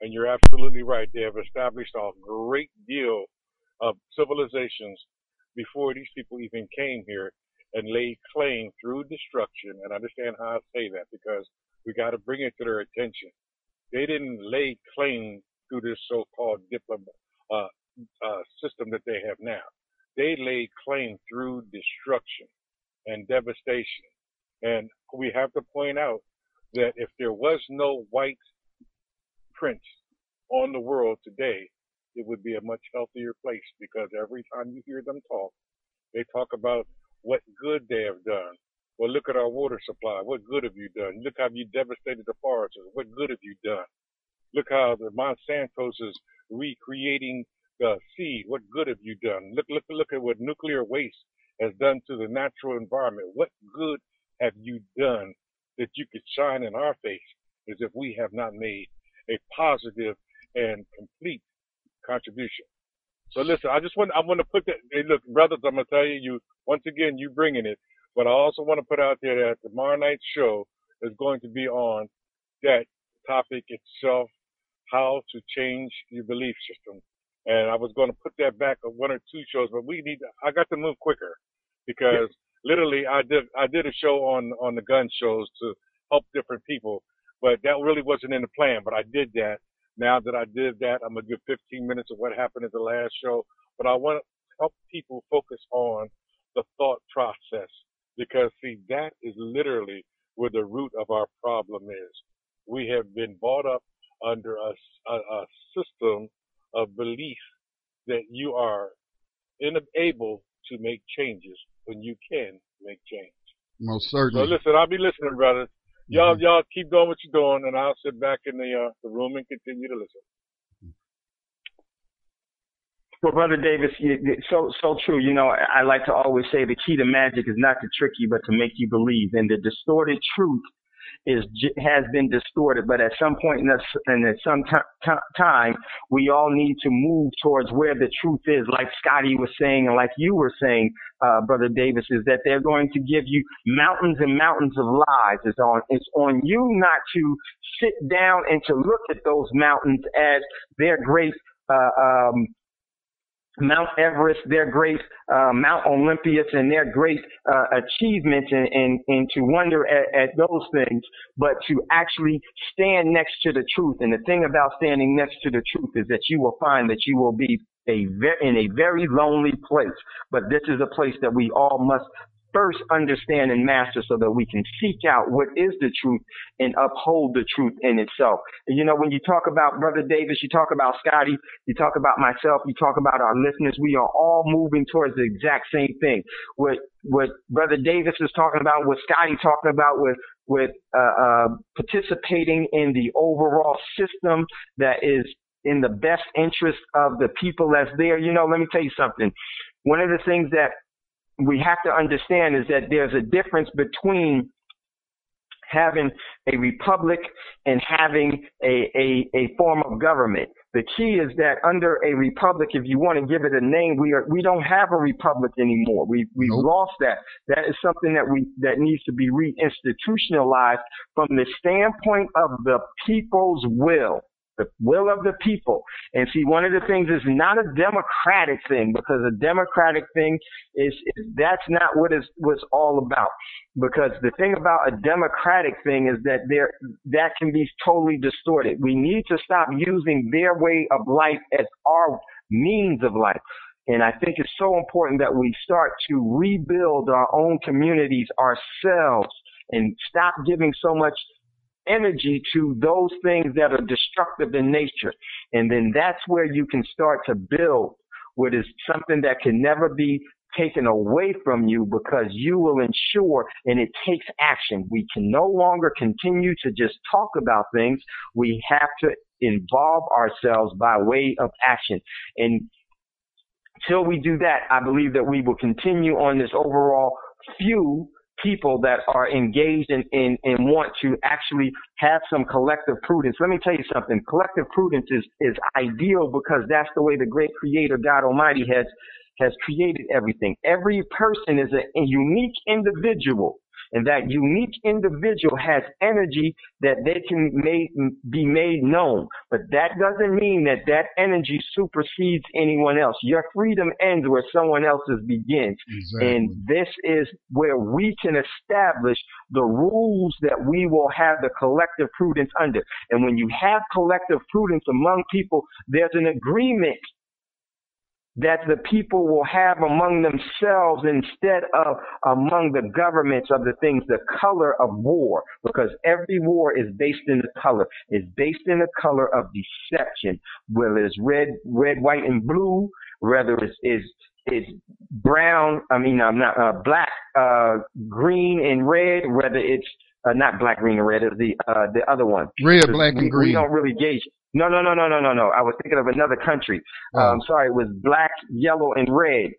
And you're absolutely right. They have established a great deal of civilizations before these people even came here and laid claim through destruction. And understand how I say that, because we got to bring it to their attention. They didn't lay claim to this so-called system that they have now. They laid claim through destruction and devastation. And we have to point out that if there was no white prince on the world today, it would be a much healthier place, because every time you hear them talk, they talk about what good they have done. Well, look at our water supply. What good have you done? Look how you devastated the forests. What good have you done? Look how the Monsanto's is recreating the seed. What good have you done? Look at what nuclear waste has done to the natural environment. What good have you done that you could shine in our face, as if we have not made a positive and complete contribution? So listen, I want to put that. Hey, look, brothers, I'm gonna tell you, once again, you bringing it, but I also want to put out there that tomorrow night's show is going to be on that topic itself: how to change your belief system. And I was going to put that back on one or two shows, but I got to move quicker, because literally I did a show on the gun shows to help different people, but that really wasn't in the plan. But I did that. Now that I did that, I'm going to give 15 minutes of what happened at the last show. But I want to help people focus on the thought process, because, see, that is literally where the root of our problem is. We have been brought up under a system of belief that you are unable to make changes when you can make change. Most certainly. So listen, I'll be listening, brothers. Y'all keep doing what you're doing, and I'll sit back in the room and continue to listen. Well, Brother Davis, so true. You know, I like to always say the key to magic is not to trick you, but to make you believe. And the distorted truth has been distorted, but at some point and at some time, we all need to move towards where the truth is. Like Scotty was saying, and like you were saying, Brother Davis, is that they're going to give you mountains and mountains of lies. It's on you not to sit down and to look at those mountains as their great Mount Everest, their great Mount Olympus, and their great achievements, and to wonder at those things, but to actually stand next to the truth. And the thing about standing next to the truth is that you will find that you will be in a very lonely place. But this is a place that we all must first understand and master, so that we can seek out what is the truth and uphold the truth in itself. And you know, when you talk about Brother Davis, you talk about Scotty, you talk about myself, you talk about our listeners, we are all moving towards the exact same thing. What Brother Davis is talking about, what Scotty talking about, with participating in the overall system that is in the best interest of the people that's there. You know, let me tell you something. One of the things that we have to understand is that there's a difference between having a republic and having a form of government. The key is that under a republic, if you want to give it a name, we don't have a republic anymore. We've lost that. That is something that needs to be reinstitutionalized from the standpoint of the people's will. The will of the people. And see, one of the things is not a democratic thing, because a democratic thing is that's not what's all about. Because the thing about a democratic thing is that that can be totally distorted. We need to stop using their way of life as our means of life. And I think it's so important that we start to rebuild our own communities ourselves and stop giving so much energy to those things that are destructive in nature. And then that's where you can start to build what is something that can never be taken away from you because you will ensure, and it takes action. We can no longer continue to just talk about things. We have to involve ourselves by way of action. And till we do that, I believe that we will continue on this overall few people that are engaged and want to actually have some collective prudence. Let me tell you something. Collective prudence is ideal because that's the way the great creator, God Almighty, has created everything. Every person is a unique individual, and that unique individual has energy that they can be made known. But that doesn't mean that that energy supersedes anyone else. Your freedom ends where someone else's begins. Exactly. And this is where we can establish the rules that we will have the collective prudence under. And when you have collective prudence among people, there's an agreement that the people will have among themselves instead of among the governments of the things, the color of war, because every war is based in the color. It's based in the color of deception, whether it's red, white, and blue, whether it's brown, black, green, and red, whether it's not black, green, and red, it's the other one. Red, black, and green. We don't really gauge. No. I was thinking of another country. It was black, yellow, and red.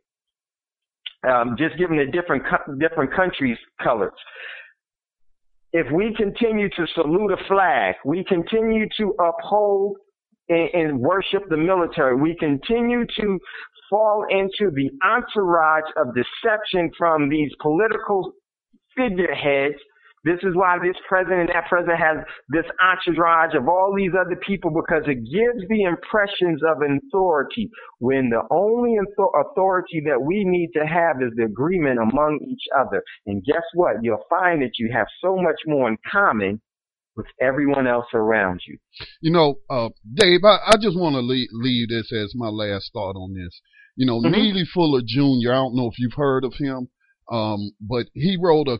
Just giving the different countries' colors. If we continue to salute a flag, we continue to uphold and worship the military, we continue to fall into the entourage of deception from these political figureheads. This is why this president and that president has this entourage of all these other people, because it gives the impressions of authority when the only authority that we need to have is the agreement among each other. And guess what? You'll find that you have so much more in common with everyone else around you. You know, Dave, I just want to leave this as my last thought on this. You know, Neely Fuller Jr., I don't know if you've heard of him, but he wrote a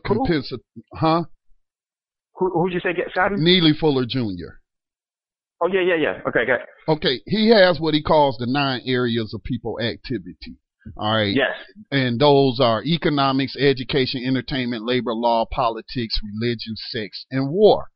Who'd you say? Neely Fuller Jr. Oh, yeah. Okay, got it. Okay, he has what he calls the 9 areas of people activity. All right. Yes. And those are economics, education, entertainment, labor law, politics, religion, sex, and war.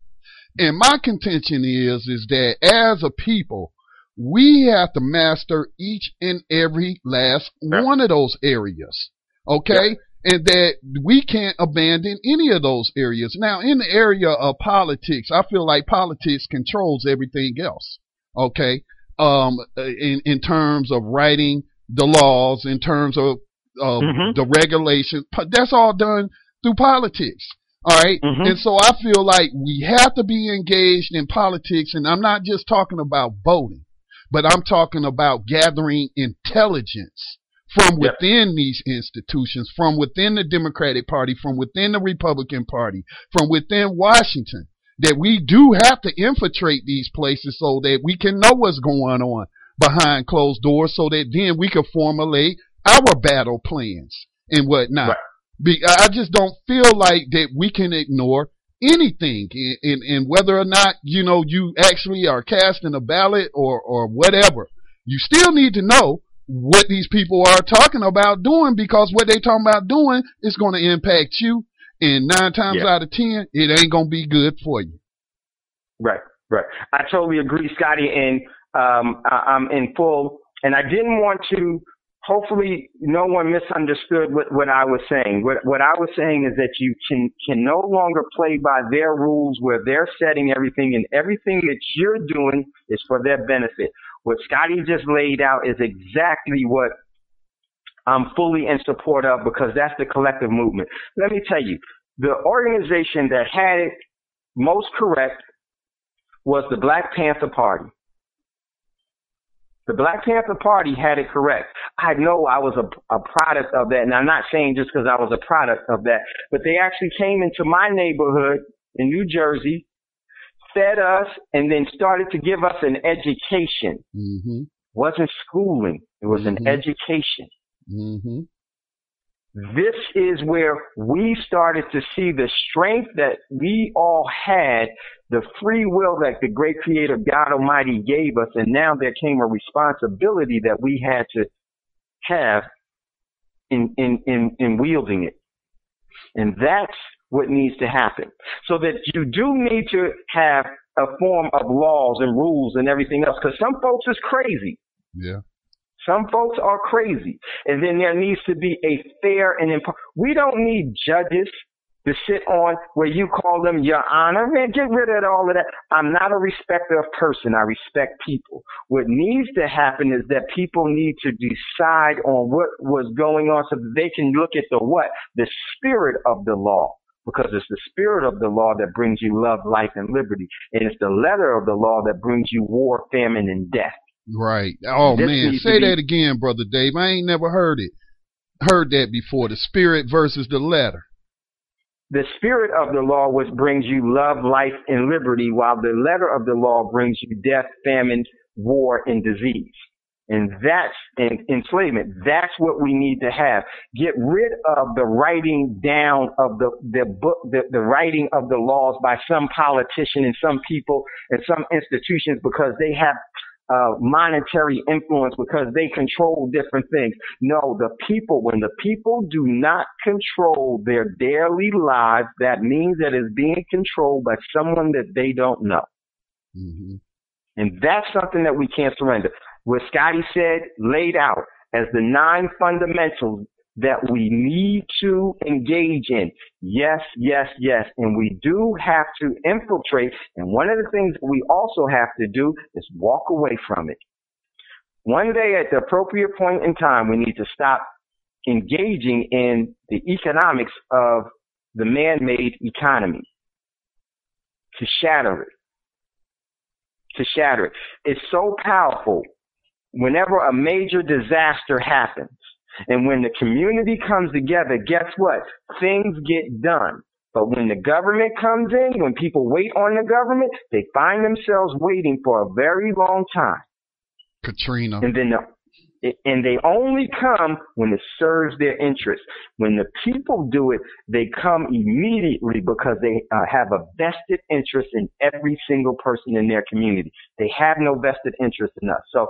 And my contention is that as a people, we have to master each and every last one of those areas. Okay? Yep. And that we can't abandon any of those areas. Now, in the area of politics, I feel like politics controls everything else. Okay? In terms of writing the laws, in terms of the regulations, that's all done through politics. All right? And so I feel like we have to be engaged in politics, and I'm not just talking about voting, but I'm talking about gathering intelligence from within these institutions, from within the Democratic Party, from within the Republican Party, from within Washington, that we do have to infiltrate these places so that we can know what's going on behind closed doors, so that then we can formulate our battle plans and whatnot. Right. I just don't feel like that we can ignore anything, and whether or not, you know, you actually are casting a ballot or whatever, you still need to know what these people are talking about doing, because what they talking about doing is going to impact you, and 9 times out of 10, it ain't going to be good for you. Right. I totally agree, Scotty, and I'm in full. And I didn't want to. Hopefully, no one misunderstood what I was saying. What I was saying is that you can no longer play by their rules, where they're setting everything, and everything that you're doing is for their benefit. What Scotty just laid out is exactly what I'm fully in support of, because that's the collective movement. Let me tell you, the organization that had it most correct was the Black Panther Party. The Black Panther Party had it correct. I know I was a product of that, and I'm not saying just because I was a product of that, but they actually came into my neighborhood in New Jersey, fed us, and then started to give us an education. It wasn't schooling. It was an education. This is where we started to see the strength that we all had, the free will that the great creator God Almighty gave us, and now there came a responsibility that we had to have in wielding it. And that's what needs to happen. So that you do need to have a form of laws and rules and everything else, because some folks is crazy. Yeah. Some folks are crazy. And then there needs to be a fair and we don't need judges to sit on where you call them your honor. Man, get rid of all of that. I'm not a respecter of person. I respect people. What needs to happen is that people need to decide on what was going on so that they can look at the what? The spirit of the law. Because it's the spirit of the law that brings you love, life, and liberty. And it's the letter of the law that brings you war, famine, and death. Right. Oh, man. Say that again, Brother Dave. I ain't never heard that before. The spirit versus the letter. The spirit of the law, which brings you love, life, and liberty, while the letter of the law brings you death, famine, war, and disease. And that's enslavement. That's what we need to have. Get rid of the writing down of the book, the writing of the laws by some politician and some people and some institutions because they have monetary influence, because they control different things. No, the people, when the people do not control their daily lives, that means that it's being controlled by someone that they don't know. Mm-hmm. And that's something that we can't surrender. What Scotty said, laid out as the 9 fundamentals that we need to engage in. Yes, yes, yes. And we do have to infiltrate. And one of the things we also have to do is walk away from it. One day at the appropriate point in time, we need to stop engaging in the economics of the man-made economy to shatter it. To shatter it. It's so powerful. Whenever a major disaster happens, and when the community comes together, guess what? Things get done. But when the government comes in, when people wait on the government, they find themselves waiting for a very long time. Katrina. And then they only come when it serves their interest. When the people do it, they come immediately because they have a vested interest in every single person in their community. They have no vested interest in us. So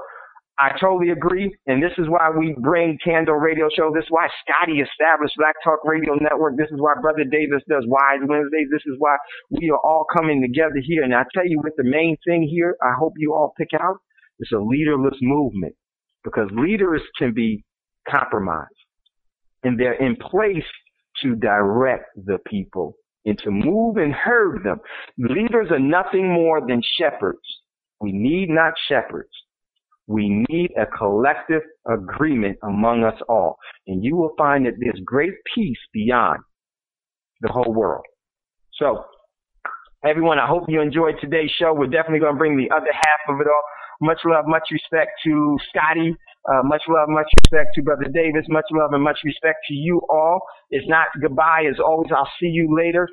I totally agree, and this is why we bring Tando Radio Show. This is why Scotty established Black Talk Radio Network. This is why Brother Davis does Wise Wednesdays. This is why we are all coming together here. And I tell you what the main thing here, I hope you all pick out, is a leaderless movement, because leaders can be compromised, and they're in place to direct the people and to move and herd them. Leaders are nothing more than shepherds. We need not shepherds. We need a collective agreement among us all. And you will find that there's great peace beyond the whole world. So, everyone, I hope you enjoyed today's show. We're definitely going to bring the other half of it all. Much love, much respect to Scotty. Much love, much respect to Brother Davis. Much love and much respect to you all. It's not goodbye. As always, I'll see you later.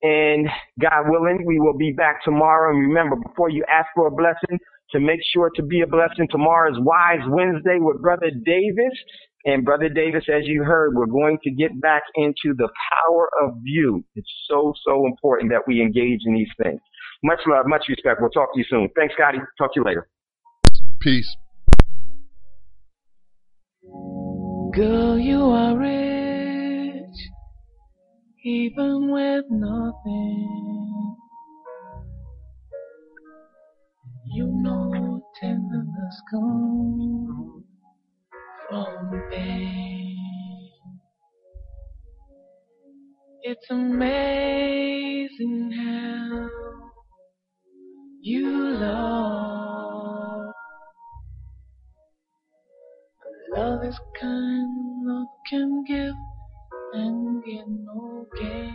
And God willing, we will be back tomorrow. And remember, before you ask for a blessing, to make sure to be a blessing. Tomorrow is Wise Wednesday with Brother Davis. And Brother Davis, as you heard, we're going to get back into the power of you. It's so, so important that we engage in these things. Much love, much respect. We'll talk to you soon. Thanks, Scotty. Talk to you later. Peace. Girl, you are rich, even with nothing. You know tenderness comes from pain. It's amazing how you love. Love is kind, love can give and get no gain.